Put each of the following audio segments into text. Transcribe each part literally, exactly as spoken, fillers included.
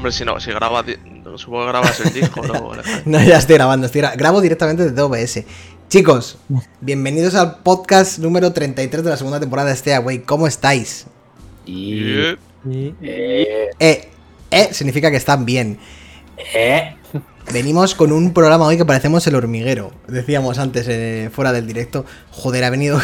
Hombre, si no, si grabas, supongo que grabas el disco. Luego, no, ya estoy grabando, estoy gra- grabo directamente desde O B S. Chicos, bienvenidos al podcast número treinta y tres de la segunda temporada de Stay Away. ¿Cómo estáis? Yeah. Yeah. Eh, eh, significa que están bien. Eh. Venimos con un programa hoy que parecemos El Hormiguero. Decíamos antes, eh, fuera del directo, joder, ha venido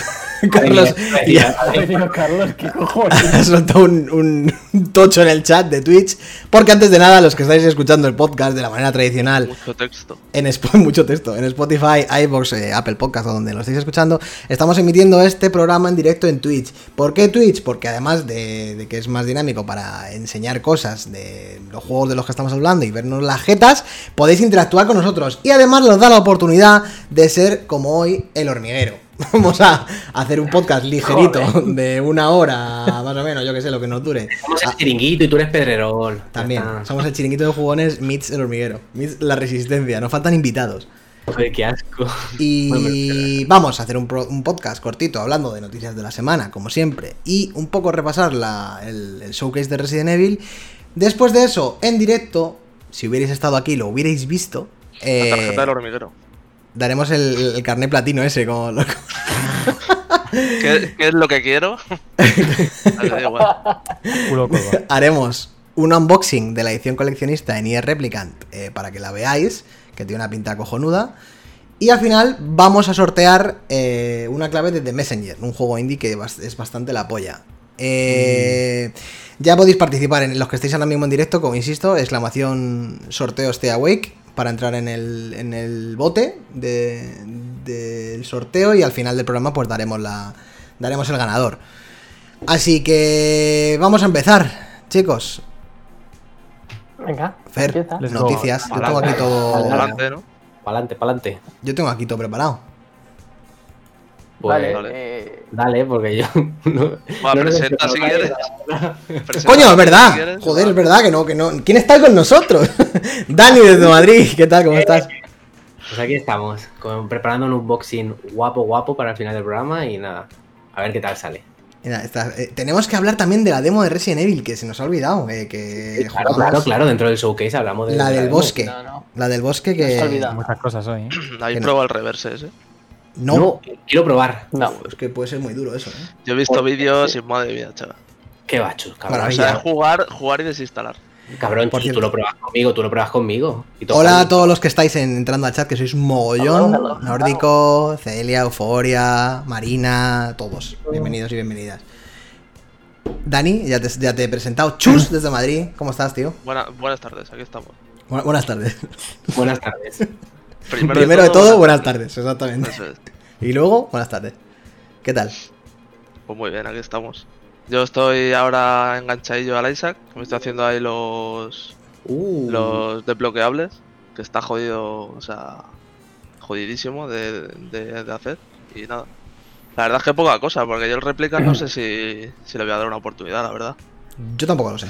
Carlos. Y ha, ha venido Carlos, ¿qué cojones? Ha soltado un, un, un tocho en el chat de Twitch. Porque antes de nada, los que estáis escuchando el podcast de la manera tradicional. Mucho texto. En, mucho texto, en Spotify, iVoox, eh, Apple Podcast o donde lo estáis escuchando. Estamos emitiendo este programa en directo en Twitch. ¿Por qué Twitch? Porque además de, de que es más dinámico para enseñar cosas de los juegos de los que estamos hablando y vernos las jetas, podéis interactuar con nosotros y además nos da la oportunidad de ser como hoy El Hormiguero. Vamos a hacer un podcast ligerito, joder, de una hora más o menos, yo que sé, lo que nos dure. Somos el Chiringuito y tú eres Pedrerol. También, somos el Chiringuito de Jugones meets El Hormiguero, meets La Resistencia, nos faltan invitados. Joder, qué asco. Y vamos a hacer un, pro, un podcast cortito hablando de noticias de la semana, como siempre, y un poco repasar la, el, el showcase de Resident Evil. Después de eso, en directo, si hubierais estado aquí, lo hubierais visto. Eh, la tarjeta del hormiguero. Daremos el, el carnet platino ese, como loco. ¿Qué, ¿Qué es lo que quiero? Dale, igual. Haremos un unboxing de la edición coleccionista de NieR Replicant, eh, para que la veáis, que tiene una pinta cojonuda. Y al final vamos a sortear eh, una clave de The Messenger, un juego indie que es bastante la polla. Eh, mm. Ya podéis participar en los que estáis ahora mismo en directo, como insisto, exclamación sorteo Stay Awake para entrar en el, en el bote del de sorteo, y al final del programa pues daremos la daremos el ganador. Así que vamos a empezar, chicos. Venga, Fer, empieza. Noticias. Yo tengo aquí todo. Pa'lante, ¿no? Pa'lante, pa'lante. Yo tengo aquí todo preparado. Pues, dale, dale. Eh, dale, porque yo. No, va, no presenta si quieres. Presenta. Coño, es verdad. Si quieres, Joder, va. es verdad que no, que no. ¿Quién está con nosotros? Dani desde Madrid, ¿qué tal? ¿Cómo estás? Pues aquí estamos, con, preparando un unboxing guapo, guapo para el final del programa y nada. A ver qué tal sale. Mira, está, eh, tenemos que hablar también de la demo de Resident Evil, que se nos ha olvidado. Eh, que sí, claro, claro, claro, dentro del showcase hablamos de. La del la bosque. No, no. La del bosque que. Nos ha olvidado. Muchas cosas hoy. ¿eh? Ahí prueba el reverse ese. No. no, quiero probar. No, es que puede ser muy duro eso, ¿eh? Yo he visto vídeos y madre mía, chaval. Qué bachos, cabrón. Maravilla. O sea, jugar, jugar y desinstalar. Cabrón, tú, tú lo pruebas conmigo, tú lo pruebas conmigo. Hola a todos los que estáis en, entrando al chat, que sois un mogollón. Hello, hello, hello. Nórdico, Celia, Euforia, Marina, todos. Bienvenidos y bienvenidas. Dani, ya te, ya te he presentado. Chus, desde Madrid. ¿Cómo estás, tío? Buena, buenas tardes, aquí estamos. Bu- buenas tardes. Buenas tardes. Primero, Primero de todo, de todo buenas, buenas tardes, tardes exactamente. Entonces, y luego, buenas tardes. ¿Qué tal? Pues muy bien, aquí estamos. Yo estoy ahora enganchadillo al Isaac, me estoy haciendo ahí los uh. los desbloqueables, que está jodido, o sea, jodidísimo de, de, de hacer. Y nada, la verdad es que poca cosa, porque yo el réplica no sé si, si le voy a dar una oportunidad, la verdad. Yo tampoco lo sé.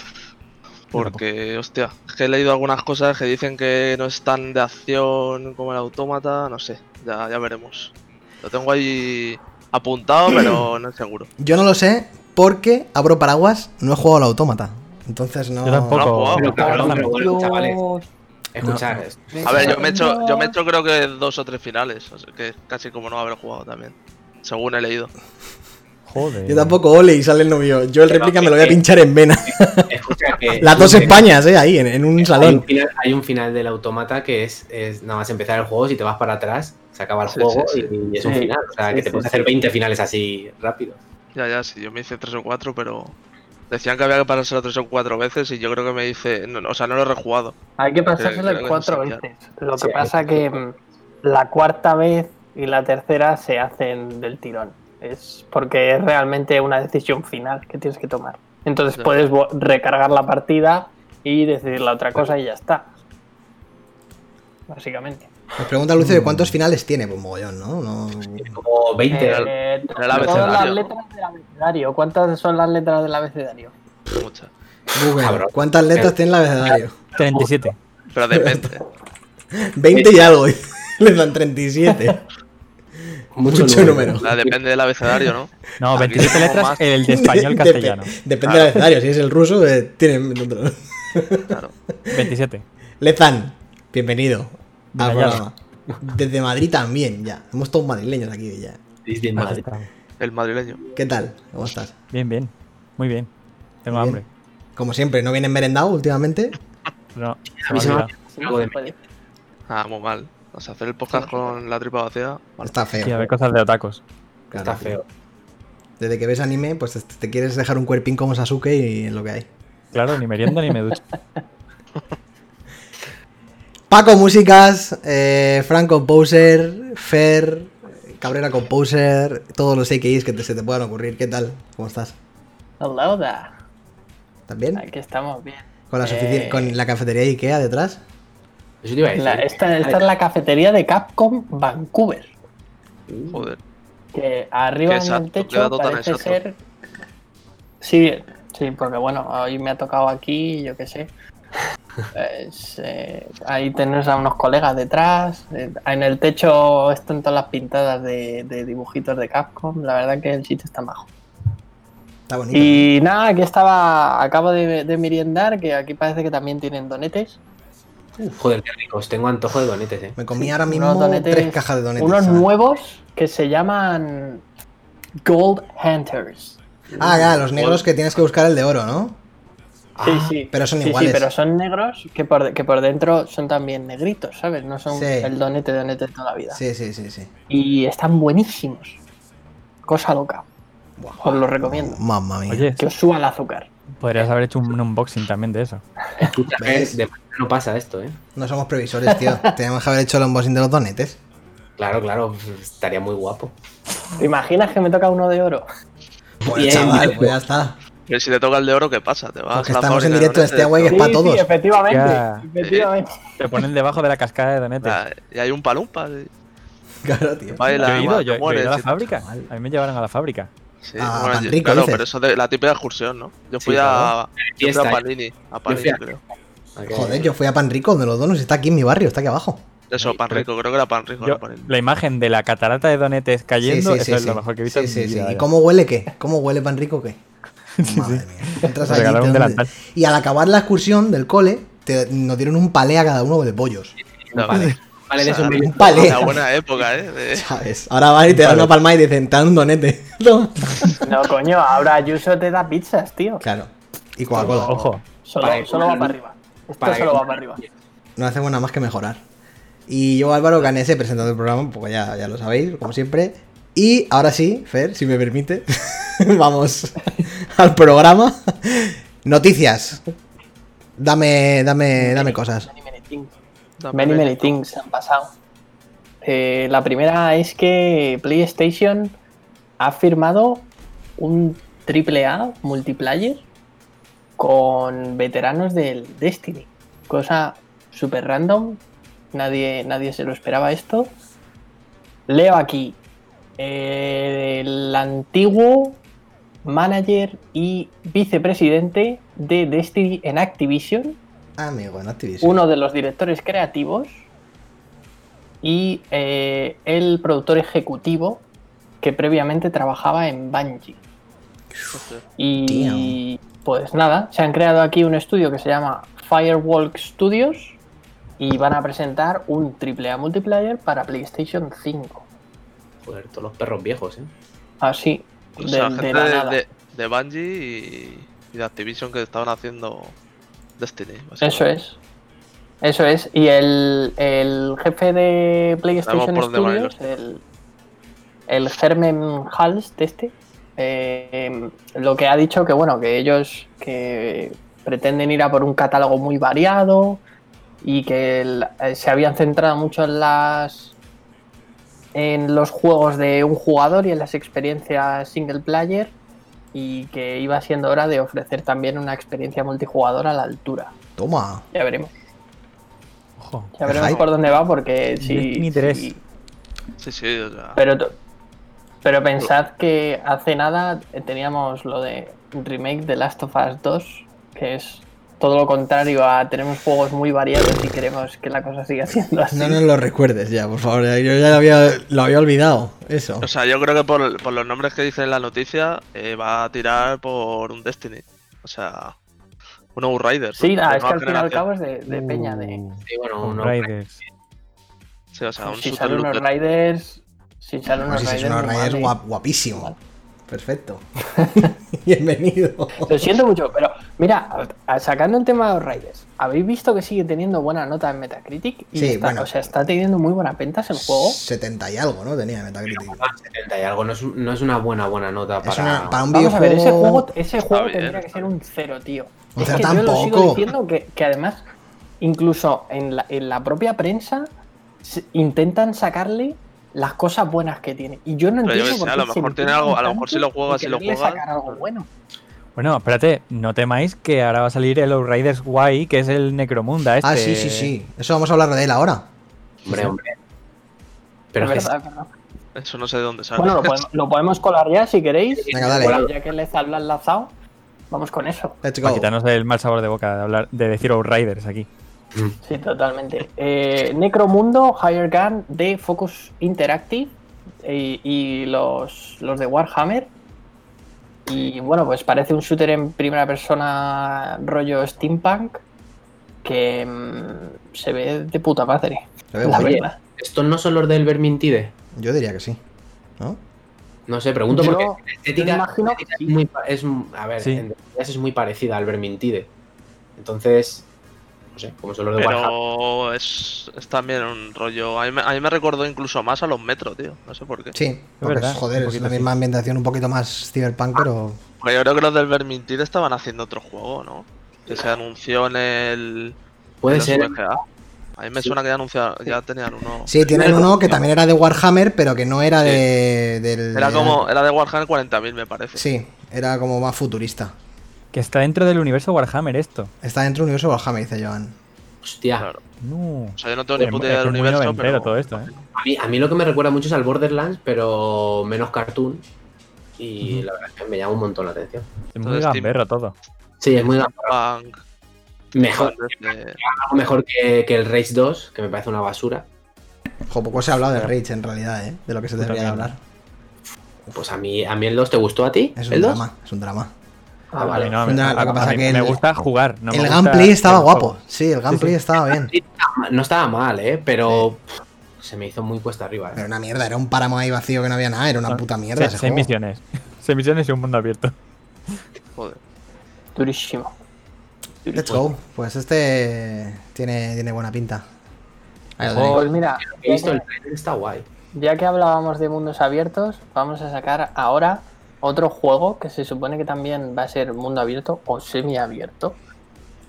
Porque, hostia, que he leído algunas cosas que dicen que no es tan de acción como el Autómata, no sé, ya, ya veremos. Lo tengo ahí apuntado, pero no es seguro. Yo no lo sé porque, abro paraguas, no he jugado al Autómata, entonces no... Yo tampoco. No, claro, no, chavales, escuchad. No. A ver, yo me he hecho, yo me he hecho creo que dos o tres finales, o sea, que casi como no haber jugado también, según he leído. Joder. Yo tampoco, ole, y sale el novio. Yo el réplica me lo voy a pinchar en vena. Escucha que, las dos Españas, eh, ahí, en, en un salón. Un final, hay un final del Autómata que es, es nada más empezar el juego, si te vas para atrás, se acaba el sí, juego sí, sí. Y, y es un sí, final. O sea, sí, que te sí, puedes sí, hacer veinte sí. finales así rápido. Ya, ya, sí, yo me hice tres o cuatro, pero decían que había que pasárselo tres o cuatro veces y yo creo que me hice... No, no, o sea, no lo he rejugado. Hay que pasárselo cuatro veces. Lo que sí, pasa es que claro. La cuarta vez y la tercera se hacen del tirón. Es porque es realmente una decisión final que tienes que tomar. Entonces puedes recargar la partida y decidir la otra cosa y ya está. Básicamente. Nos pregunta Lucio de cuántos finales tiene, pues mogollón, ¿no? no... Como veinte. Eh, todas las letras del abecedario. ¿Cuántas son las letras del abecedario? Muchas. Google, ¿cuántas letras tiene el abecedario? treinta y siete. Pero depende. veinte y algo. Le dan treinta y siete. Mucho, Mucho número. número. La, depende del abecedario, ¿no? No, veintisiete letras, el de español-castellano. Dep- depende claro. del abecedario. Si es el ruso, eh, tiene otro. Claro. veintisiete. Lezan, bienvenido al programa. Desde Madrid también, ya. Somos todos madrileños aquí, ya. Desde Madrid. El madrileño. ¿Qué tal? ¿Cómo estás? Bien, bien. Muy bien. Tengo Muy bien. hambre. Como siempre, ¿no vienes merendado últimamente? No. A mí se me ha... Ah, muy mal. O sea, hacer el podcast con la tripa vacía... Vale. Está feo. Y a ver cosas de otakus. Claro, está feo. Desde que ves anime, pues te quieres dejar un cuerpín como Sasuke y es lo que hay. Claro, ni merienda ni me ducho. Paco Músicas, eh, Frank Composer, Fer, Cabrera Composer, todos los A K Is que te, se te puedan ocurrir. ¿Qué tal? ¿Cómo estás? Hola, hola. ¿Estás bien? Aquí estamos bien. ¿Con la, eh... ¿Con la cafetería de Ikea detrás? Eso te iba a decir. La, esta esta es la cafetería de Capcom Vancouver. Joder. Que arriba en el techo parece ser... Sí, sí, porque bueno, hoy me ha tocado aquí, yo qué sé. Pues, eh, ahí tenés a unos colegas detrás. Eh, en el techo están todas las pintadas de, de dibujitos de Capcom. La verdad que el sitio está majo. Está bonito. Y nada, aquí estaba... Acabo de, de meriendar, que aquí parece que también tienen donetes. Uf, joder, qué ricos. Tengo antojo de donetes, eh. Me comí ahora mismo donetes, tres cajas de donetes. Unos ¿sabes? nuevos que se llaman Gold Hunters. Ah, ya, los negros que tienes que buscar el de oro, ¿no? Sí, ah, sí. Pero son sí, iguales. Sí, pero son negros que por, que por dentro son también negritos, ¿sabes? No son sí. el donete, donete de toda la vida. Sí, sí, sí, sí. Y están buenísimos. Cosa loca. Wow. Os lo recomiendo. Mamma mía. Oye, que os suba el azúcar. Podrías haber hecho un unboxing también de eso. Escúchame, de no pasa esto, ¿eh? No somos previsores, tío. Teníamos que haber hecho el unboxing de los donetes. Claro, claro. Estaría muy guapo. ¿Te imaginas que me toca uno de oro? Bueno, bien, chaval, bien. Pues ya está. Pero si te toca el de oro, ¿qué pasa? Te vas Porque a estamos en directo de Stay Away, que es sí, para todos. Sí, efectivamente. Ya. efectivamente. Eh, te ponen debajo de la cascada de donetes. Ya, y hay un palumpa. Sí. Claro, tío. Baila, yo he ido, yo, yo mueres, he ido a la fábrica. Chaval. A mí me llevaron a la fábrica. Sí, ah, bueno, Panrico, claro, dices. Pero eso de la típica excursión, ¿no? Yo fui sí, a, yo fui a Panini, a Panini, yo creo. Joder, yo fui a Panrico, donde los donos, está aquí en mi barrio, está aquí abajo. Eso, Panrico, creo que era Panrico. Yo, Panrico. La imagen de la catarata de donetes cayendo, sí, sí, eso sí, es sí. lo mejor que he visto. Sí, sí, en mi vida, sí. ¿Y cómo huele qué? ¿Cómo huele Panrico qué? Madre mía. Entras allí, donde... Y al acabar la excursión del cole, te... nos dieron un palé a cada uno de pollos. No, un palé. Vale, o sea, es un, un palé. Una buena época, ¿eh? De... ¿Sabes? Ahora vas y te dan una palma y dicen, te dan un donete. No, coño, ahora Yuso te da pizzas, tío. Claro. Y Coca-Cola. Ojo. Solo, para solo va para arriba. Esto para solo va para arriba. No hacemos nada más que mejorar. Y yo, Álvaro Canese, presentando el programa, porque ya, ya lo sabéis, como siempre. Y ahora sí, Fer, si me permite, vamos al programa. Noticias. Dame, dame, dame cosas. Many, many things han pasado. Eh, la primera es que PlayStation ha firmado un triple A multiplayer con veteranos del Destiny. Cosa super random. Nadie, nadie se lo esperaba esto. Leo aquí. Eh, el antiguo manager y vicepresidente de Destiny en Activision. Amigo, en Activision. Uno de los directores creativos y eh, el productor ejecutivo que previamente trabajaba en Bungie. Y damn. Pues nada, se han creado aquí un estudio que se llama Firewalk Studios y van a presentar un triple A multiplayer para PlayStation cinco. Joder, todos los perros viejos, ¿eh? Ah, sí, o sea, de, de la nada. De, de Bungie y, y de Activision que estaban haciendo... Destiny, eso es. Eso es. Y el, el jefe de PlayStation Studios, el, el Germen Halst, este, eh, lo que ha dicho que bueno, que ellos que pretenden ir a por un catálogo muy variado y que el, eh, se habían centrado mucho en las en los juegos de un jugador y en las experiencias single player. Y que iba siendo hora de ofrecer también una experiencia multijugadora a la altura. Toma. Ya veremos. Ojo, ya veremos por dónde va, porque sí. Sí, sí, sí, o sea. Pero, pero pensad que hace nada teníamos lo de remake de Last of Us dos, que es todo lo contrario a tenemos juegos muy variados y queremos que la cosa siga siendo así. No nos lo recuerdes ya, por favor. Yo ya lo había, lo había olvidado. Eso. O sea, yo creo que por, por los nombres que dice en la noticia, eh, va a tirar por un Destiny. O sea, Un Outriders. Sí, nada, es que al fin y al cabo es de, de uh, peña de... Sí, bueno, un Outriders. Sí, o sea, un si salen unos Riders... Si salen unos Riders... Si salen unos Riders, guap, guapísimo. Vale. Perfecto. Bienvenido. Lo siento mucho, pero mira, sacando el tema de los Riders, habéis visto que sigue teniendo buena nota en Metacritic y sí, está, bueno, o sea, está teniendo muy buenas ventas el juego. setenta y algo, ¿no? Tenía Metacritic. Pero, setenta y algo no es, no es una buena buena nota para, una, para un videojuego. Vamos a ver, ese juego, ese juego tendría que ser un cero, tío. O sea, es que tampoco. Yo lo sigo diciendo que, que además, incluso en la, en la propia prensa intentan sacarle las cosas buenas que tiene. Y yo no pero entiendo yo por sé, qué a lo mejor tiene algo, a lo mejor si lo juegas, si lo juegas. Bueno. bueno, espérate, no temáis que ahora va a salir el Outriders guay, que es el Necromunda este. Ah, sí, sí, sí. Eso vamos a hablar de él ahora. Hombre, sí. hombre. Pero es verdad, verdad. Eso no sé de dónde sale. Bueno, lo podemos, lo podemos colar ya si queréis. Venga, dale. Bueno, ya que les habla enlazado, vamos con eso. Para quitarnos el mal sabor de boca de hablar, de decir Outriders aquí. Sí, totalmente. Eh, Necromundo, Higher Gun de Focus Interactive y, y los, los de Warhammer. Y bueno, pues parece un shooter en primera persona rollo steampunk que mmm, se ve de puta madre. La verdad. ¿Estos no son los del Vermintide? Yo diría que sí, ¿no? No sé, pregunto yo, porque la estética, imagino, la estética es muy, es, a ver, sí. en realidad es muy parecida al Vermintide. Entonces... No sé, como son los de Pero es, es también un rollo. A mí, a mí me recordó incluso más a los Metro, tío. No sé por qué. Sí, porque es, joder, es la misma ambientación, un poquito más cyberpunk, ah, pero. Porque yo creo que los del Vermintide estaban haciendo otro juego, ¿no? Que se anunció en el. Puede en ser. U G A. A mí me sí. suena que ya, anunciaron, ya tenían uno. Sí, tienen uno que también era de Warhammer, pero que no era sí. de. Del, era como. Era de Warhammer cuarenta mil, me parece. Sí, era como más futurista. Que está dentro del universo Warhammer esto. Está dentro del universo Warhammer, dice Joan. Hostia. Claro. No. O sea, yo no tengo ni puta idea del universo, pero... todo esto, ¿eh? a, mí, a mí lo que me recuerda mucho es al Borderlands, pero menos cartoon. Y mm. la verdad es que me llama un montón la atención. Es muy gamberro todo. Sí, es muy gamberro. Mejor, de... mejor que, que el Rage dos, que me parece una basura. Ojo, poco se ha hablado de Rage en realidad, ¿eh? De lo que se debería hablar. Pues a mí, a mí el dos, ¿te gustó a ti? Es un drama, es un drama. Ah, vale. No, no, lo que pasa es que me el, gusta jugar. No el gusta gameplay estaba el guapo. Sí, el gameplay sí, sí. estaba bien. No estaba mal, eh, pero sí. pff, se me hizo muy cuesta arriba. Eh. Pero una mierda, era un páramo ahí vacío que no había nada, era una no, puta mierda. Seis, ese seis juego. misiones, seis misiones y un mundo abierto. Joder, durísimo. durísimo. Let's go. Pues este tiene, tiene buena pinta. Pues mira, he visto el trailer, está guay. Ya que hablábamos de mundos abiertos, vamos a sacar ahora. Otro juego que se supone que también va a ser mundo abierto o semiabierto,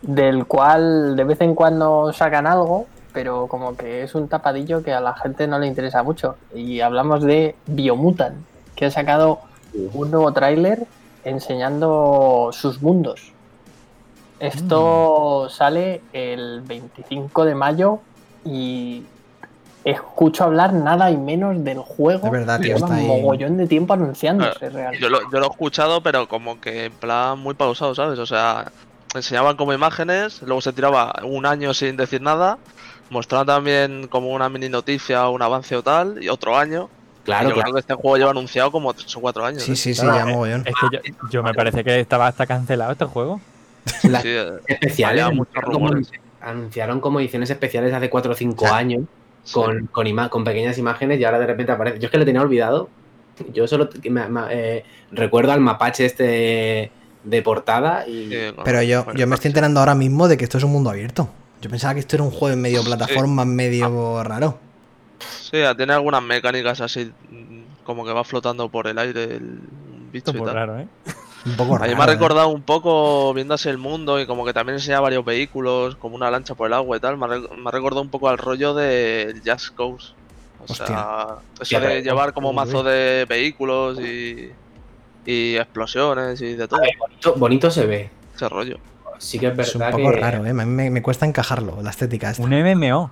del cual de vez en cuando sacan algo, pero como que es un tapadillo que a la gente no le interesa mucho. Y hablamos de Biomutant, que ha sacado un nuevo tráiler enseñando sus mundos. Esto mm. sale el veinticinco de mayo y... Escucho hablar nada y menos del juego. De verdad, tío, lleva un mogollón de tiempo anunciándose, ah, realmente. Yo lo, yo lo he escuchado, pero como que en plan muy pausado, ¿sabes? O sea, enseñaban como imágenes, luego se tiraba un año sin decir nada, mostraban también como una mini noticia o un avance o tal, y otro año. Claro, yo claro. creo que este juego lleva anunciado como tres o cuatro años. Sí, ¿no? sí, sí, claro, ya eh, mogollón. Es que yo, yo me parece que estaba hasta cancelado este juego. Sí, sí, especiales. Muchos rumores. Anunciaron como ediciones especiales hace cuatro o cinco o sea, años. Con, sí. con, ima- con pequeñas imágenes y ahora de repente aparece. Yo es que lo tenía olvidado. Yo solo t- me, me, eh, recuerdo al mapache este de portada. Y... Sí, no, pero yo, bueno, yo me estoy enterando ahora mismo de que esto es un mundo abierto. Yo pensaba que esto era un juego en medio plataforma, sí. medio ah. raro. Sí, tiene algunas mecánicas así, como que va flotando por el aire el bicho y tal. Raro, ¿eh? Un poco raro, A mí me ha recordado ¿eh? un poco viendo así el mundo y como que también enseñaba varios vehículos, como una lancha por el agua y tal. Me ha, re- me ha recordado un poco al rollo del Just Cause. O Hostia. sea, eso de llevar como mazo de vehículos y, y explosiones y de todo. Ver, bonito, bonito se ve ese rollo. Sí que es verdad. Es un poco que... raro, ¿eh? A mí me, me cuesta encajarlo, la estética esta. Un M M O.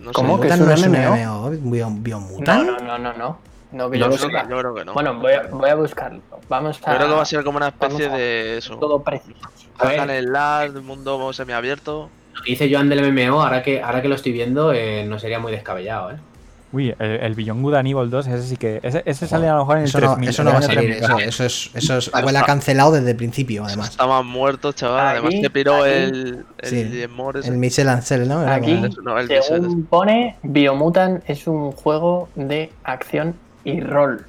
No ¿Cómo que es un M M O? ¿Biomutant? No, no, no, no. No, que yo, yo, creo que, yo creo que no. Bueno, voy a, voy a buscarlo. Vamos a... Yo creo que va a ser como una especie de eso. Todo preciso. Bajan el L A D, el mundo semiabierto. Lo que dice Joan del M M O, ahora que, ahora que lo estoy viendo, eh, no sería muy descabellado, ¿eh? Uy, el, el Beyond Good and Evil dos, ese sí que... Ese, ese sale a lo mejor en el tres mil. Eso no va a salir, eso, eso es... Eso es claro, huele a cancelado desde el principio, además. Estaba muerto, chaval. Ahí, además te piró ahí, el... El, sí, el, el Michel Ancel, ¿no? Era aquí, el, no, el según Michel. Pone, Biomutant es un juego de acción y rol.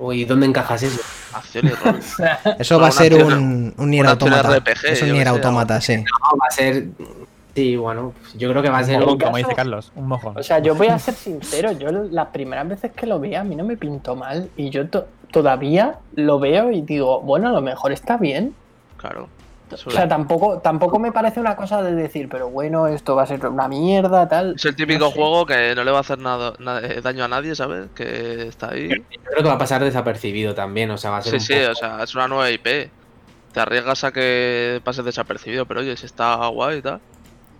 Uy, ¿dónde encajas eso? Acción y rol. Eso va a ser un NieR Automata. Es un NieR Automata, sí. No, va a ser... Sí, bueno, yo creo que va a ser... Como, como dice Carlos, un mojón. O sea, yo voy a ser sincero, yo las primeras veces que lo vi a mí no me pintó mal y yo to- todavía lo veo y digo, bueno, a lo mejor está bien. Claro. O sea, tampoco, tampoco me parece una cosa de decir, pero bueno, esto va a ser una mierda, tal. Es el típico no sé. juego que no le va a hacer nada, nada daño a nadie, ¿sabes? Que está ahí. Yo creo que va a pasar desapercibido también, o sea, va a ser... Sí, un sí, poco... o sea, es una nueva I P. Te arriesgas a que pases desapercibido, pero oye, si está guay y tal.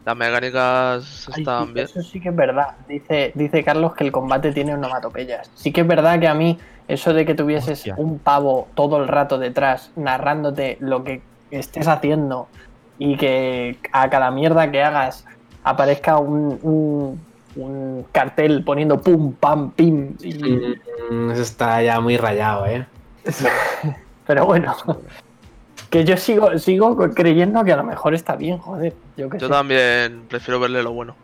Las mecánicas están Ay, sí, bien. Eso sí que es verdad. Dice, dice Carlos que el combate tiene onomatopeyas. Sí que es verdad que a mí eso de que tuvieses Hostia. un pavo todo el rato detrás narrándote lo que estés haciendo y que a cada mierda que hagas aparezca un, un, un cartel poniendo pum, pam, pim. Y... Eso está ya muy rayado, ¿eh? Pero bueno... Que yo sigo sigo creyendo que a lo mejor está bien, joder. Yo, que yo también prefiero verle lo bueno.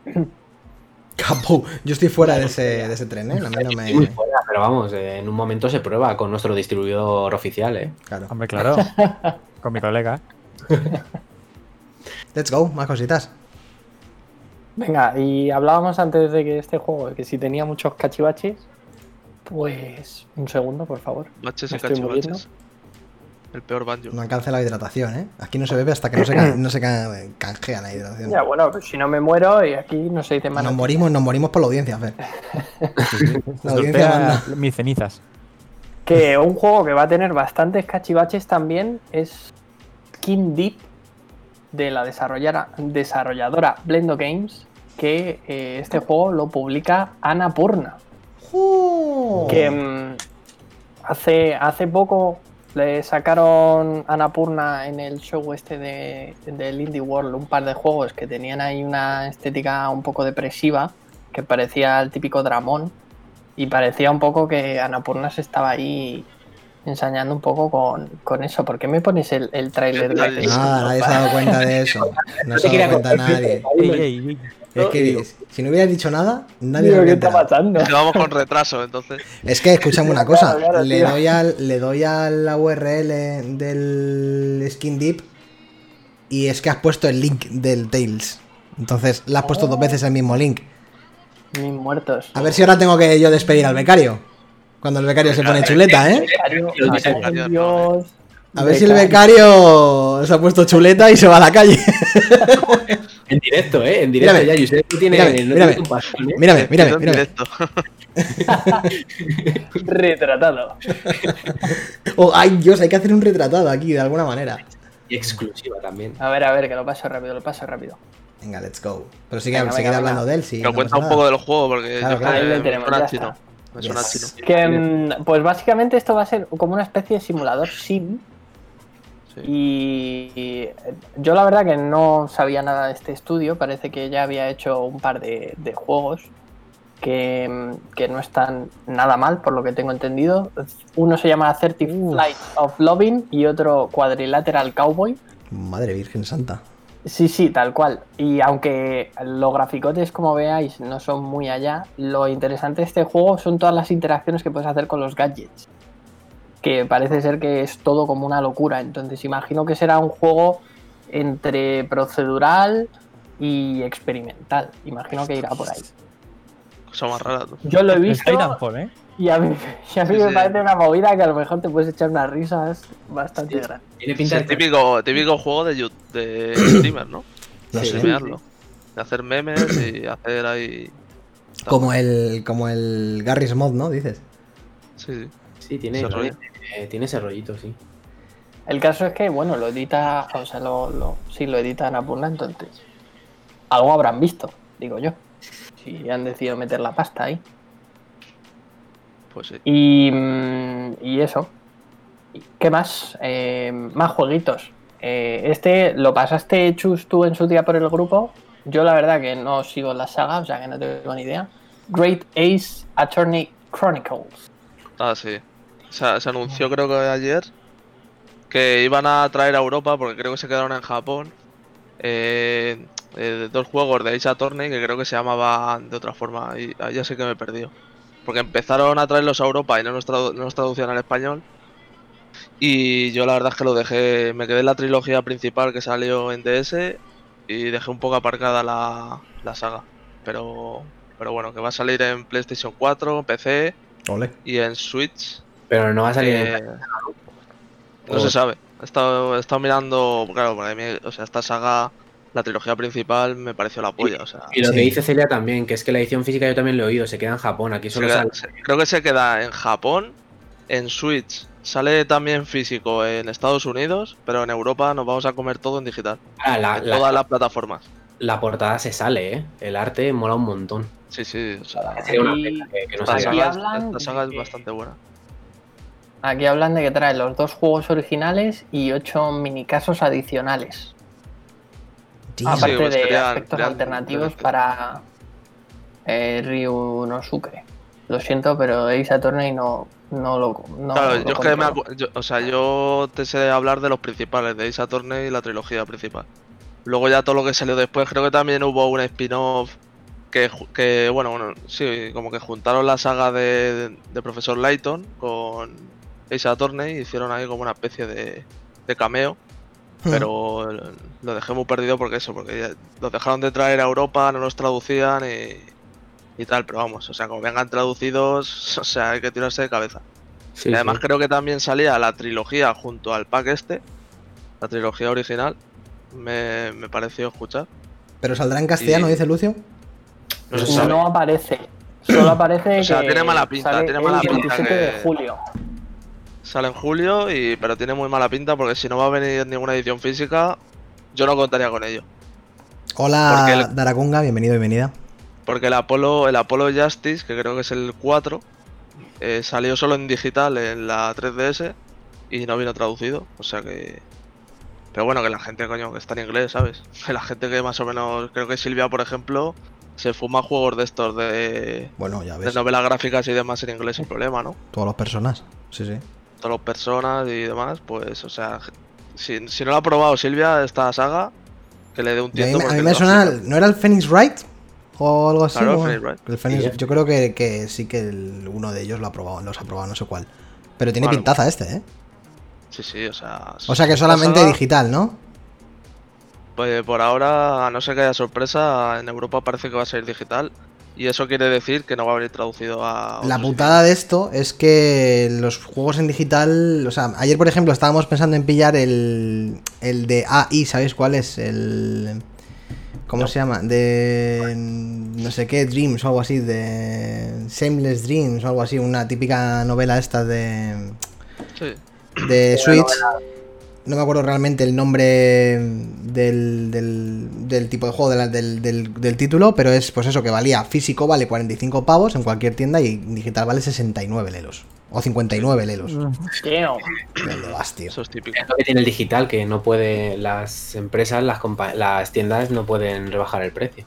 Capo, yo estoy fuera de ese, de ese tren, ¿eh? La mía no me... Estoy fuera, pero vamos, eh, en un momento se prueba con nuestro distribuidor oficial, ¿eh? Claro. Hombre, claro. Con mi colega. Let's go, más cositas. Venga, y hablábamos antes de que este juego, que si tenía muchos cachivaches, pues... Un segundo, por favor. Baches y cachivaches. El peor banjo. No alcanza la hidratación, ¿eh? Aquí no se bebe hasta que no se, can, no se can, canjea la hidratación. Ya, bueno, pues si no me muero y aquí no se dice más. Nos morimos, nos morimos por la audiencia, Fer. La audiencia manda. Mis cenizas. Que un juego que va a tener bastantes cachivaches también es Skin Deep, de la desarrolladora, desarrolladora Blendo Games, que eh, este juego lo publica Annapurna. Oh. Que mm, hace, hace poco... Le sacaron a Annapurna en el show este de, del Indie World un par de juegos que tenían ahí una estética un poco depresiva, que parecía el típico dramón, y parecía un poco que Annapurna se estaba ahí ensañando un poco con, con eso. ¿Por qué me pones el, el tráiler? No, de nada, nadie se ha dado cuenta de eso. No se ha dado cuenta nadie. Es que si no hubieras dicho nada, nadie lo hubiera matando. Vamos con retraso, entonces. Es que, escúchame una cosa, claro, claro, le, doy al, le doy a la U R L del Skin Deep y es que has puesto el link del Tales. Entonces, le has puesto oh. dos veces el mismo link. Mis muertos. A ver si ahora tengo que yo despedir al becario. Cuando el becario se pone chuleta, ¿eh? Becario, becario, Dios. A ver becario. si el becario se ha puesto chuleta y se va a la calle. En directo, ¿eh? En directo mírame, ya. Usted tiene, mírame, no mírame, tiene pasión, ¿eh? mírame, mírame, mírame. Retratado. Oh, ay, Dios, hay que hacer un retratado aquí, de alguna manera. Y exclusiva también. A ver, a ver, que lo paso rápido, lo paso rápido. Venga, let's go. Pero sí que venga, se venga, queda venga. hablando de él, sí. Pero no cuenta un poco del juego, porque claro, claro, ahí lo tenemos, ya está. Me suena yes. chino. Que, pues básicamente esto va a ser como una especie de simulador sim. Sí. Y yo la verdad que no sabía nada de este estudio, parece que ya había hecho un par de, de juegos que, que no están nada mal, por lo que tengo entendido. Uno se llama Thirty Flights of Loving y otro Quadrilateral Cowboy. Madre Virgen Santa. Sí, sí, tal cual. Y aunque los graficotes, como veáis, no son muy allá, lo interesante de este juego son todas las interacciones que puedes hacer con los gadgets. Que parece ser que es todo como una locura. Entonces imagino que será un juego entre procedural y experimental. Imagino que irá por ahí. Cosa más rara. Tú. Yo lo he visto ¿eh? y a mí, y a mí sí, me sí. parece una movida que a lo mejor te puedes echar unas risas bastante sí, grandes. Tiene pinta sí, de típico, típico juego de, de streamer, ¿no? De sí, streamearlo. Sí. De hacer memes y hacer ahí... Como el, como el Garry's Mod, ¿no? Dices. Sí, sí. Sí, tiene ese, rollo. Eh, tiene ese rollito, sí. El caso es que, bueno, lo edita, o sea, lo, lo, sí, lo edita Annapurna, entonces algo habrán visto, digo yo, si han decidido meter la pasta ahí. Pues sí. Y, y eso. ¿Qué más? Eh, más jueguitos. Eh, este, ¿lo pasaste, Chus, tú en su día por el grupo? Yo la verdad que no sigo la saga, o sea que no tengo ni idea. Great Ace Attorney Chronicles. Ah, sí. Se, se anunció creo que ayer que iban a traer a Europa, porque creo que se quedaron en Japón, eh, eh, dos juegos de Ace Attorney que creo que se llamaban de otra forma, y ahí ya sé que me he perdido. Porque empezaron a traerlos a Europa y no los, tradu- no los traducían al español. Y yo la verdad es que lo dejé, me quedé en la trilogía principal que salió en D S y dejé un poco aparcada la, la saga. Pero pero bueno, que va a salir en PlayStation cuatro, P C, Ole. Y en Switch. Pero no va a salir eh, en... No se sabe. He estado, he estado mirando, claro, para mí, o sea, esta saga, la trilogía principal me pareció la polla, o sea... Y lo sí. que dice Celia también, que es que la edición física yo también lo he oído, se queda en Japón, aquí solo queda, sale... Creo que se queda en Japón, en Switch, sale también físico en Estados Unidos, pero en Europa nos vamos a comer todo en digital, ah, la, en la, todas las plataformas. La portada se sale, ¿eh? El arte mola un montón. Sí, sí, o sea... Aquí, una que, que no esta, saga es, esta saga que... es bastante buena. Aquí hablan de que trae los dos juegos originales y ocho minicasos adicionales. Sí, aparte pues de crean, aspectos crean, alternativos crean. Para eh, Ryu no Sucre. Lo siento, pero Ace Attorney no, no lo no Claro, lo yo es que me acu- yo, o sea, yo te sé hablar de los principales, de Ace Attorney y la trilogía principal. Luego ya todo lo que salió después, creo que también hubo un spin-off que, que bueno, bueno, sí, como que juntaron la saga de, de, de Profesor Layton con Ace Attorney y hicieron ahí como una especie de, de cameo. Pero lo dejé muy perdido porque eso, porque los dejaron de traer a Europa, no los traducían y, y tal, pero vamos, o sea, como vengan traducidos, o sea, hay que tirarse de cabeza. Sí, y además sí. Creo que también salía la trilogía junto al pack este, la trilogía original, me, me pareció escuchar. ¿Pero saldrá en castellano, y... dice Lucio? No, se sabe. No aparece, solo aparece o sea, que tiene mala pinta, sale tiene mala el pinta veintisiete que... de julio. Sale en julio, y pero tiene muy mala pinta porque si no va a venir ninguna edición física, yo no contaría con ello. Hola, el, Darakunga, bienvenido, bienvenida. Porque el Apollo, el Apollo Justice, que creo que es el cuatro, eh, salió solo en digital en la tres D S y no vino traducido, o sea que... Pero bueno, que la gente, coño, que está en inglés, ¿sabes? Que la gente que más o menos... Creo que Silvia, por ejemplo, se fuma juegos de estos de... Bueno, ya ves. De novelas gráficas y demás en inglés sin problema, ¿no? Todas las personas, sí, sí. Todas las personas y demás, pues, o sea, si, si no lo ha probado Silvia, esta saga, que le dé un tiento. A mí, a mí me suena, el, ¿no era el Phoenix Wright? O algo así. Claro, ¿no? el Phoenix, el Phoenix sí, yo creo que, que sí que el, uno de ellos lo ha probado, los ha probado, no sé cuál. Pero tiene bueno, pintaza este, ¿eh? Sí, sí, o sea. O sea que solamente saga, digital, ¿no? Pues por ahora, a no ser que haya sorpresa, en Europa parece que va a ser digital. Y eso quiere decir que no va a haber traducido a... La putada sitio. De esto es que los juegos en digital... O sea, ayer, por ejemplo, estábamos pensando en pillar el, el de A I, ¿sabéis cuál es? El ¿Cómo no. se llama? De... no sé qué, Dreams o algo así, de... Shameless Dreams o algo así, una típica novela esta de... Sí. De Switch. No me acuerdo realmente el nombre del, del, del tipo de juego, de la, del, del, del título, pero es pues eso, que valía físico, vale cuarenta y cinco pavos en cualquier tienda y digital vale sesenta y nueve lelos. O cincuenta y nueve lelos. Tío. Tío. Eso es típico. Es lo que tiene el digital, que no puede, las empresas, las, compa- las tiendas no pueden rebajar el precio.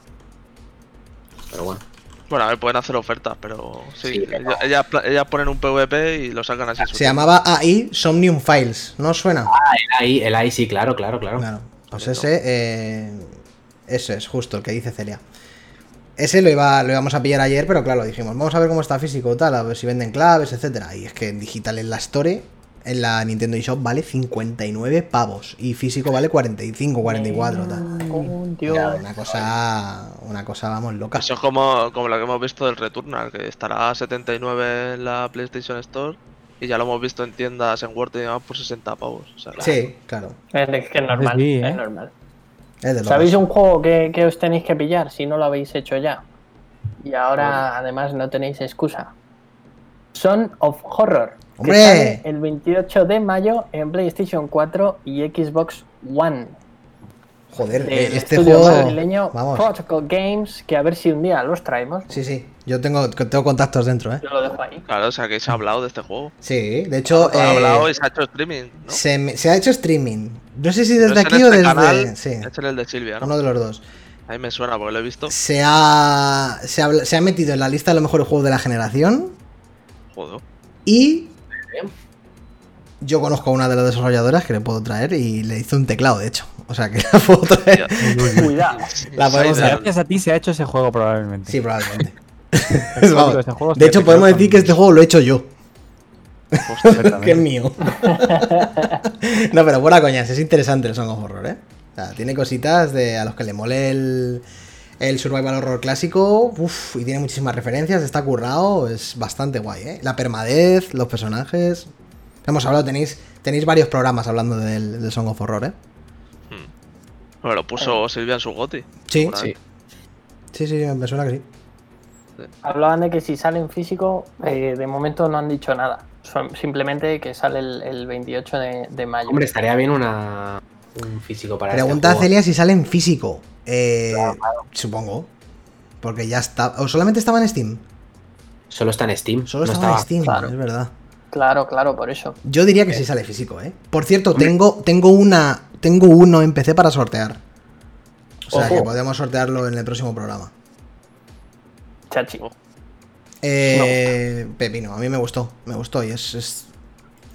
Pero bueno. Bueno, a ver, pueden hacer ofertas, pero sí, sí pero... Ellas, ellas, ellas ponen un P V P y lo sacan así. Se tiempo. Llamaba A I Somnium Files, ¿no os suena? Ah, el A I, el A I sí, claro, claro, claro. Claro. Pues ese, eh, ese es justo el que dice Celia. Ese lo, iba, lo íbamos a pillar ayer, pero claro, dijimos, vamos a ver cómo está físico, tal, a ver si venden claves, etcétera. Y es que en digital en la Store, en la Nintendo eShop, vale cincuenta y nueve pavos y físico vale cuarenta y cinco, cuarenta y cuatro eh, tal. Con Dios. Claro, una cosa, una cosa vamos loca. Eso es como, como lo que hemos visto del Returnal, que estará a setenta y nueve en la PlayStation Store y ya lo hemos visto en tiendas en Word y demás por sesenta pavos. O sea, claro. Sí, claro. Es que es normal, sí, ¿eh? Es normal. Es ¿Sabéis un juego que, que os tenéis que pillar si no lo habéis hecho ya? Y ahora bueno. Además no tenéis excusa. Son of Horror. ¡Hombre! Que sale el veintiocho de mayo en PlayStation cuatro y Xbox One. Joder, del este juego madrileño Protocol Games, que a ver si un día los traemos. Sí, sí, yo tengo, tengo contactos dentro, ¿eh? Yo lo dejo ahí. Claro, o sea que se ha hablado de este juego. Sí, de hecho... Se ha hablado eh, y se ha hecho streaming, ¿no? Se, me, se ha hecho streaming. No sé si desde no aquí este o desde... Canal, sí. Es en el de Silvia, ¿no? Uno de los dos. A mí me suena porque lo he visto. Se ha, se ha, se ha metido en la lista de los mejores juegos de la generación. Joder. Y yo conozco a una de las desarrolladoras que le puedo traer y le hice un teclado, de hecho. O sea, que la puedo traer. Cuidado. La podemos traer. Gracias a ti se ha hecho ese juego probablemente. Sí, probablemente. Vamos, de hecho, podemos decir que este juego lo he hecho yo. Que es mío. No, pero buena coña, es interesante el Song of Horror, ¿eh? O sea, tiene cositas de a los que le mole el, el survival horror clásico. Uf, y tiene muchísimas referencias, está currado, es bastante guay, ¿eh? La permadez, los personajes. Hemos hablado, tenéis, tenéis varios programas hablando del, del Song of Horror, ¿eh? Hmm. Bueno, lo puso Silvia en su goti. Sí, sí. Sí, sí, me suena que sí. Hablaban de que si sale en físico, eh, de momento no han dicho nada. Son simplemente que sale el, el veintiocho de, de mayo. Hombre, estaría bien una, un físico para Pregunta este a Celia si sale en físico. Eh, claro, claro. Supongo. Porque ya está. ¿O solamente estaba en Steam? Solo está en Steam. Solo no estaba, estaba en Steam, claro. Es verdad. Claro, claro, por eso. Yo diría que eh. sí sale físico, ¿eh? Por cierto, tengo, tengo, una, tengo uno en P C para sortear. O sea, Ojo. que podemos sortearlo en el próximo programa. Chachi. Eh, no. Pepino, a mí me gustó, me gustó y es, es,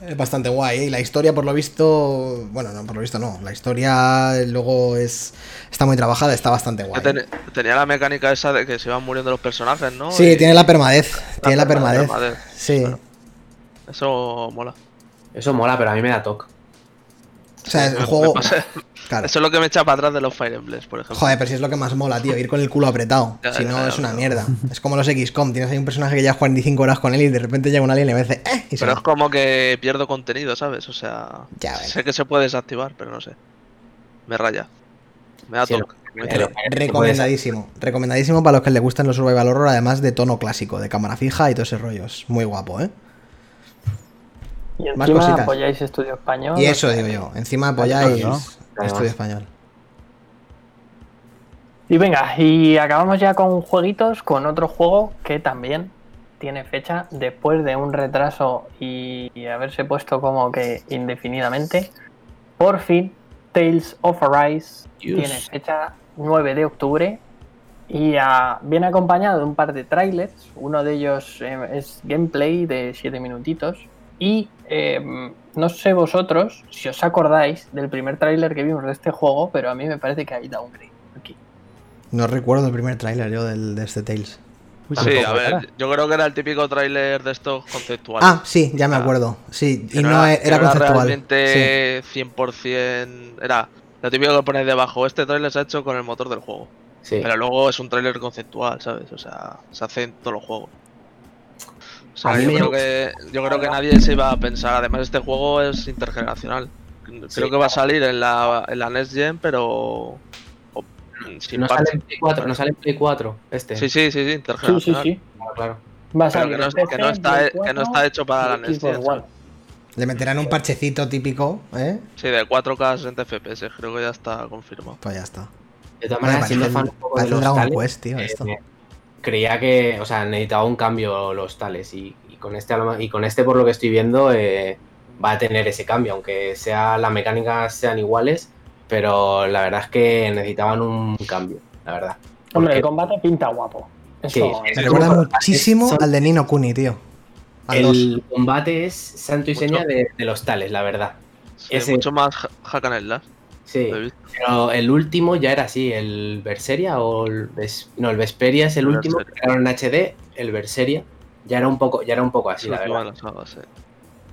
es bastante guay, ¿eh? Y la historia, por lo visto, bueno, no, por lo visto no, la historia luego es está muy trabajada, está bastante guay. Ten, tenía la mecánica esa de que se iban muriendo los personajes, ¿no? Sí, y tiene la permadez, la tiene la permadez, permadez. Sí. Bueno, eso mola. Eso mola, pero a mí me da toque. O sea, el juego... Claro. Eso es lo que me echa para atrás de los Fire Emblems, por ejemplo. Joder, pero si es lo que más mola, tío, ir con el culo apretado. Ya, si no, ya, ya, es una mierda. Es como los equis com, tienes ahí un personaje que ya cuarenta y cinco horas con él y de repente llega un alien y me dice... Eh", y pero es como que pierdo contenido, ¿sabes? O sea, ya, bueno. Sé que se puede desactivar, pero no sé. Me raya. Me da sí, toque. Recomendadísimo. Recomendadísimo para los que les gustan los survival horror, además de tono clásico, de cámara fija y todo ese rollo. Es muy guapo, ¿eh? Y encima apoyáis Estudio Español. Y eso digo yo, encima apoyáis ¿no? Estudio Español. Y venga, y acabamos ya con jueguitos, con otro juego que también tiene fecha después de un retraso y, y haberse puesto como que indefinidamente. Por fin, Tales of Arise Dios. tiene fecha nueve de octubre y a, viene acompañado de un par de trailers. Uno de ellos eh, es gameplay de siete minutitos. Y eh, no sé vosotros si os acordáis del primer tráiler que vimos de este juego, pero a mí me parece que hay downgrade aquí. No recuerdo el primer tráiler yo del, de este Tales. Uy, sí, a ver, cara. yo creo que era el típico tráiler de estos conceptuales. Ah, sí, ya me acuerdo. Sí, y no, no era, era conceptual. Realmente sí. cien por ciento era lo típico que pones debajo. Este tráiler se ha hecho con el motor del juego. Sí. Pero luego es un tráiler conceptual, ¿sabes? O sea, se hace en todos los juegos. O sea, yo, creo que, yo creo que nadie se iba a pensar. Además, este juego es intergeneracional. Creo sí, que va a salir en la, en la Next Gen, pero... O, sin no, sale en Play cuatro, no sale en Play cuatro, este. Sí, sí, sí, sí intergeneracional. Sí, sí, sí. Claro, claro. Va a salir que, no, P C, que, no está, cuatro, que no está hecho para la Next Gen. Le meterán un parchecito típico, ¿eh? Sí, de cuatro K sesenta F P S, creo que ya está confirmado. Pues ya está. De todas maneras, siendo fan un poco de los Dragon Quest, tío, esto. Eh, Creía que, o sea, necesitaba un cambio los tales y, y con este y con este por lo que estoy viendo eh, va a tener ese cambio, aunque sea las mecánicas sean iguales, pero la verdad es que necesitaban un cambio, la verdad. Hombre, porque... el combate pinta guapo. Eso... Sí, me recuerda muchísimo son... al de Nino Kuni, tío. Al el dos. Combate es santo y seña de, de los tales, la verdad. Sí, es mucho el... más hack and slash. Sí, pero el último ya era así, el Berseria o el Ves... no, el Vesperia es el último, crearon en H D, el Berseria ya era un poco, ya era un poco así, sí, la verdad. Bueno, sí.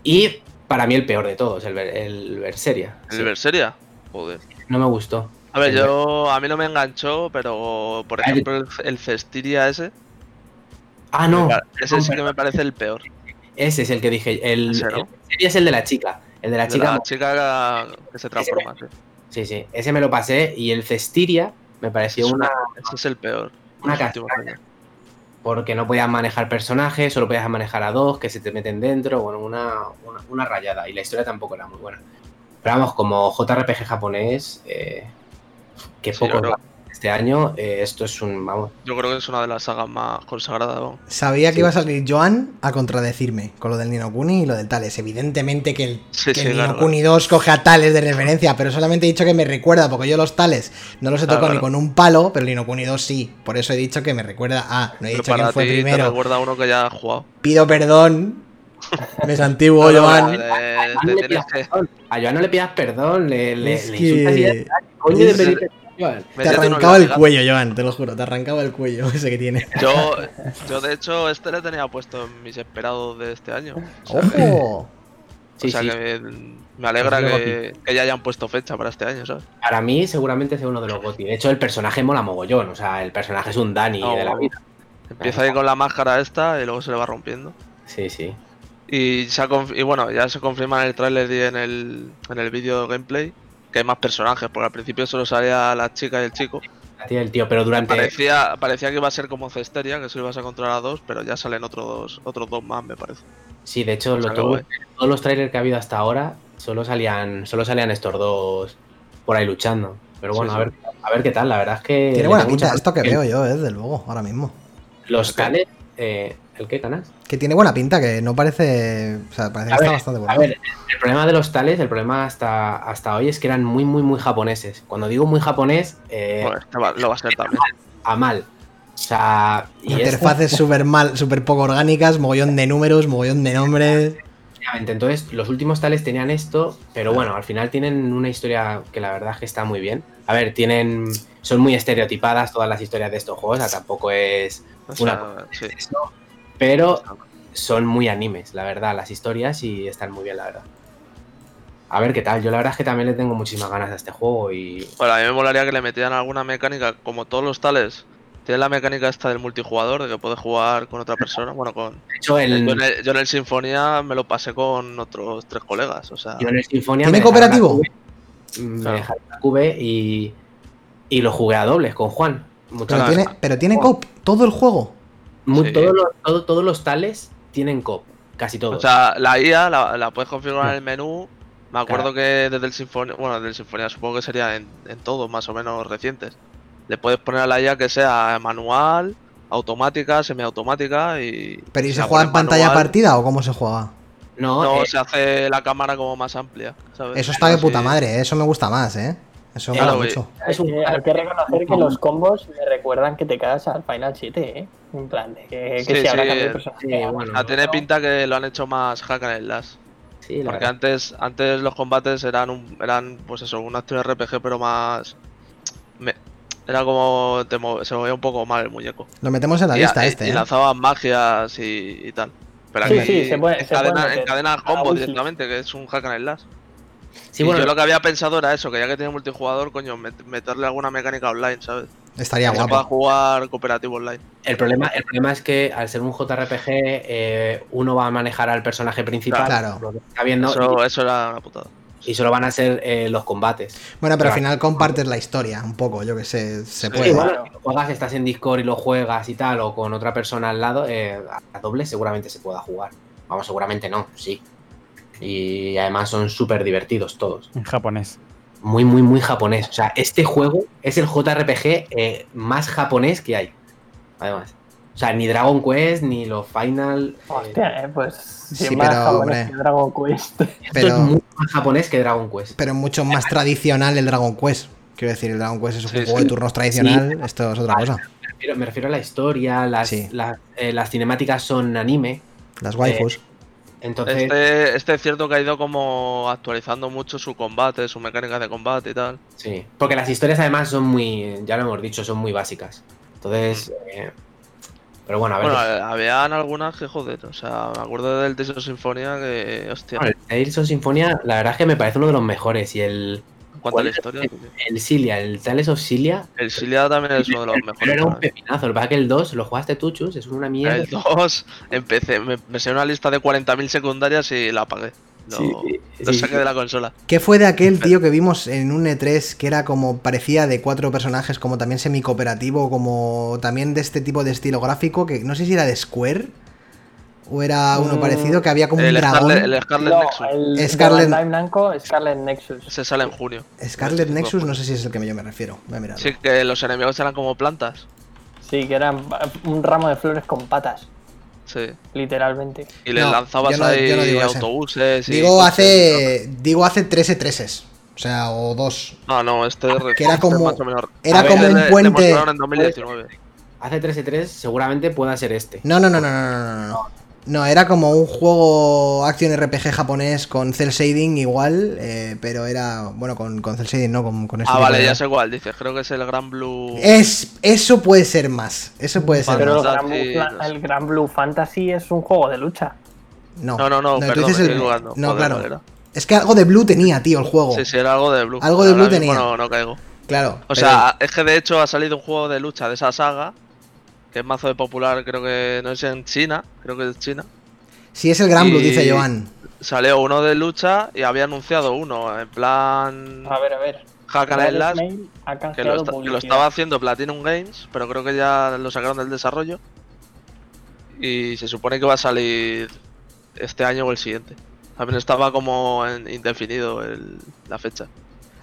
Y para mí el peor de todos, el, Ber... el Berseria. ¿El sí. Berseria? Joder. No me gustó. A ver, el... yo a mí no me enganchó, pero por ejemplo el, el Zestiria ese. Ah, no. Ese no, sí pero... que me parece el peor. Ese es el que dije, el, ese, ¿no? el Berseria es el de la chica, el de la chica. De la chica que se transforma, ese... sí. Sí, sí, ese me lo pasé y el Zestiria me pareció es una... Ese es el peor. Una castaña. Porque no podías manejar personajes, solo podías manejar a dos que se te meten dentro, bueno, una, una, una rayada. Y la historia tampoco era muy buena. Pero vamos, como J R P G japonés, eh, que sí, poco... Yo creo, este año, eh, esto es un... Vamos. Yo creo que es una de las sagas más consagradas, ¿no? Sabía sí. que iba a salir Joan a contradecirme con lo del Nino Kuni y lo del Tales. Evidentemente que el, sí, que sí, el Nino claro. Kuni dos coge a Tales de referencia, pero solamente he dicho que me recuerda, porque yo los Tales no los he tocado claro, ni claro. con un palo, pero el Nino Kuni dos sí. Por eso he dicho que me recuerda a... No he pero dicho quién fue primero. Te recuerda uno que ya ha jugado. Pido perdón. Me es antiguo, no, Joan. De, de, de, de, a Joan no le pidas perdón. Le, le, es le insultas que... y coño de pedir Joan. Te arrancaba el cuello, Joan, te lo juro, te arrancaba el cuello ese que tiene. Yo, yo de hecho, este le tenía puesto en mis esperados de este año. ¡Ojo! O sea, ¡Ojo! Que, sí, o sea sí. que me, me alegra que, que ya hayan puesto fecha para este año, ¿sabes? Para mí, seguramente sea uno de los GOTY. De hecho, el personaje mola mogollón. O sea, el personaje es un Dani no, de la vida. Empieza ahí con la máscara esta y luego se le va rompiendo. Sí, sí. Y, se ha conf- y bueno, ya se confirma en el trailer y en el, en el vídeo gameplay que hay más personajes, porque al principio solo salía la chica y el chico. La tía y el tío, pero durante... Parecía, parecía que iba a ser como Zestiria, que solo ibas a encontrar a dos, pero ya salen otros dos, otros dos más, me parece. Sí, de hecho, lo todo, todos los trailers que ha habido hasta ahora solo salían solo salían estos dos por ahí luchando. Pero bueno, sí, sí. A ver, a ver qué tal, la verdad es que... Tiene buena pinta esto que veo yo, desde luego, ahora mismo. Los canes... Eh, ¿El qué, Canas? Que tiene buena pinta, que no parece... O sea, parece que está bastante bueno. A ver, el problema de los Tales, el problema hasta, hasta hoy es que eran muy, muy, muy japoneses. Cuando digo muy japonés... Eh, bueno, lo va a ser también. A mal. O sea... Y interfaces súper mal, súper poco orgánicas, mogollón de números, mogollón de nombres... Entonces, los últimos Tales tenían esto, pero bueno, al final tienen una historia que la verdad es que está muy bien. A ver, tienen... Son muy estereotipadas todas las historias de estos juegos, o sea, tampoco es... O sea, una sí. eso, pero son muy animes, la verdad, las historias, y están muy bien, la verdad. A ver qué tal, yo la verdad es que también le tengo muchísimas ganas a este juego y... Bueno, a mí me molaría que le metieran alguna mecánica, como todos los Tales, tiene la mecánica esta del multijugador, de que puedes jugar con otra persona, bueno, con... De hecho, el... yo, en el, yo en el Sinfonía me lo pasé con otros tres colegas, o sea... Yo en el Sinfonía ¿Tiene me cooperativo? Me claro. dejaron la Q B y, y lo jugué a dobles con Juan. Pero tiene, pero tiene cop todo el juego. Muy, sí. todos, los, todos, todos los Tales tienen cop, casi todos. O sea, la I A la, la puedes configurar no. en el menú. Me acuerdo claro. que desde el Sinfonía, bueno, desde el Sinfonía supongo que sería en, en todos más o menos recientes. Le puedes poner a la I A que sea manual, automática, semiautomática y... ¿Pero y se juega en pantalla manual. partida o cómo se juega? No, no eh, se hace la cámara como más amplia, ¿sabes? Eso está de puta madre, ¿eh? Eso me gusta más, ¿eh? Eso me claro, mucho. Es un... Hay que reconocer que los combos me recuerdan que te cagas al Final siete, ¿eh? En plan, de que, que sí, se sí. habla de personaje. Sí, bueno, tiene no. pinta que lo han hecho más hack and slash. Sí, porque verdad. antes antes los combates eran, un, eran pues eso, una acción R P G, pero más... Me... Era como... Te move... Se movía un poco mal el muñeco. Lo metemos en la y, lista y, este, Y ¿eh? lanzaban magias y, y tal. Pero aquí sí, sí, se puede, encadena, se encadenas combos directamente, que es un hack and slash. Sí, bueno, yo lo que había pensado era eso, que ya que tiene multijugador, coño, met- meterle alguna mecánica online, ¿sabes? Estaría guapo. Para jugar cooperativo online. El problema, el problema es que al ser un J R P G, eh, uno va a manejar al personaje principal. Claro. Lo que está viendo, eso, y, eso era una putada. Y solo van a ser eh, los combates. Bueno, pero claro. al final compartes la historia un poco, yo que sé, se puede. Sí, bueno, si juegas, estás en Discord y lo juegas y tal, o con otra persona al lado, eh, a doble seguramente se pueda jugar. Vamos, seguramente no, sí. Y además son súper divertidos todos. Japonés. Muy, muy, muy japonés. O sea, este juego es el J R P G eh, más japonés que hay. Además. O sea, ni Dragon Quest, ni los Final... Hostia, eh, pues... Sí, más pero, japonés hombre, que Dragon Quest. Pero, Esto es mucho más japonés que Dragon Quest. Pero mucho más tradicional el Dragon Quest. Quiero decir, el Dragon Quest es un sí, juego sí. de turnos tradicional. Sí. Esto es otra cosa. Me refiero, me refiero a la historia. Las, sí. las, eh, las cinemáticas son anime. Las waifus. Eh, Entonces... Este, este es cierto que ha ido como actualizando mucho su combate, su mecánica de combate y tal. Sí, porque las historias además son muy, ya lo hemos dicho, son muy básicas. Entonces, eh... pero bueno, a ver... Bueno, que... habían algunas que joder, o sea, me acuerdo del Tales of Symphonia que, hostia... Bueno, el Tales of Symphonia la verdad es que me parece uno de los mejores y el... ¿Cuánta la historia? El, el Xilia, el Tales of Xilia... El Xilia también es uno de los mejores. Pero era un pepinazo, lo que pasa es que el dos lo jugaste tú, Chus, es una mierda. El dos, empecé, me, me salió una lista de cuarenta mil secundarias y la apagué. Lo, sí, sí, lo saqué sí. de la consola. ¿Qué fue de aquel tío que vimos en un E tres que era como, parecía de cuatro personajes, como también semi-cooperativo, como también de este tipo de estilo gráfico, que no sé si era de Square... ¿O era uno mm, parecido? Que había como un dragón. Scarlet, el Scarlet no, Nexus. El Scarlet... blanco, Scarlet Nexus. Se sale en junio. Scarlet Nexus, no sé si es el que yo me refiero. Voy a mirar. Sí, que los enemigos eran como plantas. Sí, que eran un ramo de flores con patas. Sí. Literalmente. Y les no, lanzabas no, ahí no autobuses. Digo, y hace, digo hace trece treses. O sea, o dos. No, no, este que era como, era ver, como un de, puente. En dos mil diecinueve. Hace trece tres, seguramente pueda ser este. No, no, no, no, no, no, no. no. No, era como un juego Action R P G japonés con cel shading igual, eh, pero era, bueno, con, con cel shading, no, con, con este. Ah, vale, ya sé cuál, dices, creo que es el Granblue... Es, eso puede ser más, eso puede ser pero más. Pero el Granblue Fantasy es un juego de lucha. No, no, no, no, no perdón, tú dices el... jugando, no, joder, claro, no es que algo de Blue tenía, tío, el juego. Sí, sí, era algo de Blue. Algo de Blue tenía. No, no caigo. Claro. O sea, es que de hecho ha salido un juego de lucha de esa saga... Que es mazo de popular, creo que no es en China, creo que es China. Sí, es el Granblue, dice Joan. Salió uno de lucha y había anunciado uno, en plan... A ver, a ver. Hack and Slash, que lo, está, que lo estaba haciendo Platinum Games, pero creo que ya lo sacaron del desarrollo. Y se supone que va a salir este año o el siguiente. También estaba como en indefinido el, la fecha.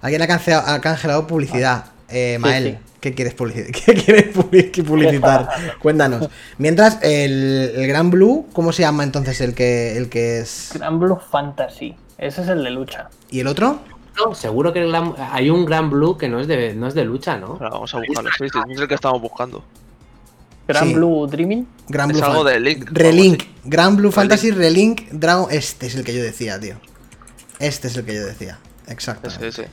Alguien ha cancelado, ha cancelado publicidad. Ah. Eh, Mael, sí, sí. ¿Qué quieres, public ¿Qué quieres public publicitar? Cuéntanos. Mientras, el, el Granblue, ¿cómo se llama entonces el que, el que es? Granblue Fantasy, ese es el de lucha. ¿Y el otro? No, seguro que el Gran... hay un Granblue que no es de, no es de lucha, ¿no? Pero vamos a buscarlo, sí, sí, es el que estamos buscando. Granblue sí. Dreaming. Granblue es algo de Link, Relink. Granblue Fantasy Relink Dragon. Este es el que yo decía, tío. Este es el que yo decía. Exacto. Ese, ese.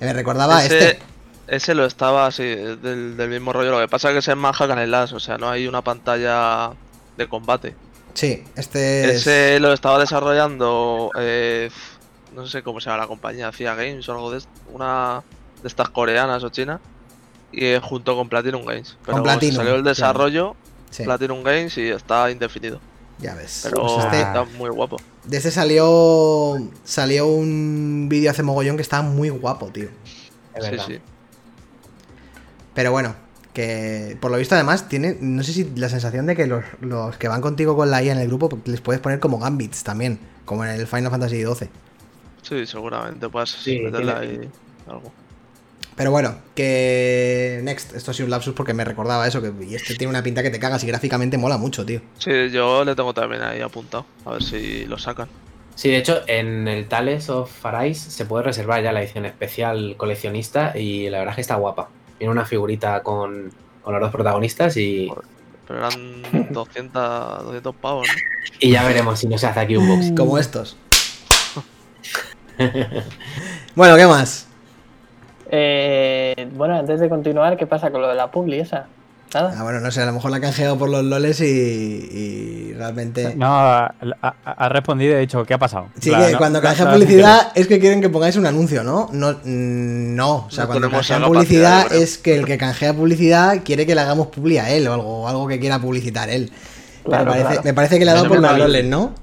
Me recordaba ese... este. Ese lo estaba así, del, del mismo rollo. Lo que pasa es que se enmaja con el Lash, o sea, no hay una pantalla de combate. Sí, este es... Ese lo estaba desarrollando, eh, no sé cómo se llama la compañía, F I A Games o algo de una de estas coreanas o chinas, y eh, junto con Platinum Games. Pero con Platinum, salió el desarrollo, claro. Sí. Platinum Games y está indefinido. Ya ves. Pero pues este... está muy guapo. De este salió, salió un vídeo hace mogollón que estaba muy guapo, tío. Es verdad. Sí, sí. Pero bueno, que por lo visto además tiene, no sé si la sensación de que los, los que van contigo con la I A en el grupo les puedes poner como Gambits también, como en el Final Fantasy doce. Sí, seguramente puedas sí, meterle ahí algo. Pero bueno, que... Next, esto ha sido un lapsus porque me recordaba eso, que y este tiene una pinta que te cagas y gráficamente mola mucho, tío. Sí, yo le tengo también ahí apuntado, a ver si lo sacan. Sí, de hecho, en el Tales of Arise se puede reservar ya la edición especial coleccionista y la verdad es que está guapa. Tiene una figurita con, con los dos protagonistas y... Pero eran doscientos, doscientos pavos, ¿no? Y ya veremos si no se hace aquí un box. Como estos. Bueno, ¿qué más? Eh, bueno, antes de continuar, ¿qué pasa con lo de la publi esa? ¿Nada? Ah, bueno, no sé, a lo mejor la ha canjeado por los loles y, y realmente... No, ha, ha respondido y ha dicho, ¿qué ha pasado? Sí, claro, que no, cuando canjea no, publicidad no. Es que quieren que pongáis un anuncio, ¿no? No, no o sea, no cuando canjea publicidad es que el que canjea publicidad quiere que le hagamos publi a él o algo, algo que quiera publicitar él. Claro, me, parece, claro. me parece que le ha dado por los loles, ¿no?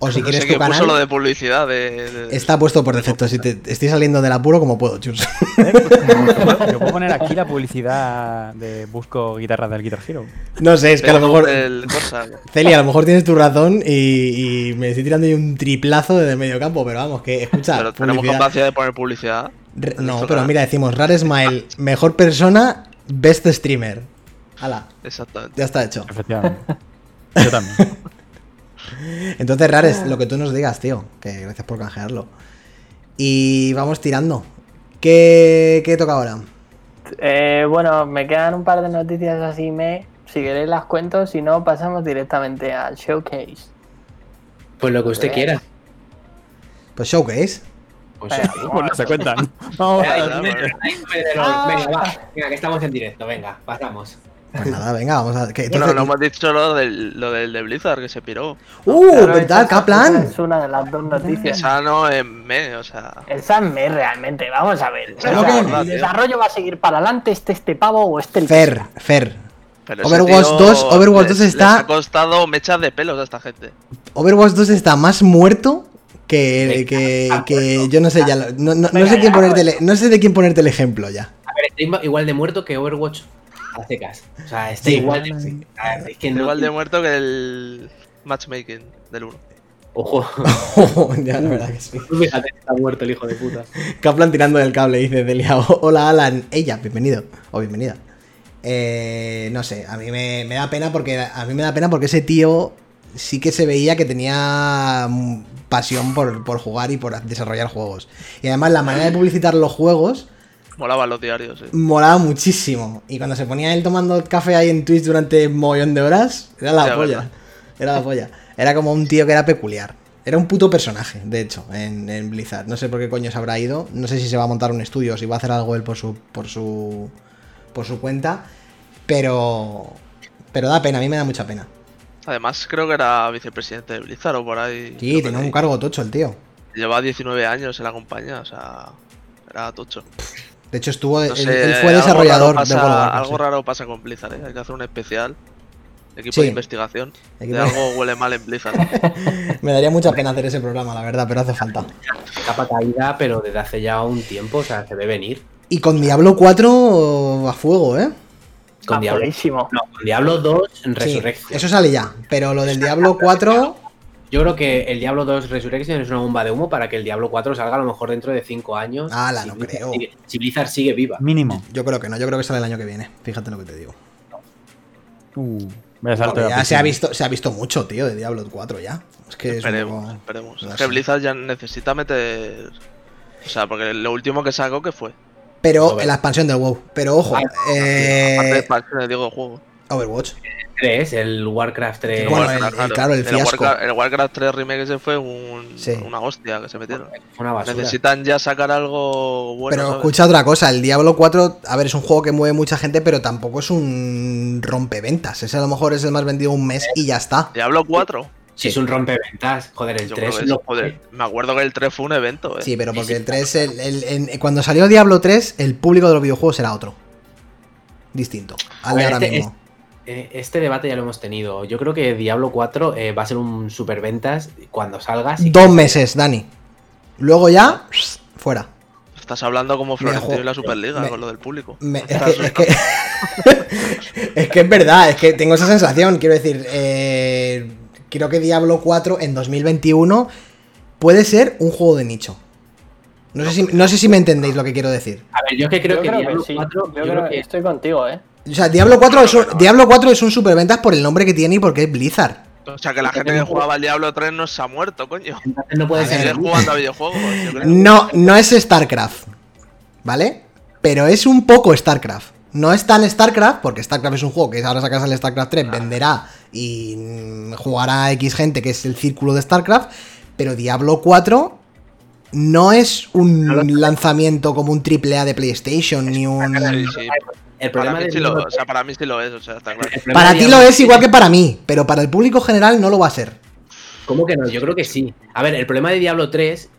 O si no quieres tu canal... Lo de publicidad de, de... Está puesto por defecto, si te estoy saliendo del apuro como puedo, chus. Yo puedo poner aquí la publicidad de busco guitarras del Guitar Hero. No sé, es que a lo mejor... El... Celia, a lo mejor tienes tu razón y, y me estoy tirando yo un triplazo desde el medio campo, pero vamos, que escucha... Pero tenemos publicidad... capacidad de poner publicidad. Re... No, pero canal. Mira, decimos, Rar Smile, mejor persona, best streamer. Hala. Exactamente. Ya está hecho. Efectivamente. Yo también. Entonces, Rares, lo que tú nos digas, tío. Que gracias por canjearlo. Y vamos tirando. ¿Qué, qué toca ahora? Eh, bueno, me quedan un par de noticias así, me si queréis las cuento. Si no, pasamos directamente al showcase. Pues lo que usted ¿Qué? quiera. Pues showcase. Pues no se cuentan. Vamos a ver. Venga, va. Venga, que estamos en directo. Venga, pasamos. Pues nada, venga, vamos a... ¿Qué, bueno, no hemos dicho lo del, lo del de Blizzard, que se piró. ¡Uh! Claro, ¿verdad? ¡Kaplan! Es una de las dos noticias. Esa no es me, o sea... Esa es me realmente, vamos a ver. O sea, que el verdad, desarrollo tío. va a seguir para adelante, este este pavo o este... El Fer, Fer. Pero Overwatch dos, Overwatch les, dos está... Les ha costado mechas de pelos a esta gente. Overwatch dos está más muerto que... que, que, que yo no sé ya... No, no, venga, no, sé quién ponerte, no sé de quién ponerte el ejemplo ya. A ver, está igual de muerto que Overwatch a secas. O sea, está sí, igual de, sí. es que no igual de muerto que el matchmaking del uno. Ojo. Ya, la verdad que sí. Fíjate, está muerto el hijo de puta. Kaplan tirando del cable, dice Delia. Hola, Alan. Ella, bienvenido. O bienvenida. Eh, no sé, a mí me, me da pena porque a mí me da pena porque ese tío sí que se veía que tenía pasión por, por jugar y por desarrollar juegos. Y además la manera de publicitar los juegos... Molaban los diarios, sí. Molaba muchísimo. Y cuando se ponía él tomando café ahí en Twitch durante un mogollón de horas, era la polla. Era la polla. Era como un tío que era peculiar. Era un puto personaje, de hecho, en, en Blizzard. No sé por qué coño se habrá ido. No sé si se va a montar un estudio o si va a hacer algo él por su... por su... por su cuenta. Pero... pero da pena, a mí me da mucha pena. Además, creo que era vicepresidente de Blizzard o por ahí. Sí, tenía un cargo tocho el tío. Llevaba diecinueve años en la compañía, o sea... era tocho. De hecho, estuvo... No sé, él fue desarrollador pasa, de World of Warcraft. Algo raro pasa con Blizzard, ¿eh? Hay que hacer un especial. Equipo sí. de investigación. Equipo... de algo huele mal en Blizzard. Me daría mucha pena hacer ese programa, la verdad, pero hace falta. Capa caída, pero desde hace ya un tiempo, o sea, se ve venir. Y con Diablo cuatro a fuego, ¿eh? Con ah, Diablo. No, con Diablo dos en Resurrection. Sí, eso sale ya, pero lo del Diablo cuatro... Yo creo que el Diablo dos Resurrection es una bomba de humo para que el Diablo cuatro salga a lo mejor dentro de cinco años. Ah, la si no Blizzard creo. Sigue, si Blizzard sigue viva. Mínimo. Yo creo que no, yo creo que sale el año que viene. Fíjate lo que te digo. Uh, me salto no, ya se ha, visto, se ha visto mucho, tío, de Diablo cuatro ya. Es que esperemos, es como... esperemos. Es que Blizzard ya necesita meter... O sea, porque lo último que sacó, ¿qué fue? Pero en la expansión del WoW. Pero ojo, ah, eh... aparte de expansiones, digo, juego. Overwatch. tres, el Warcraft tres. Bueno, el, el, el, claro, el fiasco. El Warcraft, el Warcraft tres Remake ese fue un, sí. una hostia que se metieron. Una basura. Necesitan ya sacar algo bueno. Pero ¿sabes? Escucha otra cosa, el Diablo cuatro, a ver, es un juego que mueve mucha gente, pero tampoco es un rompeventas. Ese a lo mejor es el más vendido un mes y ya está. ¿Diablo cuatro? Sí, es un rompeventas. Joder, el yo tres... Lo... Joder, me acuerdo que el tres fue un evento, ¿eh? Sí, pero porque el tres... El, el, el, cuando salió Diablo tres, el público de los videojuegos era otro. Distinto. Al de ahora este, mismo. Este... Este debate ya lo hemos tenido. Yo creo que Diablo cuatro eh, va a ser un superventas cuando salga. Dos meses, Dani. Luego ya, fuera. Estás hablando como Florentino y la Superliga me, con lo del público. Me, es, que, es, que, es que es verdad, es que tengo esa sensación. Quiero decir, eh, creo que Diablo cuatro en dos mil veintiuno puede ser un juego de nicho. No sé si, no sé si me entendéis lo que quiero decir. A ver, yo es que creo yo que creo Diablo que sí. cuatro... Yo, yo creo que estoy contigo, ¿eh? O sea, Diablo cuatro es un, Diablo cuatro es un superventas por el nombre que tiene y porque es Blizzard. O sea, que la gente que jugaba al Diablo tres no se ha muerto, coño. Entonces no puede ser jugando a videojuegos. Yo creo. No, no es StarCraft, ¿vale? Pero es un poco StarCraft. No es tan StarCraft, porque StarCraft es un juego que ahora sacas el StarCraft tres, ah. venderá y jugará a X gente, que es el círculo de StarCraft. Pero Diablo cuatro no es un no lo... lanzamiento como un triple A de PlayStation, es ni un... Sí, sí. El problema para, mí sí lo, o sea, para mí sí lo es, o sea, está claro. Para ti lo es igual que para mí, pero para el público general no lo va a ser. ¿Cómo que no? Yo creo que sí. A ver, el problema de Diablo tres,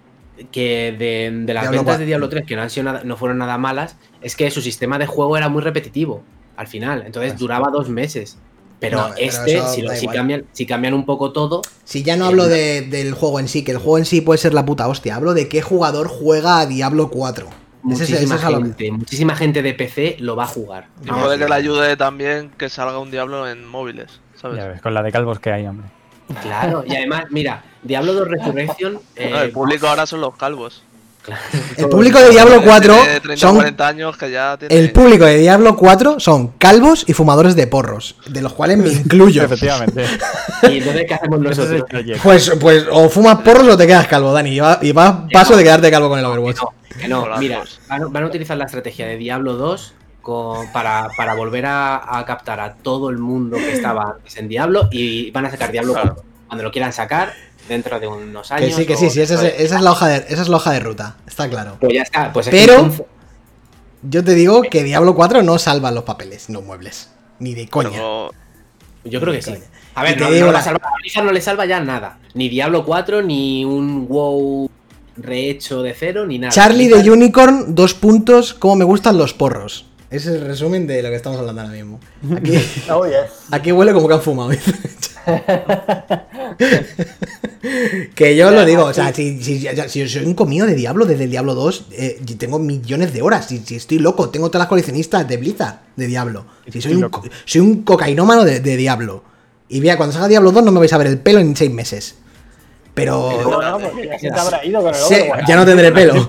que de, de las Diablo ventas cuatro. De Diablo tres, que no, han sido nada, no fueron nada malas, es que su sistema de juego era muy repetitivo al final, entonces pues duraba dos meses. Pero no, este, pero si, lo, si, cambian, si cambian un poco todo... Si ya no hablo de, del juego en sí, que el juego en sí puede ser la puta hostia, hablo de qué jugador juega a Diablo cuatro. Muchísima, ese, ese gente, muchísima gente de P C lo va a jugar. Y no, puede que le ayude también que salga un Diablo en móviles, ¿sabes? Ya ves, con la de calvos que hay, hombre. Claro, y además, mira, Diablo dos Resurrection... Eh, no, el público ahora son los calvos. Claro. El público de Diablo cuatro treinta, son... cuarenta años que ya tiene... El público de Diablo cuatro son calvos y fumadores de porros, de los cuales me incluyo. Efectivamente. ¿Y entonces qué hacemos nosotros? Pues, pues o fumas porros o te quedas calvo, Dani. Y vas va, paso de quedarte calvo con el Overwatch. Que no, que no. Mira, van, van a utilizar la estrategia de Diablo dos con, para, para volver a, a captar a todo el mundo que estaba antes en Diablo y van a sacar Diablo cuatro cuando lo quieran sacar. Dentro de unos años. Que sí, que sí, o... sí esa, es, esa, es la hoja de, esa es la hoja de ruta, está claro. Pues ya está, pues es pero que... yo te digo que Diablo cuatro no salva los papeles, no muebles, ni de coña. Pero... Yo creo que sí. Coña. A ver, no, no, la... salva, no le salva ya nada. Ni Diablo cuatro, ni un WoW rehecho de cero, ni nada. Charlie de Unicorn, dos puntos, cómo me gustan los porros. Ese es el resumen de lo que estamos hablando ahora mismo. Aquí, oh, yes. Aquí huele como que han fumado. Que yo lo digo, o sea, si, si, si, si yo soy un comido de Diablo desde el Diablo dos, eh, tengo millones de horas, si, si estoy loco, tengo todas las coleccionistas de Blizzard de Diablo, si soy, un, soy un cocainómano de, de Diablo. Y vea, cuando salga Diablo dos no me vais a ver el pelo en seis meses. Pero... No, no, ya, se te habrá ido con el sé, bueno, ya no tendré pelo.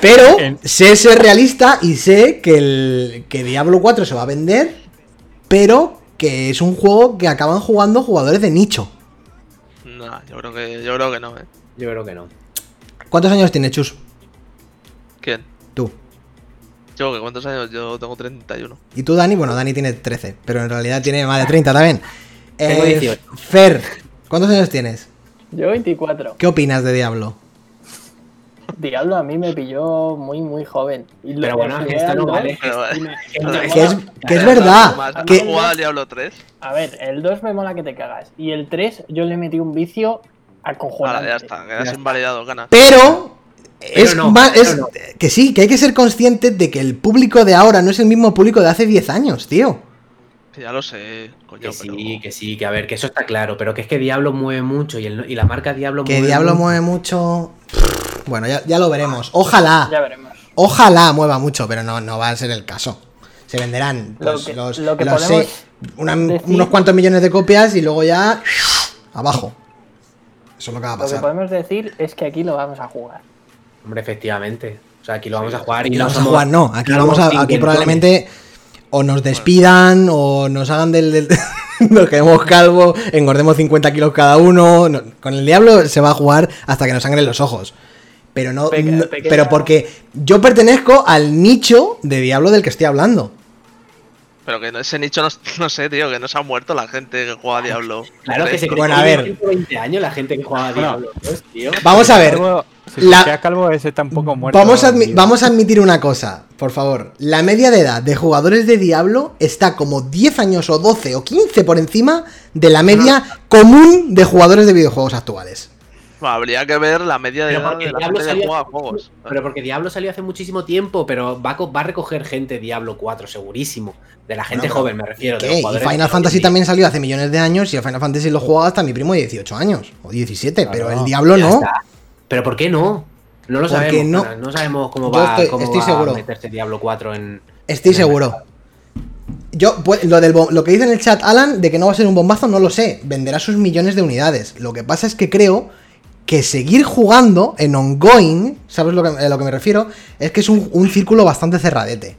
Pero sé ser realista y sé que, el, que Diablo cuatro se va a vender, pero que es un juego que acaban jugando jugadores de nicho. No, yo creo que, yo creo que no, eh. Yo creo que no. ¿Cuántos años tienes, Chus? ¿Quién? Tú. Yo, ¿que cuántos años? Yo tengo treinta y uno. ¿Y tú, Dani? Bueno, Dani tiene trece, pero en realidad tiene más de treinta también. Tengo eh, dieciocho. Fer, ¿cuántos años tienes? Yo veinticuatro. ¿Qué opinas de Diablo? Diablo a mí me pilló muy muy joven. Y pero bueno, esto no vale. Que es verdad. ¿Has jugado al Diablo tres? A ver, el dos me mola que te cagas. Y el tres yo le metí un vicio acojonante. Ahora ya está, quedas invalidado, ganas. Pero, pero es, no, más, es no. Que sí, que hay que ser consciente de que el público de ahora no es el mismo público de hace diez años, tío. Ya lo sé, coño, que sí, pero... que sí, que a ver, que eso está claro, pero que es que Diablo mueve mucho y, el, y la marca Diablo que mueve Diablo mucho. mueve mucho... Bueno, ya, ya lo veremos, ojalá, ya veremos. Ojalá mueva mucho, pero no, no va a ser el caso. Se venderán pues, lo que, los, lo que los sé, una, decir... unos cuantos millones de copias y luego ya... abajo. Eso es lo que va a pasar. Lo que podemos decir es que aquí lo vamos a jugar. Hombre, efectivamente, o sea, aquí lo vamos a jugar... Aquí lo vamos a jugar, no, aquí, lo vamos a, aquí probablemente... O nos despidan, o nos hagan del... del nos quedemos calvos, engordemos cincuenta kilos cada uno... No, con el Diablo se va a jugar hasta que nos sangren los ojos. Pero no, peque, no peque, pero porque yo pertenezco al nicho de Diablo del que estoy hablando. Pero que ese nicho, no, no sé, tío, que no se ha muerto la gente que juega a Diablo. Claro que se cree bueno, que a ver. veinte años la gente que juega a Diablo. Pues, tío. Vamos a ver. Si la... sea calvo, ese tampoco muerto. Vamos a, admi- vamos a admitir una cosa, por favor. La media de edad de jugadores de Diablo está como diez años o doce o quince por encima de la media no. común de jugadores de videojuegos actuales. Habría que ver la media de edad de la gente que juega a juegos. Pero porque Diablo salió hace muchísimo tiempo, pero va a, va a recoger gente Diablo cuatro, segurísimo. De la gente no, joven, me refiero. ¿Qué? De los jugadores. Y Final Fantasy también salió hace millones de años y el Final Fantasy lo jugaba hasta mi primo de dieciocho años o diecisiete, claro, pero el Diablo no. Está. ¿Pero por qué no? No lo porque sabemos. No. Bueno, no sabemos cómo Yo va, estoy, cómo estoy va seguro. a meterse Diablo cuatro en... Estoy en seguro. Yo, pues, lo, del, lo que dice en el chat Alan de que no va a ser un bombazo, no lo sé. Venderá sus millones de unidades. Lo que pasa es que creo... que seguir jugando en ongoing, ¿sabes lo que, a lo que me refiero? Es que es un, un círculo bastante cerradete.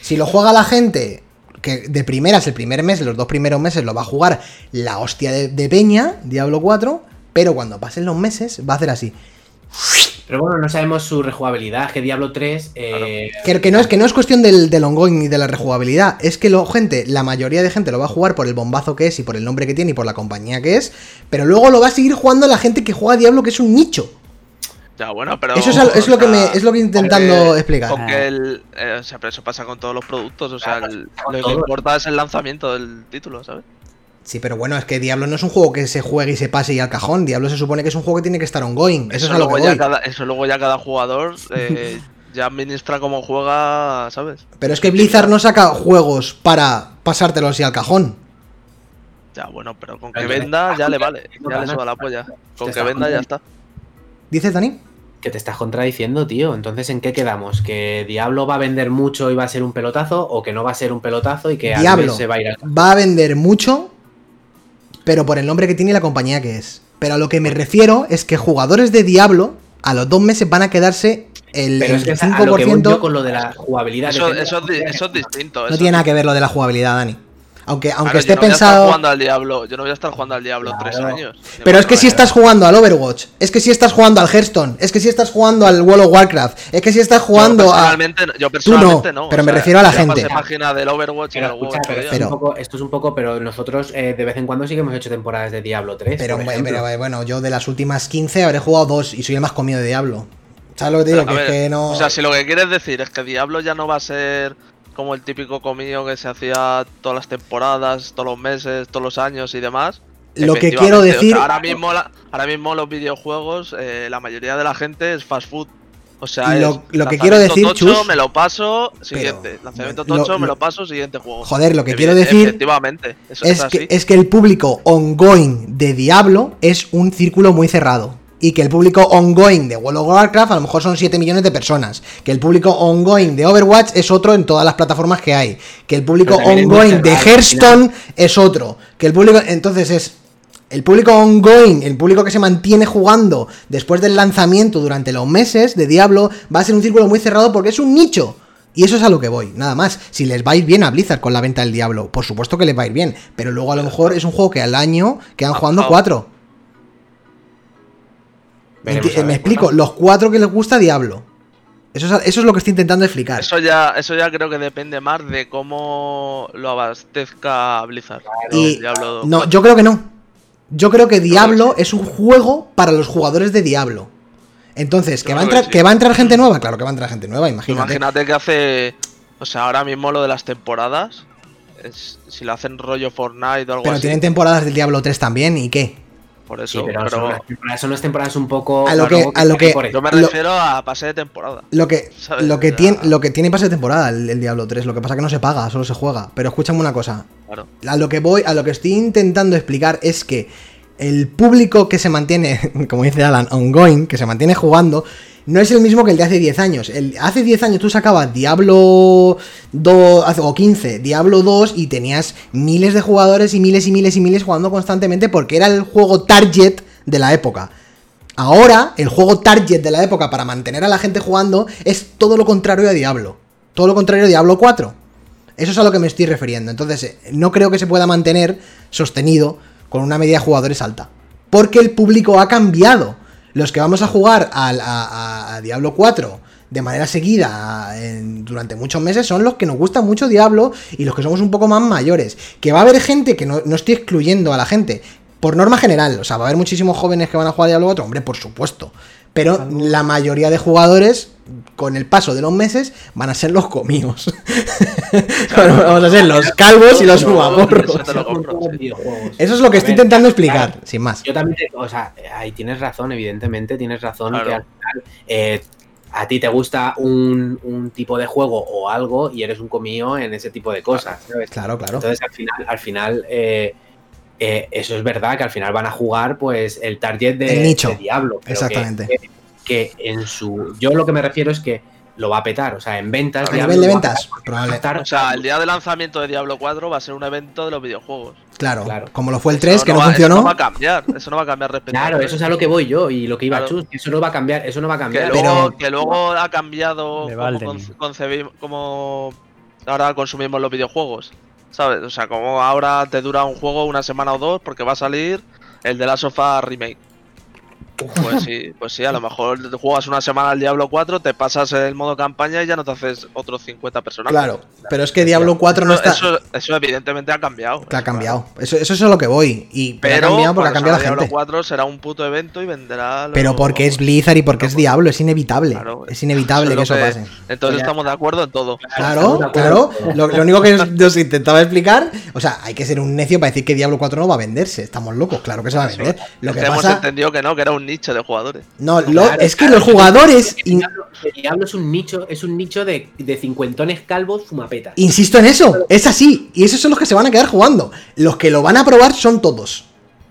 Si lo juega la gente, que de primeras, el primer mes, los dos primeros meses, lo va a jugar la hostia de, de peña, Diablo cuatro, pero cuando pasen los meses, va a hacer así. Pero bueno, no sabemos su rejugabilidad, que Diablo tres... Eh... Que, que, no es, que no es cuestión del, del ongoing ni de la rejugabilidad, es que lo, gente, la mayoría de gente lo va a jugar por el bombazo que es y por el nombre que tiene y por la compañía que es, pero luego lo va a seguir jugando la gente que juega a Diablo, que es un nicho. Ya, bueno, pero... Eso es, al, es, lo, que me, es lo que intentando que, explicar. Porque el, eh, o sea, pero eso pasa con todos los productos, o sea, el, lo que importa es el lanzamiento del título, ¿sabes? Sí, pero bueno, es que Diablo no es un juego que se juegue y se pase y al cajón. Diablo se supone que es un juego que tiene que estar ongoing. Eso, eso, es a lo que voy. Ya cada, eso luego ya cada jugador eh, ya administra cómo juega, ¿sabes? Pero es que Blizzard no saca juegos para pasártelos y al cajón. Ya, bueno, pero con que venda ya le vale. Ya le suba la polla. Con que venda ya está. ¿Dices, Dani? Que te estás contradiciendo, tío. Entonces, ¿en qué quedamos? ¿Que Diablo va a vender mucho y va a ser un pelotazo? ¿O que no va a ser un pelotazo y que Diablo se va a ir al... va a vender mucho... pero por el nombre que tiene y la compañía que es. Pero a lo que me refiero es que jugadores de Diablo a los dos meses van a quedarse el, pero el es que cinco por ciento... A lo que voy yo con lo de la jugabilidad. Eso, eso, de... eso es distinto. No eso. tiene nada que ver lo de la jugabilidad, Dani. Aunque, aunque claro, esté yo no pensado... Voy a estar jugando al Diablo. Yo no voy a estar jugando al Diablo claro. tres años. Pero es que si estás jugando al Overwatch, es que si estás jugando al Hearthstone, es que si estás jugando al World of Warcraft, es que si estás jugando yo personalmente, a... No, yo personalmente Tú no, no, pero o sea, me refiero a la gente. Página del Overwatch pero, y del escucha, pero, pero, es poco, esto es un poco, pero nosotros eh, de vez en cuando sí que hemos hecho temporadas de Diablo tres. Pero, pero bueno, yo de las últimas quince habré jugado dos y soy el más comido de Diablo. ¿Sabes lo que te digo? Que ver, es que no... O sea, si lo que quieres decir es que Diablo ya no va a ser... como el típico comido que se hacía todas las temporadas, todos los meses, todos los años y demás. Lo que quiero decir... O sea, ahora, mismo la, ahora mismo los videojuegos, eh, la mayoría de la gente es fast food. O sea, lo, lo que quiero decir, tocho, Chus, me lo paso, siguiente. Lanzamiento tocho, lo, me lo paso, siguiente juego. Joder, lo que quiero decir efectivamente, eso es, que, es que el público ongoing de Diablo es un círculo muy cerrado. Y que el público ongoing de World of Warcraft a lo mejor son siete millones de personas. Que el público ongoing de Overwatch es otro en todas las plataformas que hay. Que el público ongoing de Hearthstone es otro. Que el público... Entonces es... El público ongoing, el público que se mantiene jugando después del lanzamiento durante los meses de Diablo, va a ser un círculo muy cerrado porque es un nicho. Y eso es a lo que voy, nada más. Si les va a ir bien a Blizzard con la venta del Diablo, por supuesto que les va a ir bien. Pero luego a lo mejor es un juego que al año quedan jugando cuatro. Veremos, me explico, los cuatro que les gusta Diablo. Eso es, eso es lo que estoy intentando explicar. Eso ya, eso ya creo que depende más de cómo lo abastezca Blizzard. Y, Diablo no, yo creo que no. Yo creo que Diablo es un juego para los jugadores de Diablo. Entonces, ¿que va, a entrar, sí. ¿que va a entrar gente nueva? Claro que va a entrar gente nueva, imagínate. Imagínate que hace... O sea, ahora mismo lo de las temporadas, es, si lo hacen rollo Fortnite o algo pero así... Pero tienen temporadas del Diablo tres también, ¿y qué? Por eso, sí, pero, pero... Son, las, son las temporadas un poco... A lo que... A lo que yo me refiero lo, a pase de temporada. Lo que, lo que, tiene, lo que tiene pase de temporada el, el Diablo tres, lo que pasa que no se paga, solo se juega. Pero escúchame una cosa. Claro. A lo que voy, a lo que estoy intentando explicar es que el público que se mantiene, como dice Alan, ongoing, que se mantiene jugando, no es el mismo que el de hace diez años. El, hace diez años tú sacabas Diablo dos o quince, Diablo dos y tenías miles de jugadores y miles y miles y miles jugando constantemente porque era el juego target de la época. Ahora, el juego target de la época para mantener a la gente jugando es todo lo contrario a Diablo. Todo lo contrario a Diablo cuatro. Eso es a lo que me estoy refiriendo. Entonces, no creo que se pueda mantener sostenido con una media de jugadores alta. Porque el público ha cambiado. Los que vamos a jugar a, a, a Diablo cuatro de manera seguida a, en, durante muchos meses son los que nos gusta mucho Diablo y los que somos un poco más mayores. Que va a haber gente, que no, no estoy excluyendo a la gente, por norma general. O sea, va a haber muchísimos jóvenes que van a jugar a Diablo cuatro, hombre, por supuesto. Pero la mayoría de jugadores, con el paso de los meses, van a ser los comidos. Claro, vamos a ser los calvos y los guaporros. Eso es lo que estoy intentando explicar, claro, sin más. Yo también, o sea, ahí tienes razón, evidentemente, tienes razón. Claro. Que al final, eh, a ti te gusta un, un tipo de juego o algo y eres un comido en ese tipo de cosas, ¿sabes? Claro, claro. Entonces, al final, al final eh, Eh, eso es verdad, que al final van a jugar pues el target de, el nicho. De Diablo. Exactamente. Que, que, que en su... Yo lo que me refiero es que lo va a petar, o sea, en ventas... A nivel de ventas, probablemente. O sea, el día de lanzamiento de Diablo cuatro va a ser un evento de los videojuegos. Claro, claro. Como lo fue el tres, eso que no, no va, funcionó. Eso no va a cambiar, eso no va a cambiar respecto claro, a eso es a lo que voy yo y lo que iba claro. Chus, eso no va a cambiar, eso no va a cambiar. Que luego, Pero... que luego ha cambiado cómo concebimos, cómo ahora consumimos los videojuegos. ¿Sabes? O sea, como ahora te dura un juego una semana o dos porque va a salir el de Last of Us Remake. Pues sí, pues sí, a lo mejor juegas una semana al Diablo cuatro, te pasas el modo campaña y ya no te haces otros cincuenta personajes. Claro, pero es que Diablo cuatro no está... Eso, eso evidentemente ha cambiado. Que ha cambiado. Eso, eso es a lo que voy. Y pero ha cambiado porque ha cambiado la gente. Diablo cuatro será un puto evento y venderá... Lo... Pero porque es Blizzard y porque es Diablo, es inevitable. Claro, es inevitable que eso que... pase. Entonces estamos de acuerdo en todo. Claro, claro. Lo, lo único que os intentaba explicar... O sea, hay que ser un necio para decir que Diablo cuatro no va a venderse. Estamos locos, claro que se va a vender. Sí, lo que hemos pasa... entendido que no, que era un nicho de jugadores. No, lo, claro, es que claro, los jugadores... El Diablo, el Diablo es un nicho, es un nicho de, de cincuentones calvos fumapetas. Insisto en eso, es así. Y esos son los que se van a quedar jugando. Los que lo van a probar son todos.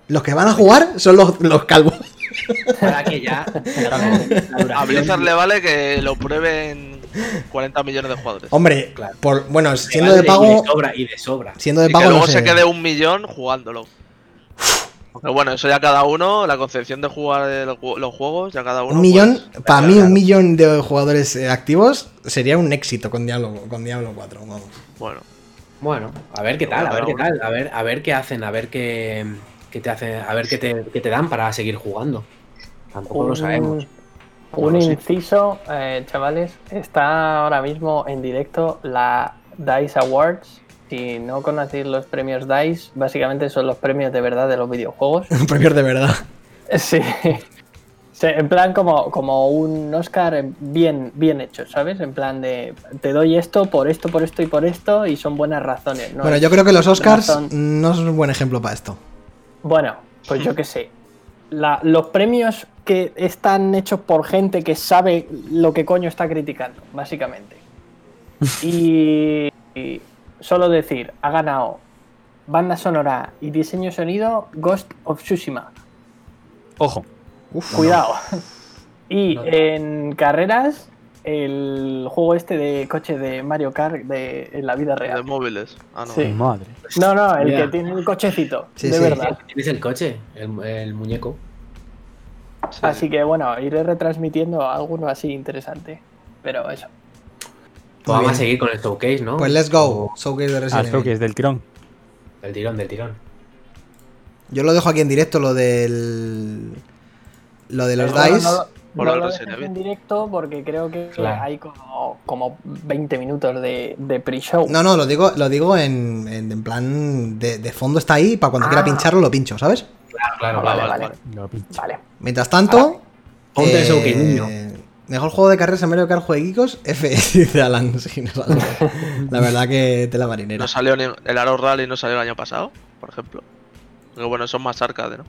Los que van a jugar son los, los calvos. Para que ya... A Blizzard le vale que lo prueben cuarenta millones de jugadores. Hombre, claro. Por, bueno, siendo de pago... Y de sobra, y de sobra. Siendo de pago, y que luego no se quede un millón jugándolo. Pero bueno, eso ya cada uno, la concepción de jugar el, los juegos, ya cada uno... Un millón, pues, para mí un millón de jugadores eh, activos sería un éxito con Diablo, con Diablo cuatro, vamos. Bueno. Bueno, a ver qué tal, bueno, a ver qué tal, a ver, a ver qué hacen, a ver qué, qué te hacen, a ver qué te, qué te dan para seguir jugando. Tampoco un, lo sabemos. Un no inciso, eh, chavales, está ahora mismo en directo la DICE Awards. Si no conocéis los premios DICE, básicamente son los premios de verdad de los videojuegos. Premios de verdad. Sí. Sí, en plan como, como un Oscar bien, bien hecho, ¿sabes? En plan de te doy esto por esto, por esto y por esto y son buenas razones. No bueno, yo creo que los Oscars razón... no es un buen ejemplo para esto. Bueno, pues yo qué sé. La, los premios que están hechos por gente que sabe lo que coño está criticando, básicamente. Y, y solo decir, ha ganado banda sonora y diseño sonido Ghost of Tsushima. Ojo. Uf, cuidado. No, no. Y no, no. En carreras, el juego este de coche de Mario Kart de en la vida real. De móviles. Ah, no. Sí. Madre. No, no, el yeah. que tiene el cochecito. Sí, de sí. verdad. Tienes el coche, el, el muñeco. Sí. Así que bueno, iré retransmitiendo alguno así interesante. Pero eso. Pues vamos a seguir con el showcase, ¿no? Pues let's go. Showcase de Resident Evil. Ah, showcase del tirón. Del tirón, del tirón. Yo lo dejo aquí en directo, lo del... Lo de los Pero dice. No, no, no, no lo dejes en directo porque creo que claro. hay como, como veinte minutos de, de pre-show. No, no, lo digo, lo digo en, en, en plan de, de fondo está ahí, para cuando ah. quiera pincharlo lo pincho, ¿sabes? Claro, claro, vale, vale. vale. vale. vale. Mientras tanto... Ponte eso que niño. Mejor juego de carreras en Mario Kart Jueguicos, F, dice Alan. Sí, no salió. La verdad que tela marinera. No salió ni el Arrow Rally, no salió el año pasado, por ejemplo. Pero bueno, son más arcade, ¿no?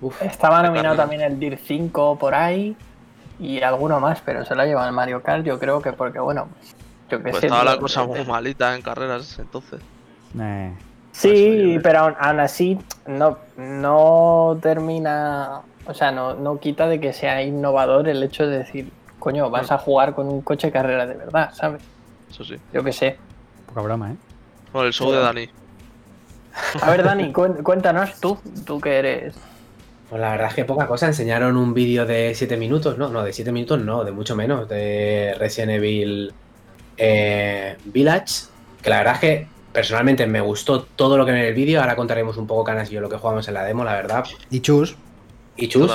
Uf, estaba nominado también el Dirt cinco por ahí y alguno más, pero se lo ha llevado el Mario Kart, yo creo que porque, bueno, yo que pues sé. Estaba la cosa muy malita en carreras entonces. Eh, sí, pero aún, aún así no, no termina, o sea, no, no quita de que sea innovador el hecho de decir, coño, vas a jugar con un coche de carrera de verdad, ¿sabes? Eso sí. Yo que sé. Poca broma, ¿eh? Bueno, el show sí. de Dani. A ver, Dani, cuéntanos tú, tú que eres... Pues la verdad es que poca cosa. Enseñaron un vídeo de siete minutos, no, no, de siete minutos no, de mucho menos, de Resident Evil eh, Village, que la verdad es que personalmente me gustó todo lo que en el vídeo. Ahora contaremos un poco, Canas y yo, lo que jugamos en la demo, la verdad. Y Chus. Y Chus,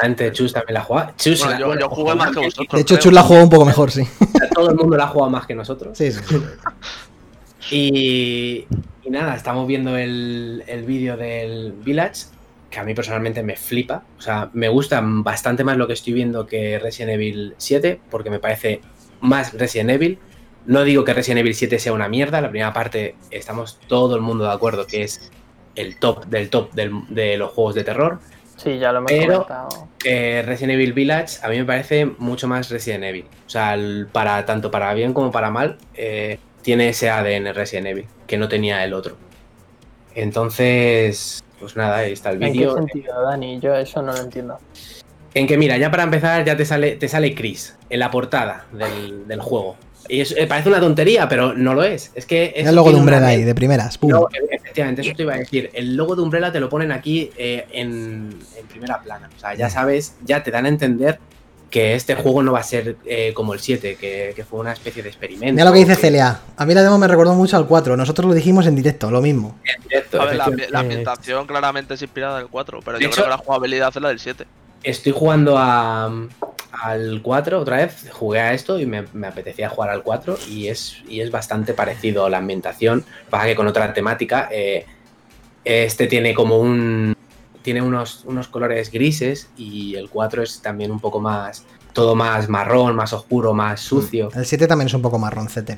antes Chus también la jugaba. Chus bueno, la yo, yo jugué más que vosotros. De hecho, creo. Chus la jugó un poco mejor, sí. O sea, todo el mundo la ha jugado más que nosotros. Sí, sí. Y, y nada, estamos viendo el, el vídeo del Village, que a mí personalmente me flipa. O sea, me gusta bastante más lo que estoy viendo que Resident Evil siete, porque me parece más Resident Evil. No digo que Resident Evil siete sea una mierda. La primera parte estamos todo el mundo de acuerdo que es el top del top del, de los juegos de terror. Sí, ya lo hemos Pero eh, Resident Evil Village a mí me parece mucho más Resident Evil. O sea, el, para, tanto para bien como para mal, eh, tiene ese A D N Resident Evil que no tenía el otro. Entonces... Pues nada, ahí está el vídeo. ¿En qué sentido, Dani? Yo eso no lo entiendo. En que mira, ya para empezar ya te sale te sale Chris en la portada del, del juego. Y es, parece una tontería, pero no lo es. Es que es el logo de Umbrella ahí, de primeras. No, efectivamente, eso te iba a decir. El logo de Umbrella te lo ponen aquí eh, en, en primera plana. O sea, ya sabes, ya te dan a entender que este juego no va a ser eh, como el siete, que, que fue una especie de experimento. Mira lo que dice Celia. A mí la demo me recordó mucho al cuatro. Nosotros lo dijimos en directo, lo mismo. En directo. A ver, la, la ambientación claramente es inspirada del cuatro, pero de yo hecho, creo que la jugabilidad es la del siete. Estoy jugando a, al cuatro otra vez. Jugué a esto y me, me apetecía jugar al cuatro y es, y es bastante parecido a la ambientación. Pasa que con otra temática, eh, este tiene como un... Tiene unos, unos colores grises y el cuatro es también un poco más... Todo más marrón, más oscuro, más sucio. El siete también es un poco marroncete.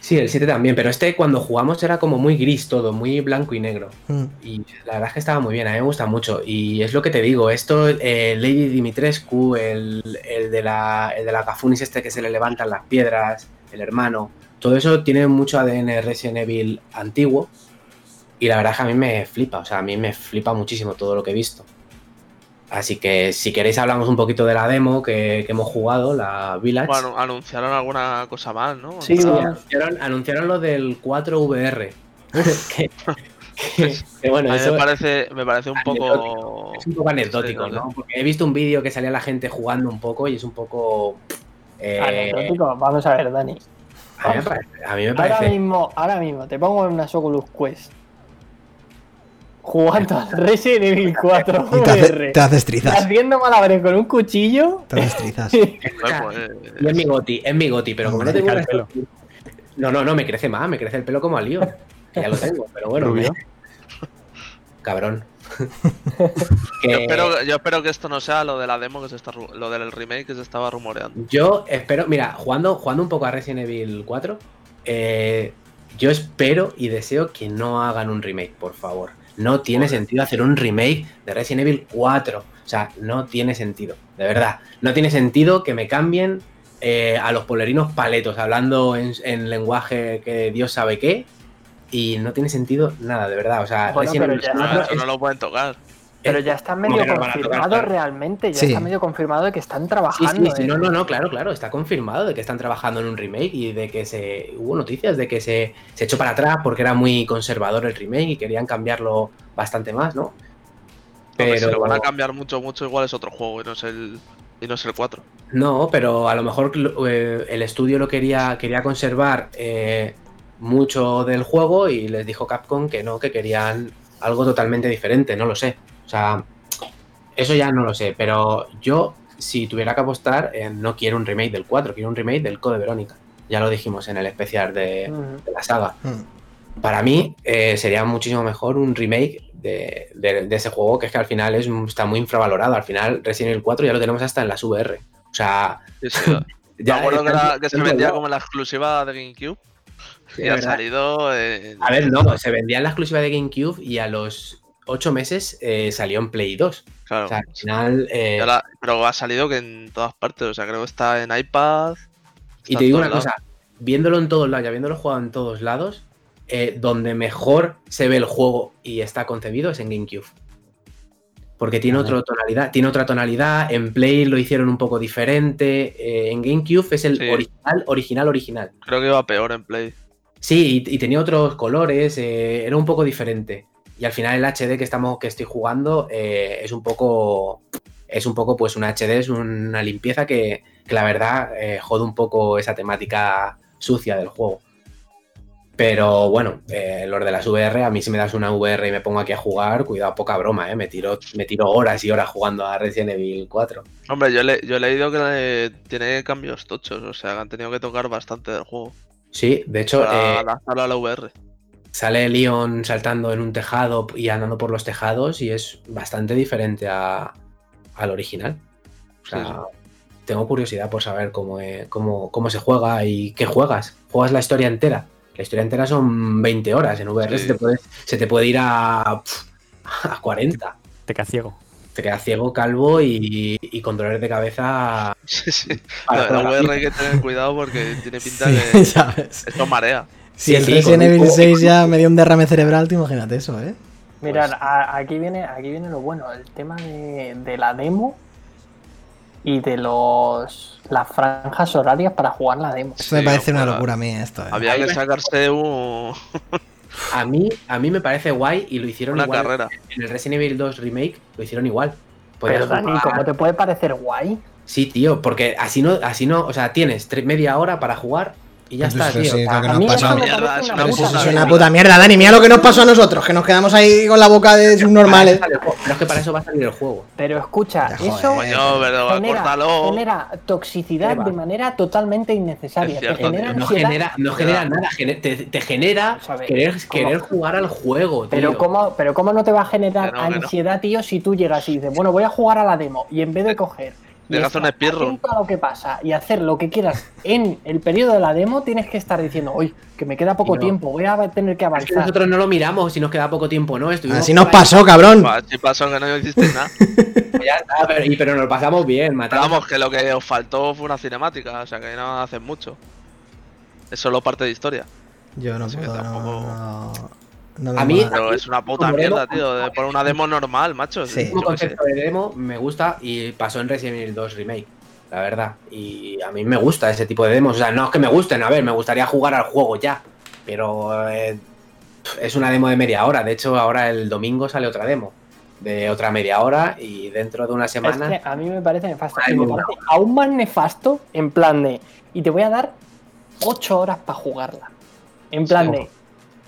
Sí, el siete también, pero este cuando jugamos era como muy gris todo, muy blanco y negro. Mm. Y la verdad es que estaba muy bien, a mí me gusta mucho. Y es lo que te digo, esto, eh, Lady Dimitrescu, el, el de la el de la Gafunis este que se le levantan las piedras, el hermano... Todo eso tiene mucho A D N Resident Evil antiguo. Y la verdad es que a mí me flipa, o sea, a mí me flipa muchísimo todo lo que he visto. Así que si queréis hablamos un poquito de la demo que, que hemos jugado, la Village. Bueno, anunciaron alguna cosa más, ¿no? Sí, ah. anunciaron, anunciaron lo del cuatro V R. que, que, que bueno, a mí eso me parece, me parece un poco... Es un poco anecdótico, sí, ¿no? ¿no? Porque he visto un vídeo que salía la gente jugando un poco y es un poco... Eh... Anecdótico, vamos a ver, Dani. A mí me parece... A mí me parece... Ahora, mismo, ahora mismo, te pongo en una Oculus Quest. Jugando al Resident Evil cuatro. Y te, hace, te haces trizas. Haciendo malabares con un cuchillo. Te haces trizas. Es mi goti, es mi goti, pero como no te crece el pelo. No, no, no, me crece más, me crece el pelo como al lío. Ya lo tengo, pero bueno. Me... Cabrón. que... yo, espero, yo espero que esto no sea lo de la demo, que se está, lo del remake que se estaba rumoreando. Yo espero, mira, jugando, jugando un poco a Resident Evil cuatro, eh, yo espero y deseo que no hagan un remake, por favor. No tiene sentido hacer un remake de Resident Evil cuatro. O O sea, no tiene sentido, de verdad. No tiene sentido que me cambien eh, a los pueblerinos paletos, hablando en, en lenguaje que Dios sabe qué, y no tiene sentido nada, de verdad. O sea, bueno, pero ya, no, eso no lo pueden tocar. Pero ya está medio no confirmado tocar, realmente, ya sí. está medio confirmado de que están trabajando. Sí, sí, sí, no, no, no, claro, claro, está confirmado de que están trabajando en un remake y de que se hubo noticias de que se, se echó para atrás porque era muy conservador el remake y querían cambiarlo bastante más, ¿no? Pero si lo van a cambiar mucho, mucho, igual es otro juego y no es el, y no es el cuatro. No, pero a lo mejor eh, el estudio lo quería, quería conservar eh, mucho del juego y les dijo Capcom que no, que querían algo totalmente diferente, no lo sé. O sea, eso ya no lo sé, pero yo, si tuviera que apostar, eh, no quiero un remake del cuatro, quiero un remake del Code Verónica. Ya lo dijimos en el especial de, uh-huh. de la saga. Uh-huh. Para mí eh, sería muchísimo mejor un remake de, de, de ese juego, que es que al final es, está muy infravalorado. Al final, Resident Evil cuatro ya lo tenemos hasta en las V R. O sea... Sí, sí, ya me acuerdo que, era, que se vendía como en la exclusiva de GameCube. Sí, y ha salido... Eh, a ver, no, se vendía en la exclusiva de GameCube y a los... ocho meses eh, salió en Play dos. Claro. O sea, al final... Eh... Ahora, pero ha salido que en todas partes. O sea, creo que está en iPad... Está y te digo una lados. cosa. Viéndolo en todos lados, ya viéndolo jugado en todos lados, eh, donde mejor se ve el juego y está concebido es en GameCube. Porque tiene, ah, otra tonalidad, tiene otra tonalidad. En Play lo hicieron un poco diferente. Eh, en GameCube es el sí. original, original, original. Creo que iba peor en Play. Sí, y, y tenía otros colores. Eh, era un poco diferente. Y al final el H D que estamos que estoy jugando eh, es un poco, es un poco pues un H D, es una limpieza que, que la verdad eh, jode un poco esa temática sucia del juego. Pero bueno, eh, los de las V R, a mí si me das una V R y me pongo aquí a jugar, cuidado, poca broma, eh, me tiro, me tiro horas y horas jugando a Resident Evil cuatro. Hombre, yo, le, yo he leído que eh, tiene cambios tochos, o sea, que han tenido que tocar bastante del juego. Sí, de hecho... Para eh, lanzarlo a la V R. Sale Leon saltando en un tejado y andando por los tejados y es bastante diferente a, al original. O sea, sí, sí. Tengo curiosidad por saber cómo, eh, cómo, cómo se juega y qué juegas. ¿Juegas la historia entera? La historia entera son veinte horas. En V R sí. se, te puede, se te puede ir a, a cuarenta. Te, te quedas ciego. Te quedas ciego, calvo y, y con dolores de cabeza. Sí, sí. La, la V R hay que tener cuidado porque tiene pinta sí, que sabes. Esto marea. Si sí, el sí, Resident Evil el... seis ya me dio un derrame cerebral, te imagínate eso, ¿eh? Mirad, pues... a, aquí, viene, aquí viene lo bueno, el tema de, de la demo y de los las franjas horarias para jugar la demo. Eso sí, me parece una locura a mí esto, ¿eh? Había que sacarse un... a, mí, a mí me parece guay y lo hicieron una igual. Carrera. En el Resident Evil dos Remake lo hicieron igual. Podías Pero, Dani, ¿cómo te puede parecer guay? Sí, tío, porque así no... así no, o sea, tienes tre- media hora para jugar... Y ya pues está, eso, tío. Sí, a mí eso me mierda, es una, puta, eso es una puta mierda, Dani. Mira lo que nos pasó a nosotros, que nos quedamos ahí con la boca de subnormales. Pero es que para eso va a salir el juego. Pero escucha, pero, eso joder, pero genera, genera toxicidad de manera totalmente innecesaria. Cierto, genera no, genera, no genera nada, gener, te, te genera querer, querer jugar al juego, tío. Pero cómo, pero cómo no te va a generar no, ansiedad, no. tío, si tú llegas y dices, bueno, voy a jugar a la demo y en vez de coger... de razón espierro lo que pasa y hacer lo que quieras en el periodo de la demo, tienes que estar diciendo, uy, que me queda poco no. tiempo, voy a tener que avanzar. Es que nosotros no lo miramos si nos queda poco tiempo, ¿no? Estuvimos así nos pasó, ahí. Cabrón. Así pasó, que no hiciste nada. Ya está, pero, y, pero nos lo pasamos bien, matamos. Vamos, que lo que os faltó fue una cinemática, o sea, que no hacen mucho. Es solo parte de historia. Yo no así puedo, que tampoco... no, no. No a mí pero es una puta mierda, demo, tío, de por una demo normal, macho. Sí. El concepto de demo me gusta y pasó en Resident Evil dos Remake, la verdad. Y a mí me gusta ese tipo de demos. O sea, no es que me gusten, a ver, me gustaría jugar al juego ya, pero eh, es una demo de media hora. De hecho, ahora el domingo sale otra demo de otra media hora y dentro de una semana... Es que a mí me parece nefasto. Ay, me no. parece aún más nefasto en plan de... Y te voy a dar ocho horas para jugarla. En plan sí. de...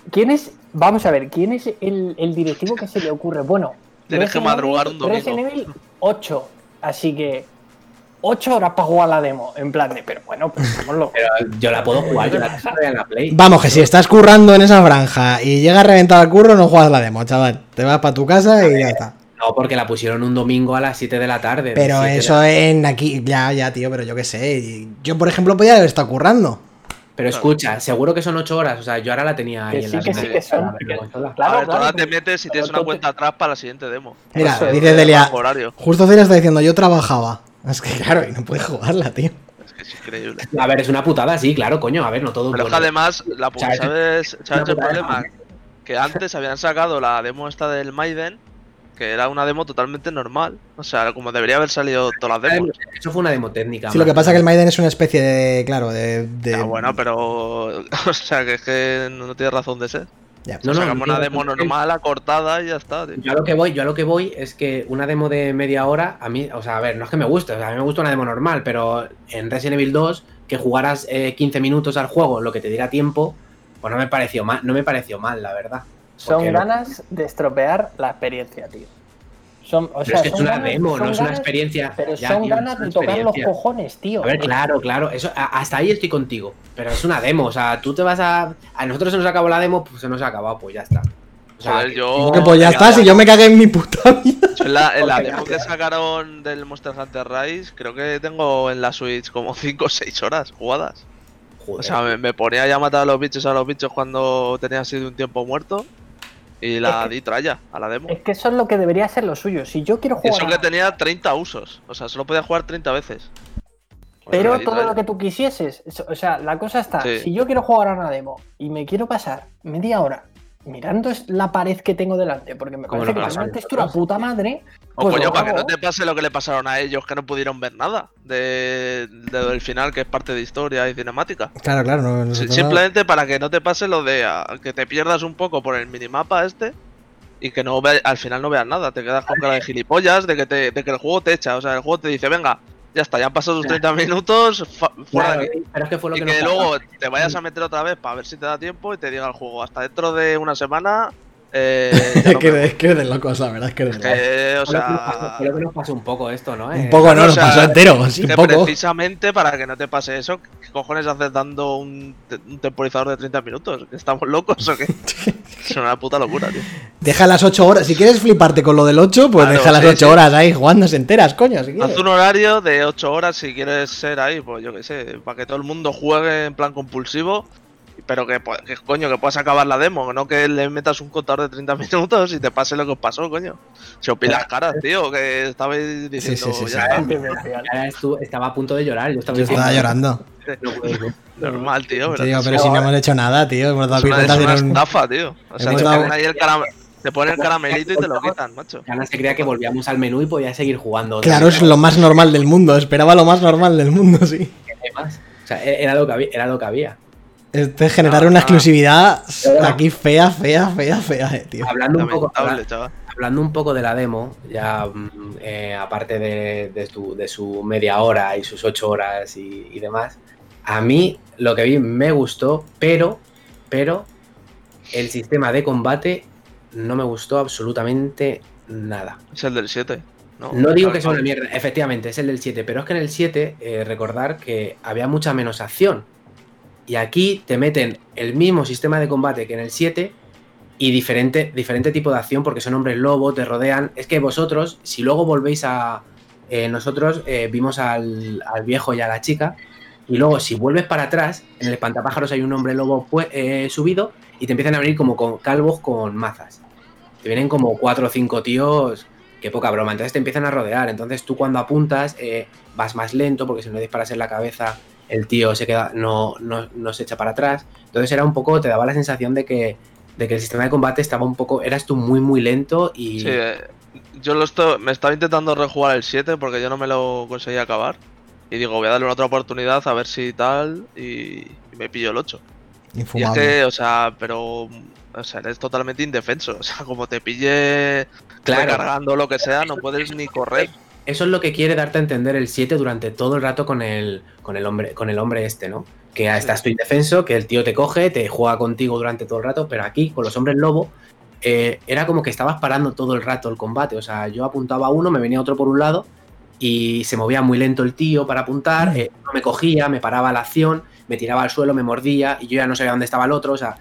¿Quién es...? Vamos a ver, ¿quién es el, el directivo que se le ocurre? Bueno, tienes que madrugar un domingo. Resident Evil ocho, así que ocho horas para jugar la demo, en plan de, pero bueno, pues vámonos. Pero yo la puedo jugar, yo la puedo en la Play. Vamos, que si estás currando en esa franja y llegas reventado al curro, no juegas la demo, chaval. Te vas para tu casa y ya está. No, porque la pusieron un domingo a las siete de la tarde. Pero eso en aquí, ya, ya, tío, pero yo qué sé. Yo, por ejemplo, podía haber estado currando. Pero escucha, seguro que son ocho horas. O sea, yo ahora la tenía ahí en la consola. Claro, tú ahora te metes y tienes una cuenta atrás para la siguiente demo. Mira, dice Delia, justo Celia está diciendo, yo trabajaba. Es que claro, y no puedes jugarla, tío. Es que es increíble. A ver, es una putada, sí, claro, coño. A ver, no todo. Pero es que además, la putada, ¿sabes? ¿Sabes el problema? Que antes habían sacado la demo esta del Maiden, que era una demo totalmente normal. O sea, como debería haber salido todas las demos. Eso fue una demo técnica. Sí, man. Lo que pasa es que el Maiden es una especie de... Claro, de... de... Ya, bueno, pero... O sea, que es que no tiene razón de ser. Ya, pues no, sacamos no, no, una demo no, normal, no, acortada y ya está, tío. Yo a lo que voy, yo a lo que voy es que una demo de media hora, a mí... O sea, a ver, no es que me guste. O sea, a mí me gusta una demo normal, pero en Resident Evil dos, que jugaras eh, quince minutos al juego, lo que te diera tiempo, pues no me pareció mal, no me pareció mal, la verdad. Son no? ganas de estropear la experiencia, tío. Son, o sea, es que son es una ganas, demo, no es una experiencia. Pero ya, son tío, ganas de tocar los cojones, tío. A ver, claro, claro. Eso, hasta ahí estoy contigo. Pero es una demo, o sea, tú te vas a... A nosotros se nos acabó la demo, pues se nos ha acabado, pues ya está. O sea, Joder, yo... Que pues ya está, si yo me cagué en mi puta vida. En la, en la demo que sacaron del Monster Hunter Rise, creo que tengo en la Switch como cinco o seis horas jugadas. Joder. O sea, me, me ponía ya a matar a los bichos a los bichos cuando tenía así un tiempo muerto. Y la es que, di tralla a la demo. Es que eso es lo que debería ser lo suyo. Si yo quiero jugar... Eso que tenía treinta usos. O sea, solo podía jugar treinta veces. Pero todo tralla. Lo que tú quisieses. O sea, la cosa está. Sí. Si yo quiero jugar a una demo y me quiero pasar media hora mirando la pared que tengo delante, porque me parece no que la textura puta madre... O pues coño, para que no te pase lo que le pasaron a ellos, que no pudieron ver nada de, de, del final, que es parte de historia y cinemática. Claro, claro. No, no, simplemente no. Para que no te pase lo de a, que te pierdas un poco por el minimapa este y que no ve, al final no veas nada. Te quedas con cara de gilipollas de que, te, de que el juego te echa. O sea, el juego te dice, venga, ya está, ya han pasado tus treinta minutos, fa, fuera claro, de aquí. Pero es que fue lo y que, que, que luego te vayas a meter otra vez para ver si te da tiempo y te diga el juego, hasta dentro de una semana... Eh, no me... Es que eres loco, o sea, verdad es que eres loco. Eh, o sea... Creo que nos pasó un poco esto, ¿no? Un poco no, nos pasó entero. Sí, un poco. Precisamente para que no te pase eso, ¿qué cojones haces dando un, un temporizador de treinta minutos? ¿Estamos locos o qué? Es una puta locura, tío. Deja las ocho horas. Si quieres fliparte con lo del ocho, pues claro, deja las ocho sí, horas sí. ahí jugándose enteras, coño. Si Haz un horario de ocho horas si quieres ser ahí, pues yo qué sé, para que todo el mundo juegue en plan compulsivo. Pero que, que coño, que puedas acabar la demo, no que le metas un contador de treinta minutos y te pase lo que os pasó, coño. Se os pila las caras, tío, que estabais diciendo... Sí, sí, sí, ya sí, sí. Está. Estaba a punto de llorar, yo estaba, yo estaba llorando. Normal, tío. Pero, tío, pero si no hemos hecho nada, tío. Hemos dado es una, una un... estafa, tío. O sea, te ponen ahí el caramelo. Te ponen el caramelito y te lo quitan, macho. Ana se creía que volvíamos al menú y podía seguir jugando. Claro, es lo más normal del mundo. Esperaba lo más normal del mundo, sí. Además, o sea, era lo que había. Era lo que había. Este, generar ah, una exclusividad ah, aquí fea, fea, fea, fea, eh, tío. Hablando un poco, habla, hablando un poco de la demo, ya eh, aparte de, de, su, de su media hora y sus ocho horas y, y demás, a mí lo que vi me gustó, pero, pero el sistema de combate no me gustó absolutamente nada. Es el del siete. No, no digo que sea una mierda, efectivamente, es el del siete, pero es que en el siete eh, recordar que había mucha menos acción. Y aquí te meten el mismo sistema de combate que en el siete y diferente, diferente tipo de acción, porque son hombres lobo, te rodean. Es que vosotros, si luego volvéis a... Eh, nosotros eh, vimos al, al viejo y a la chica, y luego si vuelves para atrás, en el espantapájaros hay un hombre lobo pues, eh, subido y te empiezan a venir como con calvos con mazas. Te vienen como cuatro o cinco tíos, qué poca broma. Entonces te empiezan a rodear. Entonces tú cuando apuntas eh, vas más lento, porque si no disparas en la cabeza... el tío se queda, no, no, no se echa para atrás. Entonces era un poco, te daba la sensación de que, de que el sistema de combate estaba un poco, eras tú muy muy lento y... Sí, yo lo estoy, me estaba intentando rejugar el siete porque yo no me lo conseguí acabar. Y digo, voy a darle una otra oportunidad a ver si tal, y, y me pillo el ocho. Infumable. Y es que, o sea, pero... O sea, eres totalmente indefenso. O sea, como te pille claro, cargando lo que sea, no puedes ni correr. Eso es lo que quiere darte a entender el siete durante todo el rato con el, con el hombre con el hombre este, ¿no? Que estás tú indefenso, que el tío te coge, te juega contigo durante todo el rato, pero aquí, con los hombres lobo, eh, era como que estabas parando todo el rato el combate. O sea, yo apuntaba a uno, me venía otro por un lado y se movía muy lento el tío para apuntar, eh, uno me cogía, me paraba la acción, me tiraba al suelo, me mordía y yo ya no sabía dónde estaba el otro, o sea...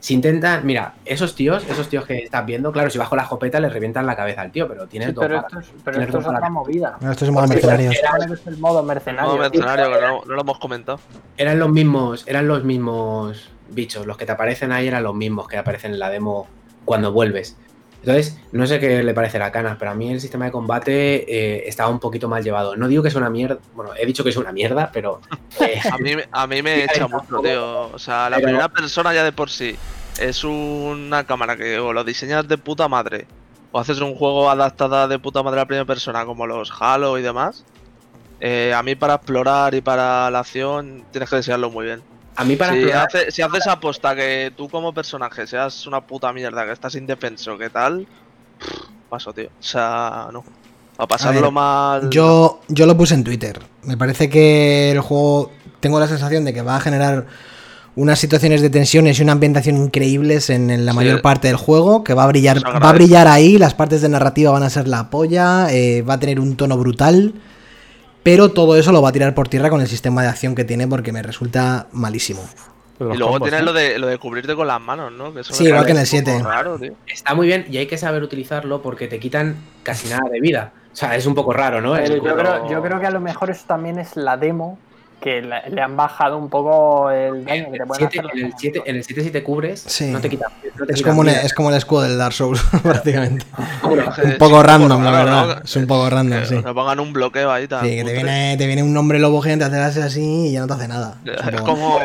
Si intentan, mira, esos tíos, esos tíos que estás viendo, claro, si bajo la escopeta les revientan la cabeza al tío, pero tienes sí, dos pero esto es, pero esto es otra movida. Esto es el modo mercenario. Es el modo mercenario, el modo mercenario que no, no lo hemos comentado. Eran los mismos, eran los mismos bichos, los que te aparecen ahí eran los mismos que aparecen en la demo cuando vuelves. Entonces, no sé qué le parecerá Canas, pero a mí el sistema de combate eh, estaba un poquito mal llevado. No digo que es una mierda, bueno, he dicho que es una mierda, pero... Eh, a, mí, a mí me echa mucho, tío. O sea, la pero... primera persona ya de por sí es una cámara que o lo diseñas de puta madre o haces un juego adaptado de puta madre a la primera persona, como los Halo y demás. Eh, a mí para explorar y para la acción tienes que diseñarlo muy bien. A mí para si, explorar... hace, si haces aposta que tú como personaje seas una puta mierda, que estás indefenso, ¿qué tal? Paso, tío. O sea, no. A pasarlo a ver, mal... Yo, yo lo puse en Twitter. Me parece que el juego... Tengo la sensación de que va a generar unas situaciones de tensiones y una ambientación increíbles en, en la mayor sí. parte del juego, que va a brillar va a brillar ahí, las partes de narrativa van a ser la polla, eh, va a tener un tono brutal... Pero todo eso lo va a tirar por tierra con el sistema de acción que tiene, porque me resulta malísimo. Y luego tienes lo de, lo de cubrirte con las manos, ¿no? Que sí, igual que en el siete. Raro, está muy bien y hay que saber utilizarlo porque te quitan casi nada de vida. O sea, es un poco raro, ¿no? Pero yo, como... creo, yo creo que a lo mejor eso también es la demo, que la, le han bajado un poco el daño que te pueden hacer. En el siete, en el siete si te cubres, sí. no te quitan. No te es, quitan como el, es como el escudo del Dark Souls, prácticamente. Un poco random, la verdad. Es un poco random, sí. Te pongan un bloqueo ahí. Tal, sí, que te viene, te viene un hombre lobo gigante, te hace así y ya no te hace nada. Es como...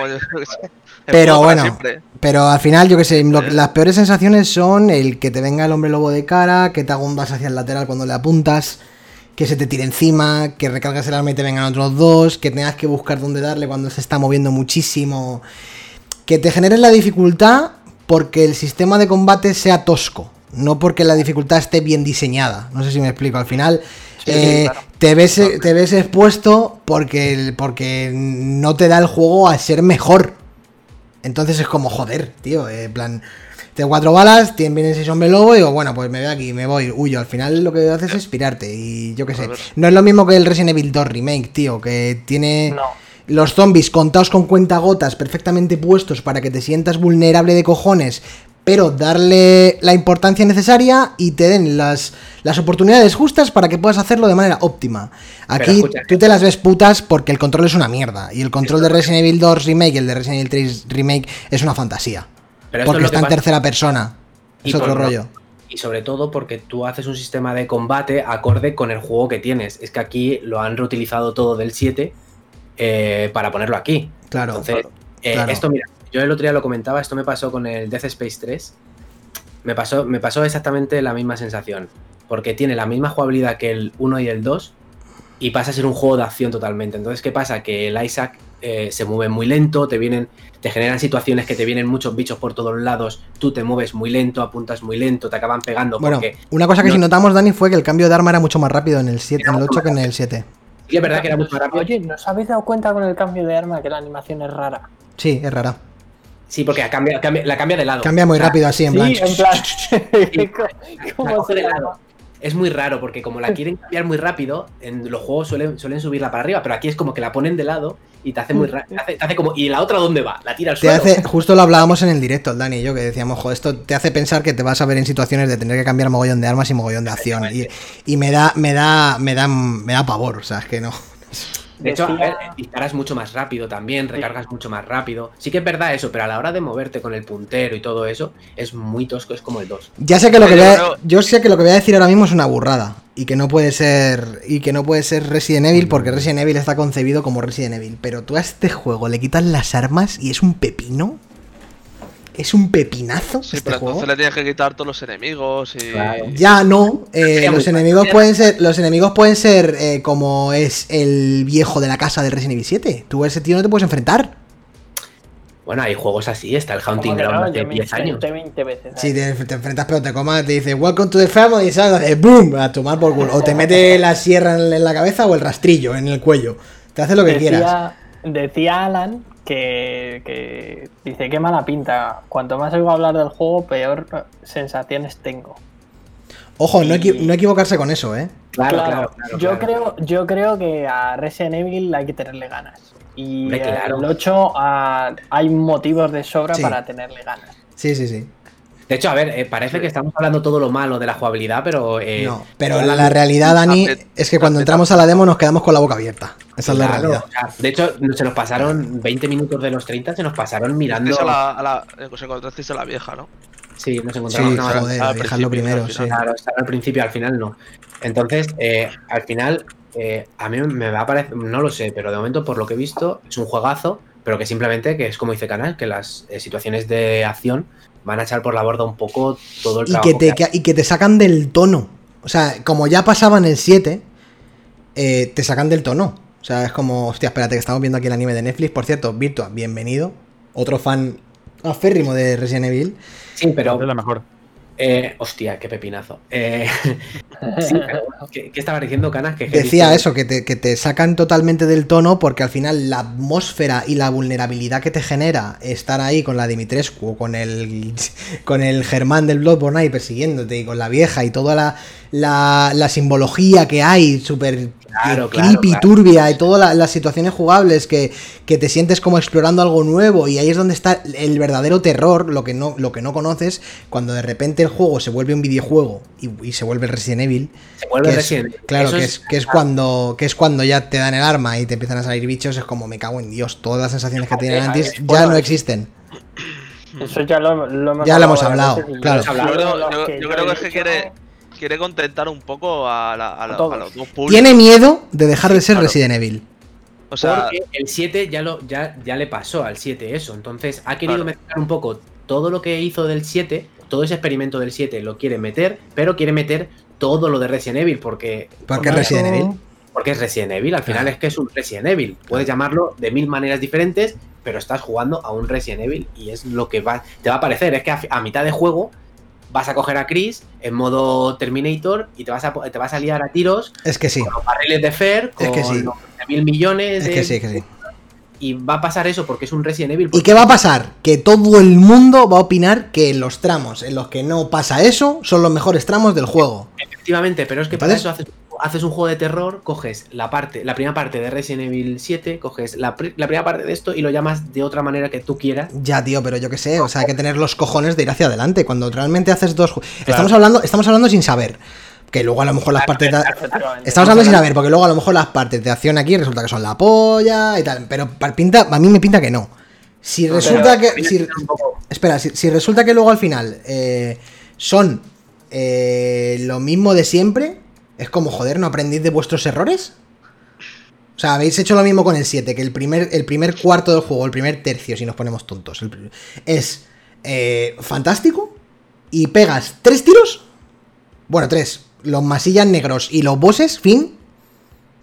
Pero bueno, pero al final, yo que sé, lo, las peores sensaciones son el que te venga el hombre lobo de cara, que te agundas hacia el lateral cuando le apuntas, que se te tire encima, que recargas el arma y te vengan otros dos, que tengas que buscar dónde darle cuando se está moviendo muchísimo, que te generen la dificultad porque el sistema de combate sea tosco, no porque la dificultad esté bien diseñada. No sé si me explico. Al final sí, eh, claro. te ves te ves expuesto porque el, porque no te da el juego a ser mejor. Entonces es como, joder, tío, en eh, plan... Te cuatro balas, vienen seis hombres lobo y digo, bueno, pues me veo aquí, me voy, huyo. Al final lo que haces es pirarte y yo qué sé. No es lo mismo que el Resident Evil dos Remake, tío, que tiene no. los zombies contados con cuentagotas perfectamente puestos para que te sientas vulnerable de cojones, pero darle la importancia necesaria y te den las, las oportunidades justas para que puedas hacerlo de manera óptima. Aquí escucha, tú te las ves putas porque el control es una mierda y el control de Resident Evil dos Remake y el de Resident Evil tres Remake es una fantasía. Pero porque es está en tercera persona. Y es otro rollo. Y sobre todo porque tú haces un sistema de combate acorde con el juego que tienes. Es que aquí lo han reutilizado todo del siete eh, para ponerlo aquí. Claro. Entonces, claro, eh, claro. esto, mira, yo el otro día lo comentaba, esto me pasó con el Death Space tres. Me pasó, me pasó exactamente la misma sensación. Porque tiene la misma jugabilidad que el uno y el dos y pasa a ser un juego de acción totalmente. Entonces, ¿qué pasa? Que el Isaac... Eh, se mueven muy lento, te vienen, te generan situaciones que te vienen muchos bichos por todos lados, tú te mueves muy lento, apuntas muy lento, te acaban pegando. Bueno, porque una cosa que no... si notamos, Dani, fue que el cambio de arma era mucho más rápido en el siete, en el ocho que en el siete. Sí, es verdad que era mucho más rápido. Oye, ¿no os habéis dado cuenta con el cambio de arma que la animación es rara? Sí, es rara. Sí, porque la cambia, cambia, la cambia de lado. Cambia muy rápido así, en plan... Sí, en plan... ¿Cómo se llama? Es muy raro porque como la quieren cambiar muy rápido, en los juegos suelen, suelen subirla para arriba, pero aquí es como que la ponen de lado y te hace muy raro, te hace, te hace como, ¿y la otra dónde va? La tira al suelo. Te hace, justo lo hablábamos en el directo, el Dani y yo, que decíamos, jo, esto te hace pensar que te vas a ver en situaciones de tener que cambiar mogollón de armas y mogollón de acción. Y, y me da, me da, me da, me da pavor, o sea, es que no. De hecho, a ver, disparas mucho más rápido también, recargas mucho más rápido. Sí que es verdad eso, pero a la hora de moverte con el puntero y todo eso, es muy tosco, es como el dos. Ya sé que lo que voy a, yo sé que lo que voy a decir ahora mismo es una burrada. Y que no puede ser. Y que no puede ser Resident Evil, porque Resident Evil está concebido como Resident Evil. Pero tú a este juego le quitas las armas y es un pepino. Es un pepinazo. Sí, este pero juego. Entonces le tienes que quitar todos los enemigos y... Claro. Ya no. Eh, los enemigos pueden ser. Los enemigos pueden ser eh, como es el viejo de la casa de Resident Evil siete. Tú a ese tío no te puedes enfrentar. Bueno, hay juegos así, está el Hunting Ground no? hace diez años. veinte veces, sí, te, te enfrentas, pero te comas, te dice Welcome to the family, ¿sabes? ¡Boom! A tomar por culo. O te mete la sierra en la cabeza o el rastrillo en el cuello. Te hace lo que decía, quieras. Decía Alan que, que dice, qué mala pinta. Cuanto más oigo hablar del juego, peor sensaciones tengo. Ojo, y... no, equi- no equivocarse con eso, ¿eh? Claro, claro. claro, claro, yo, claro. Creo, yo creo que a Resident Evil hay que tenerle ganas. Y el ocho a, hay motivos de sobra sí. para tenerle ganas. Sí, sí, sí. De hecho, a ver, eh, parece que estamos hablando todo lo malo de la jugabilidad, pero... Eh, no, pero la, la realidad, Dani, es que cuando entramos a la demo nos quedamos con la boca abierta. Esa claro, es la realidad. O sea, de hecho, se nos pasaron veinte minutos de los treinta, se nos pasaron mirando... A la, a la, os encontrasteis a la vieja, ¿no? Sí, nos encontramos sí, no, joder, a la vieja lo primero, sí. Claro, estar al principio, al final no. Entonces, eh, al final, eh, a mí me va a parecer... No lo sé, pero de momento, por lo que he visto, es un juegazo, pero que simplemente, que es como dice Canal, que las eh, situaciones de acción... van a echar por la borda un poco todo el trabajo. Y que te, que, y que te sacan del tono. O sea, como ya pasaba en el siete, eh, te sacan del tono. O sea, es como, hostia, espérate, que estamos viendo aquí el anime de Netflix. Por cierto, Virtua, bienvenido. Otro fan aférrimo de Resident Evil. Sí, pero... Es la mejor. Eh, hostia, qué pepinazo. Eh, sí, pero, ¿qué, ¿Qué estaba diciendo, Canas? Que Decía que... eso, que te, que te sacan totalmente del tono porque al final la atmósfera y la vulnerabilidad que te genera estar ahí con la Dimitrescu o con el, con el Germán del Bloodborne ahí persiguiéndote y con la vieja y toda la, la, la simbología que hay, súper claro, creepy, claro, claro. turbia y todas la, las situaciones jugables que, que te sientes como explorando algo nuevo y ahí es donde está el verdadero terror, lo que no, lo que no conoces cuando de repente el juego se vuelve un videojuego y, y se vuelve Resident Evil. Se vuelve es, Resident Evil. Claro, Eso que, es, es, que, es cuando, que es cuando ya te dan el arma y te empiezan a salir bichos. Es como, me cago en Dios, todas las sensaciones que tienen antes ya no existen. Eso ya lo, lo hemos, ya lo hemos hablado. Veces, claro. Yo, yo, yo creo que es que quiere, quiere contentar un poco a, la, a, la, a los dos públicos. Tiene miedo de dejar de ser claro. Resident Evil. O sea, porque el siete ya, lo, ya, ya le pasó al siete eso. Entonces ha querido claro. mezclar un poco todo lo que hizo del siete. Todo ese experimento del siete lo quiere meter, pero quiere meter todo lo de Resident Evil porque... ¿Por qué Resident Evil? Porque es Resident Evil, al claro. final es que es un Resident Evil. Puedes claro. llamarlo de mil maneras diferentes, pero estás jugando a un Resident Evil y es lo que va, te va a parecer. Es que a, a mitad de juego vas a coger a Chris en modo Terminator y te vas a, te vas a liar a tiros es que sí. con los barriles de Fer, con es que sí. los mil millones de... Es que sí, es que sí. Y va a pasar eso porque es un Resident Evil. ¿Y qué va a pasar? Que todo el mundo va a opinar que los tramos en los que no pasa eso son los mejores tramos del juego. Efectivamente, pero es que para eso haces, haces un juego de terror, coges la parte, la primera parte de Resident Evil siete, coges la, la primera parte de esto y lo llamas de otra manera que tú quieras. Ya, tío, pero yo qué sé, o sea, hay que tener los cojones de ir hacia adelante. Cuando realmente haces dos... Claro. Estamos hablando, estamos hablando sin saber. Que luego a lo mejor las partes... De... Estamos hablando sin saber, porque luego a lo mejor las partes de acción aquí resulta que son la polla y tal. Pero pinta, a mí me pinta que no. Si resulta pero, que... Si, espera, si, si resulta que luego al final eh, son eh, lo mismo de siempre, es como, joder, ¿no aprendís de vuestros errores? O sea, habéis hecho lo mismo con el siete, que el primer, el primer cuarto del juego, el primer tercio, si nos ponemos tontos, el, es eh, fantástico y pegas tres tiros. Bueno, tres. Los masillas negros y los bosses, fin,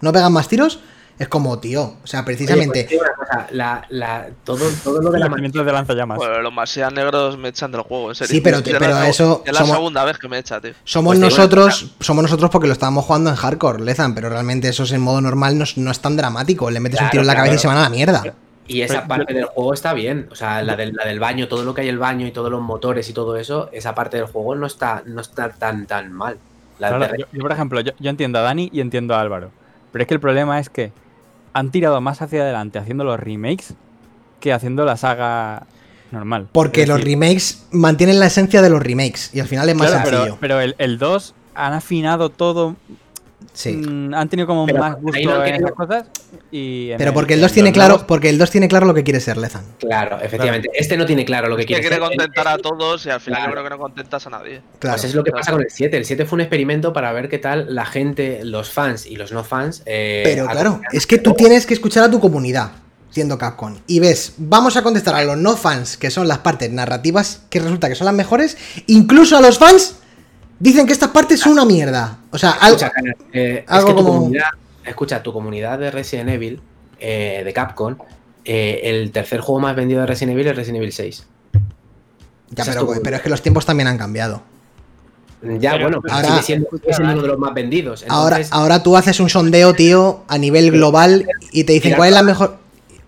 no pegan más tiros, es como, tío, o sea, precisamente... Oye, pues, tío, la, la, todo, todo lo de la lanzamiento de lanzallamas. Bueno, los masillas negros me echan del juego, en serio. Sí, pero, tío, pero la, eso... Es la somos, segunda vez que me echa, tío. Somos, pues, nosotros, tío, somos nosotros porque lo estábamos jugando en hardcore, Lezan, pero realmente eso es en modo normal, no, no es tan dramático, le metes claro, un tiro en la claro, cabeza claro. y se van a la mierda. Pero, y esa parte del juego está bien, o sea, la del, la del baño, todo lo que hay en el baño y todos los motores y todo eso, esa parte del juego no está, no está tan, tan mal. Claro, yo, yo, por ejemplo, yo, yo entiendo a Dani y entiendo a Álvaro, pero es que el problema es que han tirado más hacia adelante haciendo los remakes que haciendo la saga normal. Porque los remakes mantienen la esencia de los remakes y al final es más claro, sencillo. Pero, pero el dos han afinado todo... Sí. Mm, han tenido como pero, más gusto no en esas cosas y en pero porque el dos tiene claro nuevos. Porque el dos tiene claro lo que quiere ser Lezan. Claro, efectivamente. Claro. Este no tiene claro lo que quiere, quiere ser. Quiere contentar a todos y al final claro. creo que no contentas a nadie. Claro. Pues es lo que pasa con el siete. El siete fue un experimento para ver qué tal la gente, los fans y los no fans. Eh, pero claro, es que tú tienes que escuchar a tu comunidad, siendo Capcom. Y ves, vamos a contestar a los no fans, que son las partes narrativas que resulta que son las mejores, incluso a los fans. Dicen que estas partes son una mierda. O sea, escucha, algo, eh, algo es que tu como... comunidad, escucha, tu comunidad de Resident Evil, eh, de Capcom, eh, el tercer juego más vendido de Resident Evil es Resident Evil seis. Ya, pero, es pero es que los tiempos también han cambiado. Ya, pero, bueno, ahora sigue siendo, es uno de los más vendidos. Entonces... Ahora, ahora tú haces un sondeo, tío, a nivel global y te dicen mira, cuál es la mejor...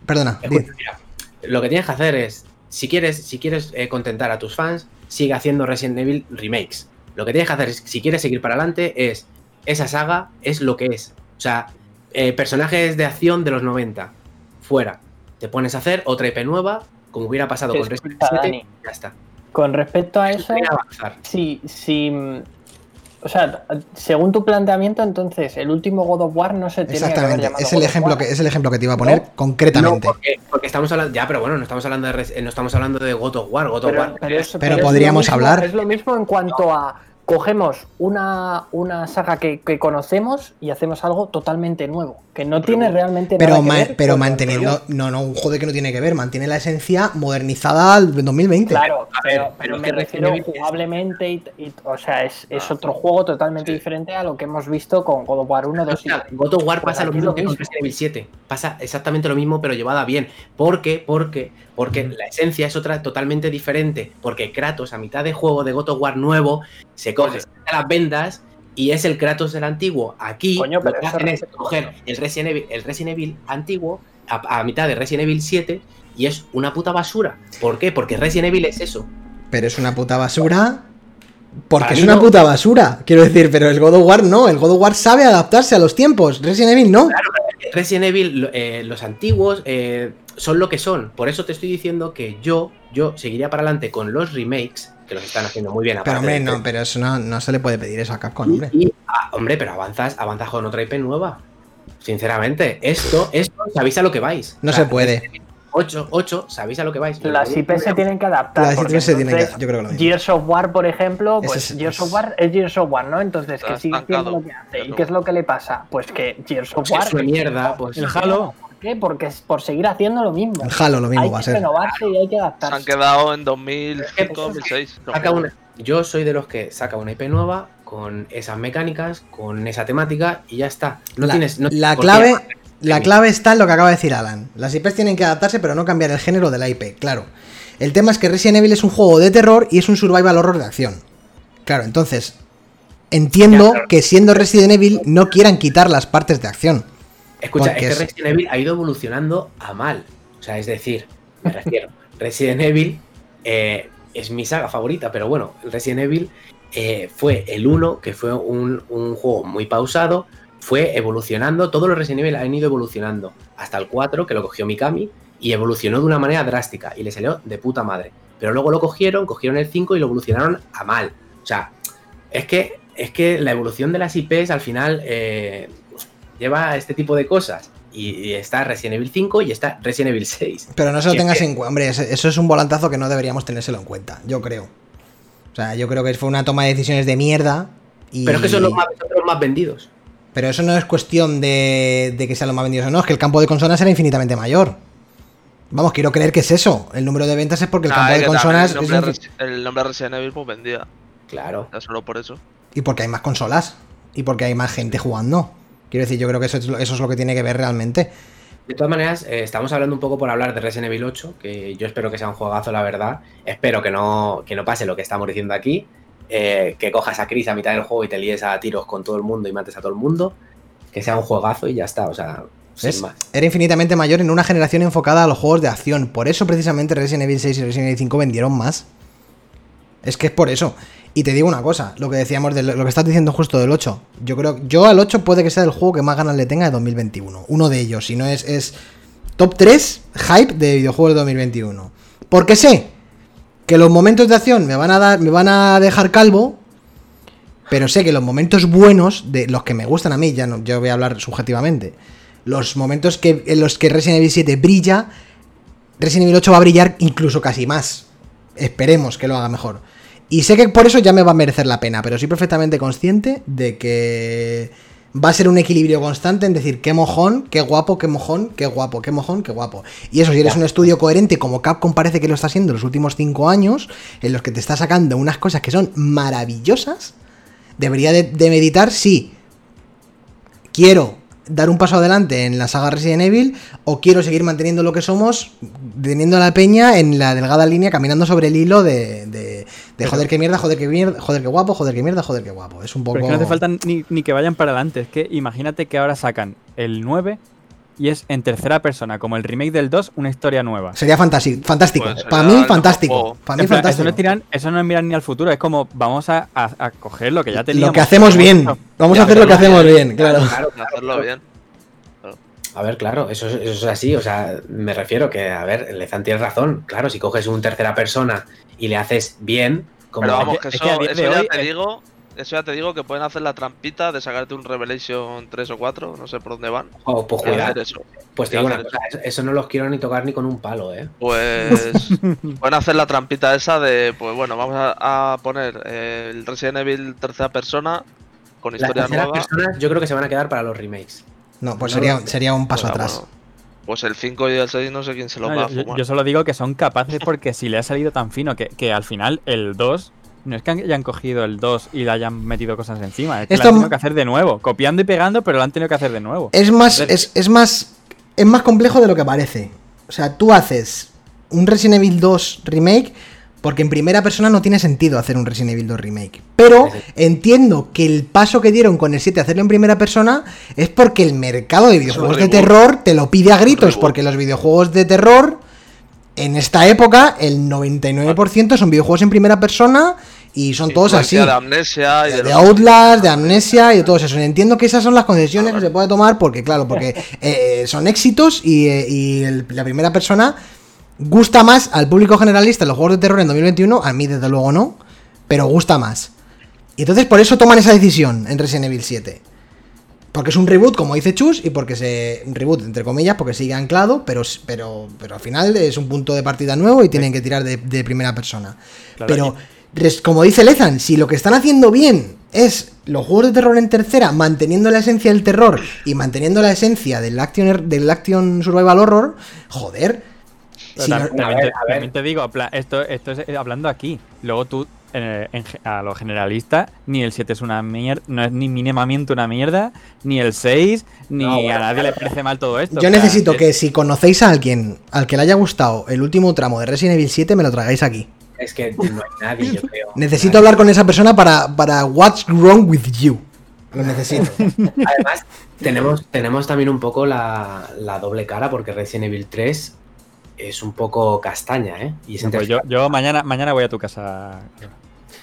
Perdona. Escucha, mira, lo que tienes que hacer es, si quieres, si quieres eh, contentar a tus fans, sigue haciendo Resident Evil remakes. Lo que tienes que hacer, es, si quieres seguir para adelante, es... Esa saga es lo que es. O sea, eh, personajes de acción de los noventa. Fuera. Te pones a hacer otra I P nueva, como hubiera pasado sí, con Resident Evil siete, ya está. Con respecto a eso, sí, sí, o sea, según tu planteamiento, entonces, el último God of War no se tiene que haber llamado. Exactamente, es el ejemplo que es el ejemplo que te iba a poner, ¿no? Concretamente. No, porque, porque estamos hablando, ya, pero bueno, no estamos hablando de no estamos hablando de God of War, God of pero, War. Pero, es, pero, pero podríamos mismo, hablar. Es lo mismo en cuanto no. a cogemos una, una saga que, que conocemos y hacemos algo totalmente nuevo, que no tiene realmente pero nada ma, que ver. Pero manteniendo, no, no, un juego que no tiene que ver, mantiene la esencia modernizada al dos mil veinte. Claro, a pero, ver, pero me refiero jugablemente, y, y, o sea, es, es otro juego totalmente sí. diferente a lo que hemos visto con God of War uno, dos y tres. God of War pasa lo mismo, lo mismo que con Resident Evil siete, pasa exactamente lo mismo pero llevada bien. ¿Por qué? Porque, porque mm. la esencia es otra totalmente diferente, porque Kratos a mitad de juego de God of War nuevo se coge las vendas y es el Kratos del antiguo. Aquí Coño, lo que hacen es coger el Resident Evil, el Resident Evil antiguo a, a mitad de Resident Evil siete y es una puta basura. ¿Por qué? Porque Resident Evil es eso. Pero es una puta basura porque Para es una no. puta basura. Quiero decir, pero el God of War no. El God of War sabe adaptarse a los tiempos. Resident Evil no. Claro, Resident Evil, eh, los antiguos eh, son lo que son. Por eso te estoy diciendo que yo, yo seguiría para adelante con los remakes, que los están haciendo muy bien. Pero hombre, no, pero eso no, no se le puede pedir eso a Capcom, hombre. Y, y, ah, hombre, pero avanzas, avanzas con otra I P nueva. Sinceramente, esto, esto, sabéis a lo que vais. No o sea, se puede. ocho, ocho, sabéis a lo que vais. Las I P se tienen que adaptar. Las I P se entonces, tienen que adaptar, yo creo que lo digo. Gears of War, por ejemplo, pues es, Gears of War es Gears of War, ¿no? Entonces, ¿qué sigue siendo lo que hace? ¿Y qué es lo que le pasa? Pues que Gears of War... Es una mierda, pues... El Halo... ¿Qué? Porque es por seguir haciendo lo mismo. El Halo lo mismo va a ser. Hay que renovarse y hay que adaptarse. Se han quedado en dos mil cinco, dos mil seis. Una, yo soy de los que saca una I P nueva con esas mecánicas, con esa temática y ya está. No la, tienes. No, la clave, la clave está en lo que acaba de decir Alan. Las I Ps tienen que adaptarse, pero no cambiar el género de la I P. Claro. El tema es que Resident Evil es un juego de terror y es un survival horror de acción. Claro, entonces entiendo ya, claro. que siendo Resident Evil no quieran quitar las partes de acción. Escucha, Porque es que Resident Evil ha ido evolucionando a mal. O sea, es decir, me refiero, Resident Evil eh, es mi saga favorita, pero bueno, Resident Evil eh, fue el uno, que fue un, un juego muy pausado, fue evolucionando, todos los Resident Evil han ido evolucionando, hasta el cuatro, que lo cogió Mikami, y evolucionó de una manera drástica, y le salió de puta madre. Pero luego lo cogieron, cogieron el cinco y lo evolucionaron a mal. O sea, es que, es que la evolución de las I Ps al final... Eh, lleva este tipo de cosas. Y está Resident Evil cinco y está Resident Evil seis. Pero no se lo tengas en cuenta. Hombre, eso es un volantazo que no deberíamos tenérselo en cuenta, yo creo. O sea, yo creo que fue una toma de decisiones de mierda. Y... Pero es que son los más, son los más vendidos. Pero eso no es cuestión de, de que sean los más vendidos o no. Es que el campo de consolas era infinitamente mayor. Vamos, quiero creer que es eso. El número de ventas es porque el ah, campo de consolas... El nombre, es un... el nombre Resident Evil pues vendía. Claro. Ya solo por eso. Y porque hay más consolas. Y porque hay más gente jugando. Quiero decir, yo creo que eso es, lo, eso es lo que tiene que ver realmente. De todas maneras, eh, estamos hablando un poco por hablar de Resident Evil ocho, que yo espero que sea un juegazo, la verdad. Espero que no, que no pase lo que estamos diciendo aquí, eh, que cojas a Chris a mitad del juego y te líes a tiros con todo el mundo y mates a todo el mundo. Que sea un juegazo y ya está, o sea, ¿ves? Sin más. Era infinitamente mayor en una generación enfocada a los juegos de acción. Por eso, precisamente, Resident Evil seis y Resident Evil cinco vendieron más. Es que es por eso. Y te digo una cosa, lo que decíamos, de lo que estás diciendo justo del ocho. Yo creo, yo al ocho puede que sea el juego que más ganas le tenga de dos mil veintiuno. Uno de ellos, si no es, es top tres hype de videojuegos de dos mil veintiuno. Porque sé que los momentos de acción me van a dar, me van a dejar calvo, pero sé que los momentos buenos, de los que me gustan a mí, ya no, yo voy a hablar subjetivamente. Los momentos que, en los que Resident Evil siete brilla, Resident Evil ocho va a brillar incluso casi más. Esperemos que lo haga mejor. Y sé que por eso ya me va a merecer la pena, pero soy perfectamente consciente de que va a ser un equilibrio constante en decir qué mojón, qué guapo, qué mojón, qué guapo, qué mojón, qué guapo. Y eso, si eres un estudio coherente como Capcom parece que lo está haciendo los últimos cinco años, en los que te está sacando unas cosas que son maravillosas, debería de, de meditar si quiero dar un paso adelante en la saga Resident Evil o quiero seguir manteniendo lo que somos, teniendo la peña en la delgada línea, caminando sobre el hilo de... de De joder que mierda, joder que mierda, joder que guapo, joder que mierda, joder que guapo. Es un poco... Pero es que no hace falta ni, ni que vayan para adelante. Es que imagínate que ahora sacan el nueve y es en tercera persona, como el remake del dos, una historia nueva. Sería fantástico. Pues para mí, fantástico. Para mí, fantástico. Eso no, tiran, eso no miran ni al futuro. Es como, vamos a, a, a coger lo que ya teníamos. Lo que hacemos bien. Vamos ya, a hacer lo que hacemos bien, bien, claro. Claro, hacerlo bien. A ver, claro, eso, eso es así, o sea, me refiero que, a ver, Lezan tiene razón, claro, si coges un tercera persona y le haces bien... Como pero vamos, que eso, es que eso ya hoy, te eh... digo, eso ya te digo que pueden hacer la trampita de sacarte un Revelation tres o cuatro, no sé por dónde van. Oh, pues cuidado, eso. Pues te digo una cosa, eso. eso no los quiero ni tocar ni con un palo, ¿eh? Pues pueden hacer la trampita esa de, pues bueno, vamos a, a poner eh, el Resident Evil tercera persona con historia nueva. Las terceras personas yo creo que se van a quedar para los remakes. No, pues sería, sería un paso bueno, atrás. Bueno, pues el cinco y el seis no sé quién se lo no, va yo, a fumar. Yo solo digo que son capaces porque si le ha salido tan fino que, que al final el dos... No es que hayan cogido el dos y le hayan metido cosas encima. Es que esto lo han tenido que hacer de nuevo. Copiando y pegando, pero lo han tenido que hacer de nuevo. Es más, es, es más, es más complejo de lo que parece. O sea, tú haces un Resident Evil dos Remake... Porque en primera persona no tiene sentido hacer un Resident Evil dos Remake. Pero entiendo que el paso que dieron con el siete a hacerlo en primera persona es porque el mercado de videojuegos de terror te lo pide a gritos. Porque los videojuegos de terror, en esta época, el noventa y nueve por ciento son videojuegos en primera persona y son sí, todos así. De Amnesia, y de, de los... Outlast, de Amnesia y de todos esos. Entiendo que esas son las concesiones que se puede tomar porque, claro, porque eh, son éxitos y, eh, y el, la primera persona... Gusta más al público generalista los juegos de terror en dos mil veintiuno, a mí desde luego no, pero gusta más. Y entonces por eso toman esa decisión en Resident Evil siete. Porque es un reboot, como dice Chus, y porque se... Reboot, entre comillas, porque sigue anclado, pero, pero, pero al final es un punto de partida nuevo y tienen que tirar de, de primera persona. Claro, pero, res, como dice Lezan, si lo que están haciendo bien es los juegos de terror en tercera, manteniendo la esencia del terror y manteniendo la esencia del action, del action survival horror, joder... Sí, también, no, a ver, a ver. También te digo, esto, esto es hablando aquí. Luego tú, eh, en, a lo generalista, ni el siete es una mierda, no es ni mínimamente una mierda, ni el seis, ni no, bueno, a nadie claro. le parece mal todo esto. Yo o sea, necesito es... que si conocéis a alguien al que le haya gustado el último tramo de Resident Evil siete, me lo tragáis aquí. Es que no hay nadie, yo creo. Necesito nadie. hablar con esa persona para, para What's Wrong With You. Lo necesito. Además, tenemos, tenemos también un poco la, la doble cara, porque Resident Evil tres... Es un poco castaña, ¿eh? Y no, pues yo, yo mañana, mañana voy a tu casa.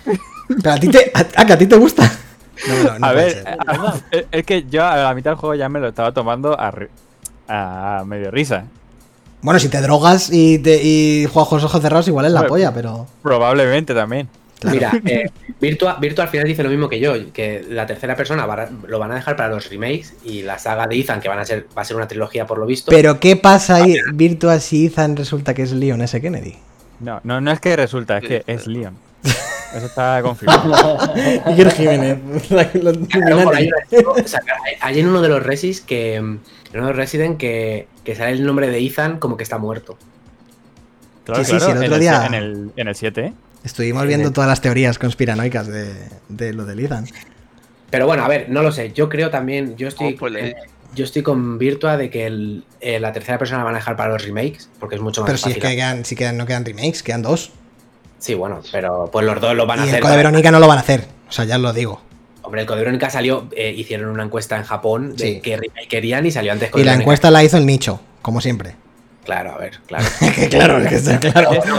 Pero a ti te, a, a, que a ti te gusta. No, no, no a ver, a, es que yo a la mitad del juego ya me lo estaba tomando a, a medio risa. Bueno, si te drogas y, te, y juegas con los ojos cerrados, igual es la bueno, polla, pero... Probablemente también. Claro. Mira, eh, Virtua, Virtua al final dice lo mismo que yo, que la tercera persona va, lo van a dejar para los remakes y la saga de Ethan, que van a ser, va a ser una trilogía por lo visto. Pero ¿qué pasa ahí, Virtua, si Ethan resulta que es Leon S. Kennedy? No, no, no es que resulta, es que es Leon. Eso está confirmado. Iker Jiménez. Hay en uno de los resis que, en uno de los Resident que, que sale el nombre de Ethan como que está muerto. Claro, sí, claro. Sí, sí, el otro día... en el, en el siete, ¿eh? Estuvimos viendo todas las teorías conspiranoicas de, de lo del Ethan. Pero bueno, a ver, no lo sé. Yo creo también, yo estoy, oh, eh, yo estoy con Virtua de que el, eh, la tercera persona la van a dejar para los remakes, porque es mucho más pero fácil. Pero si es que quedan, si quedan, no quedan remakes, quedan dos. Sí, bueno, pero pues los dos lo van y a hacer. El Code Verónica no lo van a hacer, o sea, ya os lo digo. Hombre, el Code Verónica salió, eh, hicieron una encuesta en Japón de sí. qué remake querían y salió antes Code Verónica. Y la encuesta la hizo el nicho, como siempre. Claro, a ver, claro. claro, que sea, claro. Esto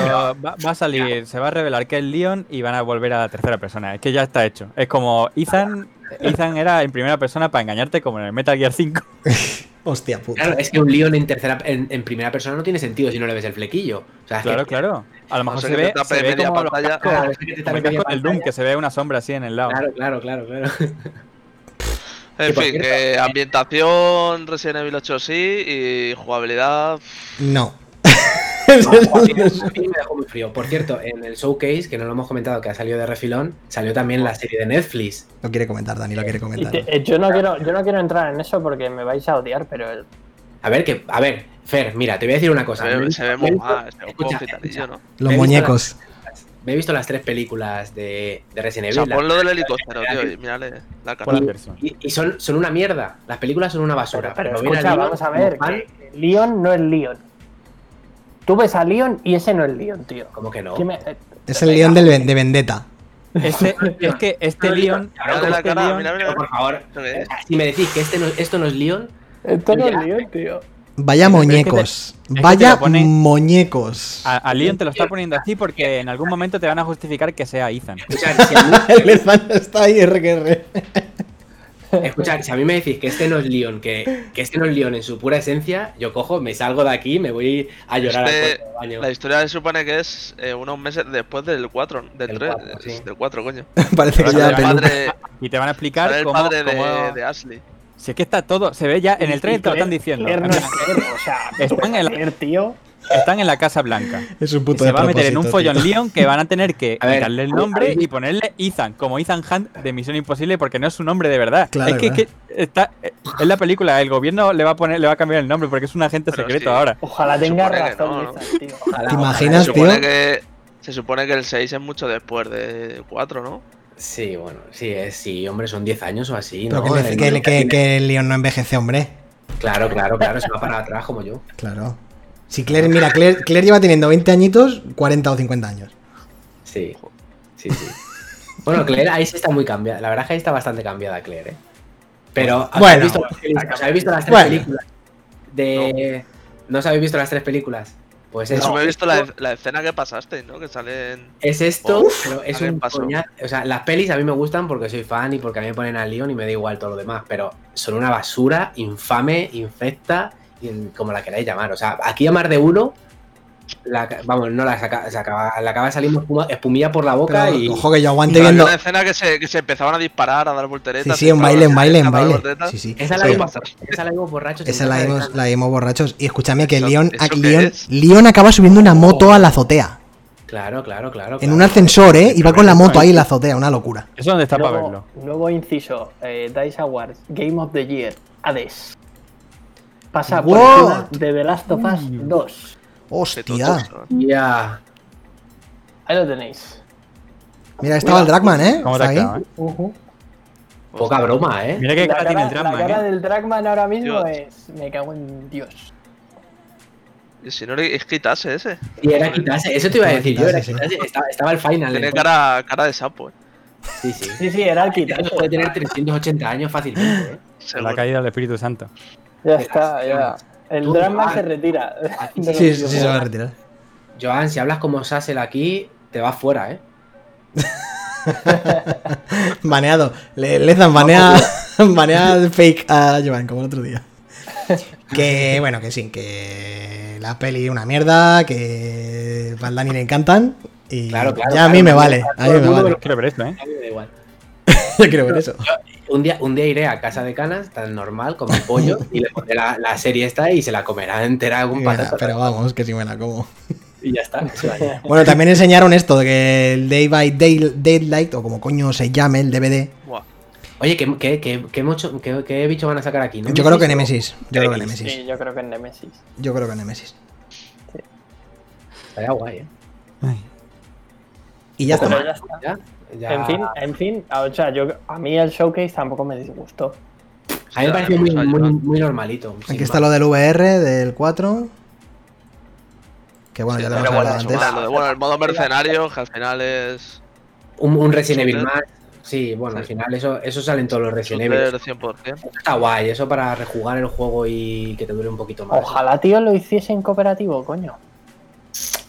va, va a salir, claro. Se va a revelar que es Leon y van a volver a la tercera persona. Es que ya está hecho. Es como Ethan, Ethan era en primera persona para engañarte como en el Metal Gear cinco. Hostia puta. Claro, es que un Leon en tercera, en, en primera persona no tiene sentido si no le ves el flequillo. O sea, claro, que, claro. A lo mejor o sea, se, se ve, se ve media como pantalla, cascos, claro, es que te el casco del Doom, que se ve una sombra así en el lado. Claro, claro, claro, claro. En fin, cierto, que ambientación Resident Evil ocho sí y jugabilidad... No. no me dejó muy frío. Por cierto, en el showcase, que no lo hemos comentado, que ha salido de refilón, salió también la serie de Netflix. Lo quiere comentar, Dani, lo quiere comentar. Te, yo, no quiero, yo no quiero entrar en eso porque me vais a odiar, pero... El... A ver, que a ver, Fer, mira, te voy a decir una cosa. Se ve, se ve muy mal, ¿no? Los muñecos. Me he visto las tres películas de, de Resident Evil. O sea, pon lo del helicóptero, tío. Mírale la cara. Y, y son, son una mierda. Las películas son una basura. Pero, pero, pero escucha, a Leon, vamos a ver. Que Leon no es Leon. Tú ves a Leon y ese no es Leon, tío. ¿Cómo que no? Me... Es el Leon del, de Vendetta. Este, es que este no, Leon... Este la cara, Leon... Mira, mira, mira. Por favor. Si me decís que este no, esto no es Leon... Esto no es Leon, tío. Vaya muñecos, es que te, vaya es que ponen, muñecos. A, a Leon te lo está poniendo así porque en algún momento te van a justificar que sea Ethan. El Ethan está ahí, R Q R. Escuchad, si a mí me decís que este no es Leon, que, que este no es Leon en su pura esencia, yo cojo, me salgo de aquí, me voy a llorar este, al cuarto de baño. La historia se supone que es eh, unos meses después del cuatro, del tres, sí. Del cuatro, coño. Parece que ya padre, y te van a explicar el cómo, padre de, cómo... de Ashley. Si es que está todo, se ve ya en el trailer, te lo están diciendo. No es cero, o sea, están en la, tío. Están en la Casa Blanca. Es un puto de se va a meter en un follón, tío. Leon, que van a tener que a quitarle el nombre y ponerle Ethan, como Ethan Hunt de Misión Imposible, porque no es su nombre de verdad. Claro, es que, ¿verdad? Que está en la película, el gobierno le va a poner, le va a cambiar el nombre porque es un agente pero secreto sí. Ahora. Ojalá tenga razón, no, Ethan, tío. Ojalá, ¿te imaginas, se tío? Que, se supone que el seis es mucho después del cuatro, ¿no? Sí, bueno, sí, sí, hombre, son diez años o así. Pero ¿no? Que, que, que, que el Leon no envejece, hombre. Claro, claro, claro, se va para atrás como yo. Claro. Si Claire, mira, Claire, Claire lleva teniendo veinte añitos, cuarenta o cincuenta años. Sí, sí, sí. Bueno, Claire ahí sí está muy cambiada. La verdad es que ahí está bastante cambiada Claire, ¿eh? Pero, bueno, ¿habéis visto, bueno, ¿habéis visto las tres bueno. películas? De... No. ¿No os habéis visto las tres películas? Pues eso. No, me he visto la, la escena que pasaste, ¿no? Que salen. Es esto, uf, pero es un coñazo. O sea, las pelis a mí me gustan porque soy fan y porque a mí me ponen a Leon y me da igual todo lo demás. Pero son una basura infame, infecta, como la queráis llamar. O sea, aquí a más de uno, la, vamos, no la saca, se acaba, la acaba saliendo espuma, espumilla por la boca pero, y. Ojo que yo aguante y viendo. Una escena que se, que se empezaban a disparar, a dar volteretas. Sí, sí, un baile, un baile, en baile. Sí, sí. Esa la vimos borrachos. Esa la vimos borrachos. La vimos borrachos. Y escúchame que Leon, Leon, Leon acaba subiendo una moto a la azotea. Claro, claro, claro. En un ascensor, ¿eh? Y va con la moto ahí en la azotea, una locura. Eso es donde está para verlo. Nuevo inciso: eh, Dice Awards, Game of the Year, Hades. Pasa por encima de The Last of Us dos. Hostia. Yeah. Ahí lo tenéis. Mira, estaba el Dragman, ¿eh? ¿Cómo está ahí? Quedado, ¿eh? Uh-huh. Poca broma, ¿eh? Mira que cara, cara tiene el Dragman. La cara eh. del Dragman ahora mismo Dios. Es... Me cago en Dios. Si no es Kitase ese. Y era Kitase, eso te iba a decir yo. Era Kitase. Estaba, estaba el final. Tiene cara, cara de sapo, ¿eh? Sí, sí. Sí, sí, era el Kitase. Puede tener trescientos ochenta años fácilmente, ¿eh? Se la caída del Espíritu Santo. Ya está, ya. El Tú, drama Joan, se retira. Sí, sí, sí, se va a retirar. Joan, si hablas como Sassel aquí, te vas fuera, ¿eh? Baneado. Le, le dan banea, banea fake a Joan, como el otro día. Que, bueno, que sí, que la peli es una mierda, que a Dani le encantan y claro, claro, ya claro, a mí claro, me vale. A mí me vale. Quiero ver esto, ¿eh? A mí me da igual. Yo quiero ver eso. Yo, un, día, un día iré a casa de Canas, tan normal, como el pollo, y le pondré la, la serie esta y se la comerá entera algún patata. Pero vamos, que si me la como. Y ya está. Bueno, también enseñaron esto, de que el Day by Day, Daylight, o como coño se llame, el D V D. Wow. Oye, ¿qué, qué, qué, qué, mucho, qué, ¿qué bicho van a sacar aquí? ¿Nemesis? Yo creo que Nemesis. Yo creo que Nemesis. Sí, yo creo que Nemesis. Yo creo que Nemesis. Sí. Estaría guay, ¿eh? Ay. Y ya está. Ya está. ¿Ya? Ya. En fin, en fin, o sea, yo, a mí el showcase tampoco me disgustó. A mí me pareció muy, muy, muy normalito. Aquí está mal. Lo del V R, del cuatro. Que bueno, sí, ya lo hemos hablado antes. Mal, bueno, el modo mercenario, que al final es... Un, un Resident Evil más. Sí, bueno, al final eso, eso sale en todos los Resident Evil. Está guay, eso para rejugar el juego y que te dure un poquito más. Ojalá, tío, lo hiciesen cooperativo, coño.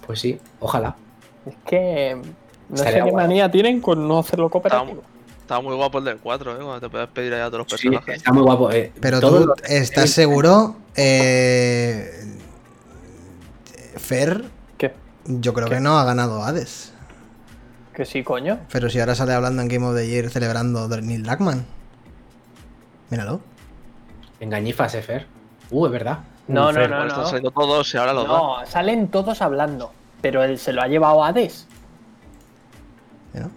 Pues sí, ojalá. Es que... No sé qué manía tienen con no hacerlo cooperativo. Estaba muy guapo el del cuatro, ¿eh? Cuando te puedes pedir allá a todos los sí, personajes. Está muy guapo, eh. Pero tú, los... ¿estás seguro? Eh... Fer. ¿Qué? Yo creo ¿Qué? Que no ha ganado Hades. Que sí, coño. Pero si ahora sale hablando en Game of the Year celebrando Neil Druckmann. Míralo. Engañifas, eh, Fer. Uh, es verdad. No, uh, no, Fer, no, no. Están saliendo todos y ahora los No, dos. Salen todos hablando. Pero él se lo ha llevado a Hades. ¿No?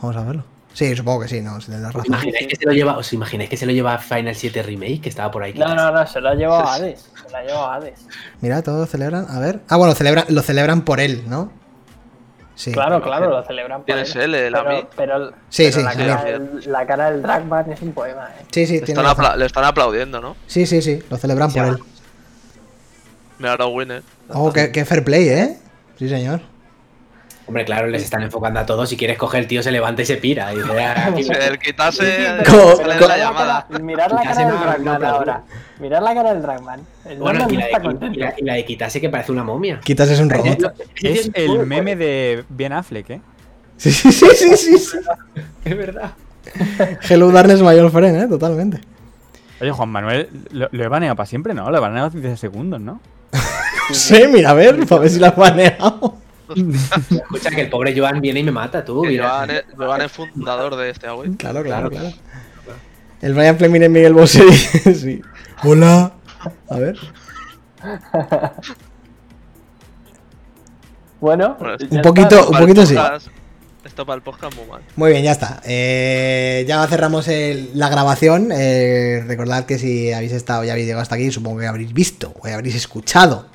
Vamos a verlo. Sí, supongo que sí, no, si tendrás razón. ¿Imagináis que se lo lleva, ¿Os imagináis que se lo lleva Final siete Remake? Que estaba por ahí. No, no, no, se lo ha llevado a Hades. Se lo ha llevado a Hades. Mira, todos celebran. A ver. Ah, bueno, celebran, lo celebran por él, ¿no? Sí. Claro, claro, lo celebran por él. Tienes él, el amigo. Pero, pero, sí, pero sí, la, sí, cara, el, la cara del Dragman es un poema, ¿eh? Sí, sí, le tiene están razón. Le están aplaudiendo, ¿no? Sí, sí, sí, lo celebran sí, por él. Me ha dado winner. Oh, qué, qué fair play, ¿eh? Sí, señor. Hombre, claro, les están enfocando a todos. Si quieres coger, el tío se levanta y se pira. Y dice, ah, aquí el Kitase sale la llamada. Mirar la cara del Dragman ahora. Mirar la cara del Dragman. Bueno, y la de Kitase que parece una momia. Kitase es un robot. Es el meme de Ben Affleck, ¿eh? Sí, sí, sí, sí. Es verdad. Hello Darkness, my old friend, ¿eh? Totalmente. Oye, Juan Manuel, ¿lo, lo he baneado para siempre? No, lo he baneado hace diez segundos, ¿no? No sé, mira, a ver, para ver si lo has baneado. Escucha, que el pobre Joan viene y me mata, tú. Joan es, Joan es fundador de este agua. Claro, claro, claro. El Brian Fleming en Miguel Bosé dice, sí. Hola. A ver. Bueno, un poquito, un poquito sí. Esto para el podcast muy mal. Muy bien, ya está. Eh, ya cerramos el, la grabación. Eh, recordad que si habéis estado ya habéis llegado hasta aquí, supongo que habréis visto o habréis escuchado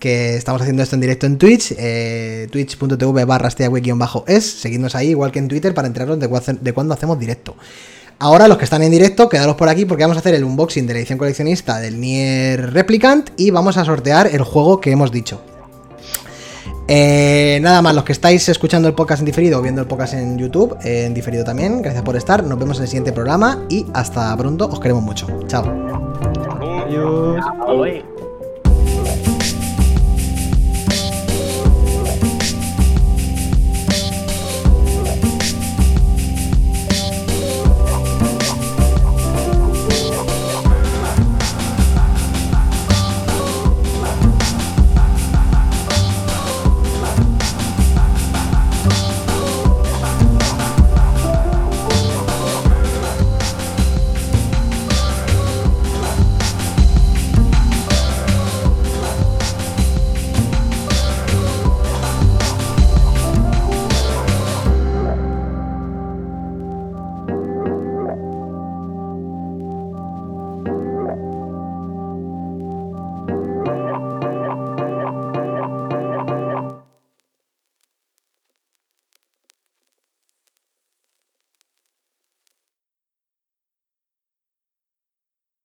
que estamos haciendo esto en directo en Twitch, eh, twitch punto tv barra stayaway guión bajo es. Seguidnos ahí, igual que en Twitter, para enteraros de, de cuándo hacemos directo. Ahora, los que están en directo, quedaros por aquí porque vamos a hacer el unboxing de la edición coleccionista del NieR Replicant y vamos a sortear el juego que hemos dicho. Eh, nada más, los que estáis escuchando el podcast en diferido o viendo el podcast en YouTube, eh, en diferido también, gracias por estar. Nos vemos en el siguiente programa y hasta pronto. Os queremos mucho. Chao. Adiós.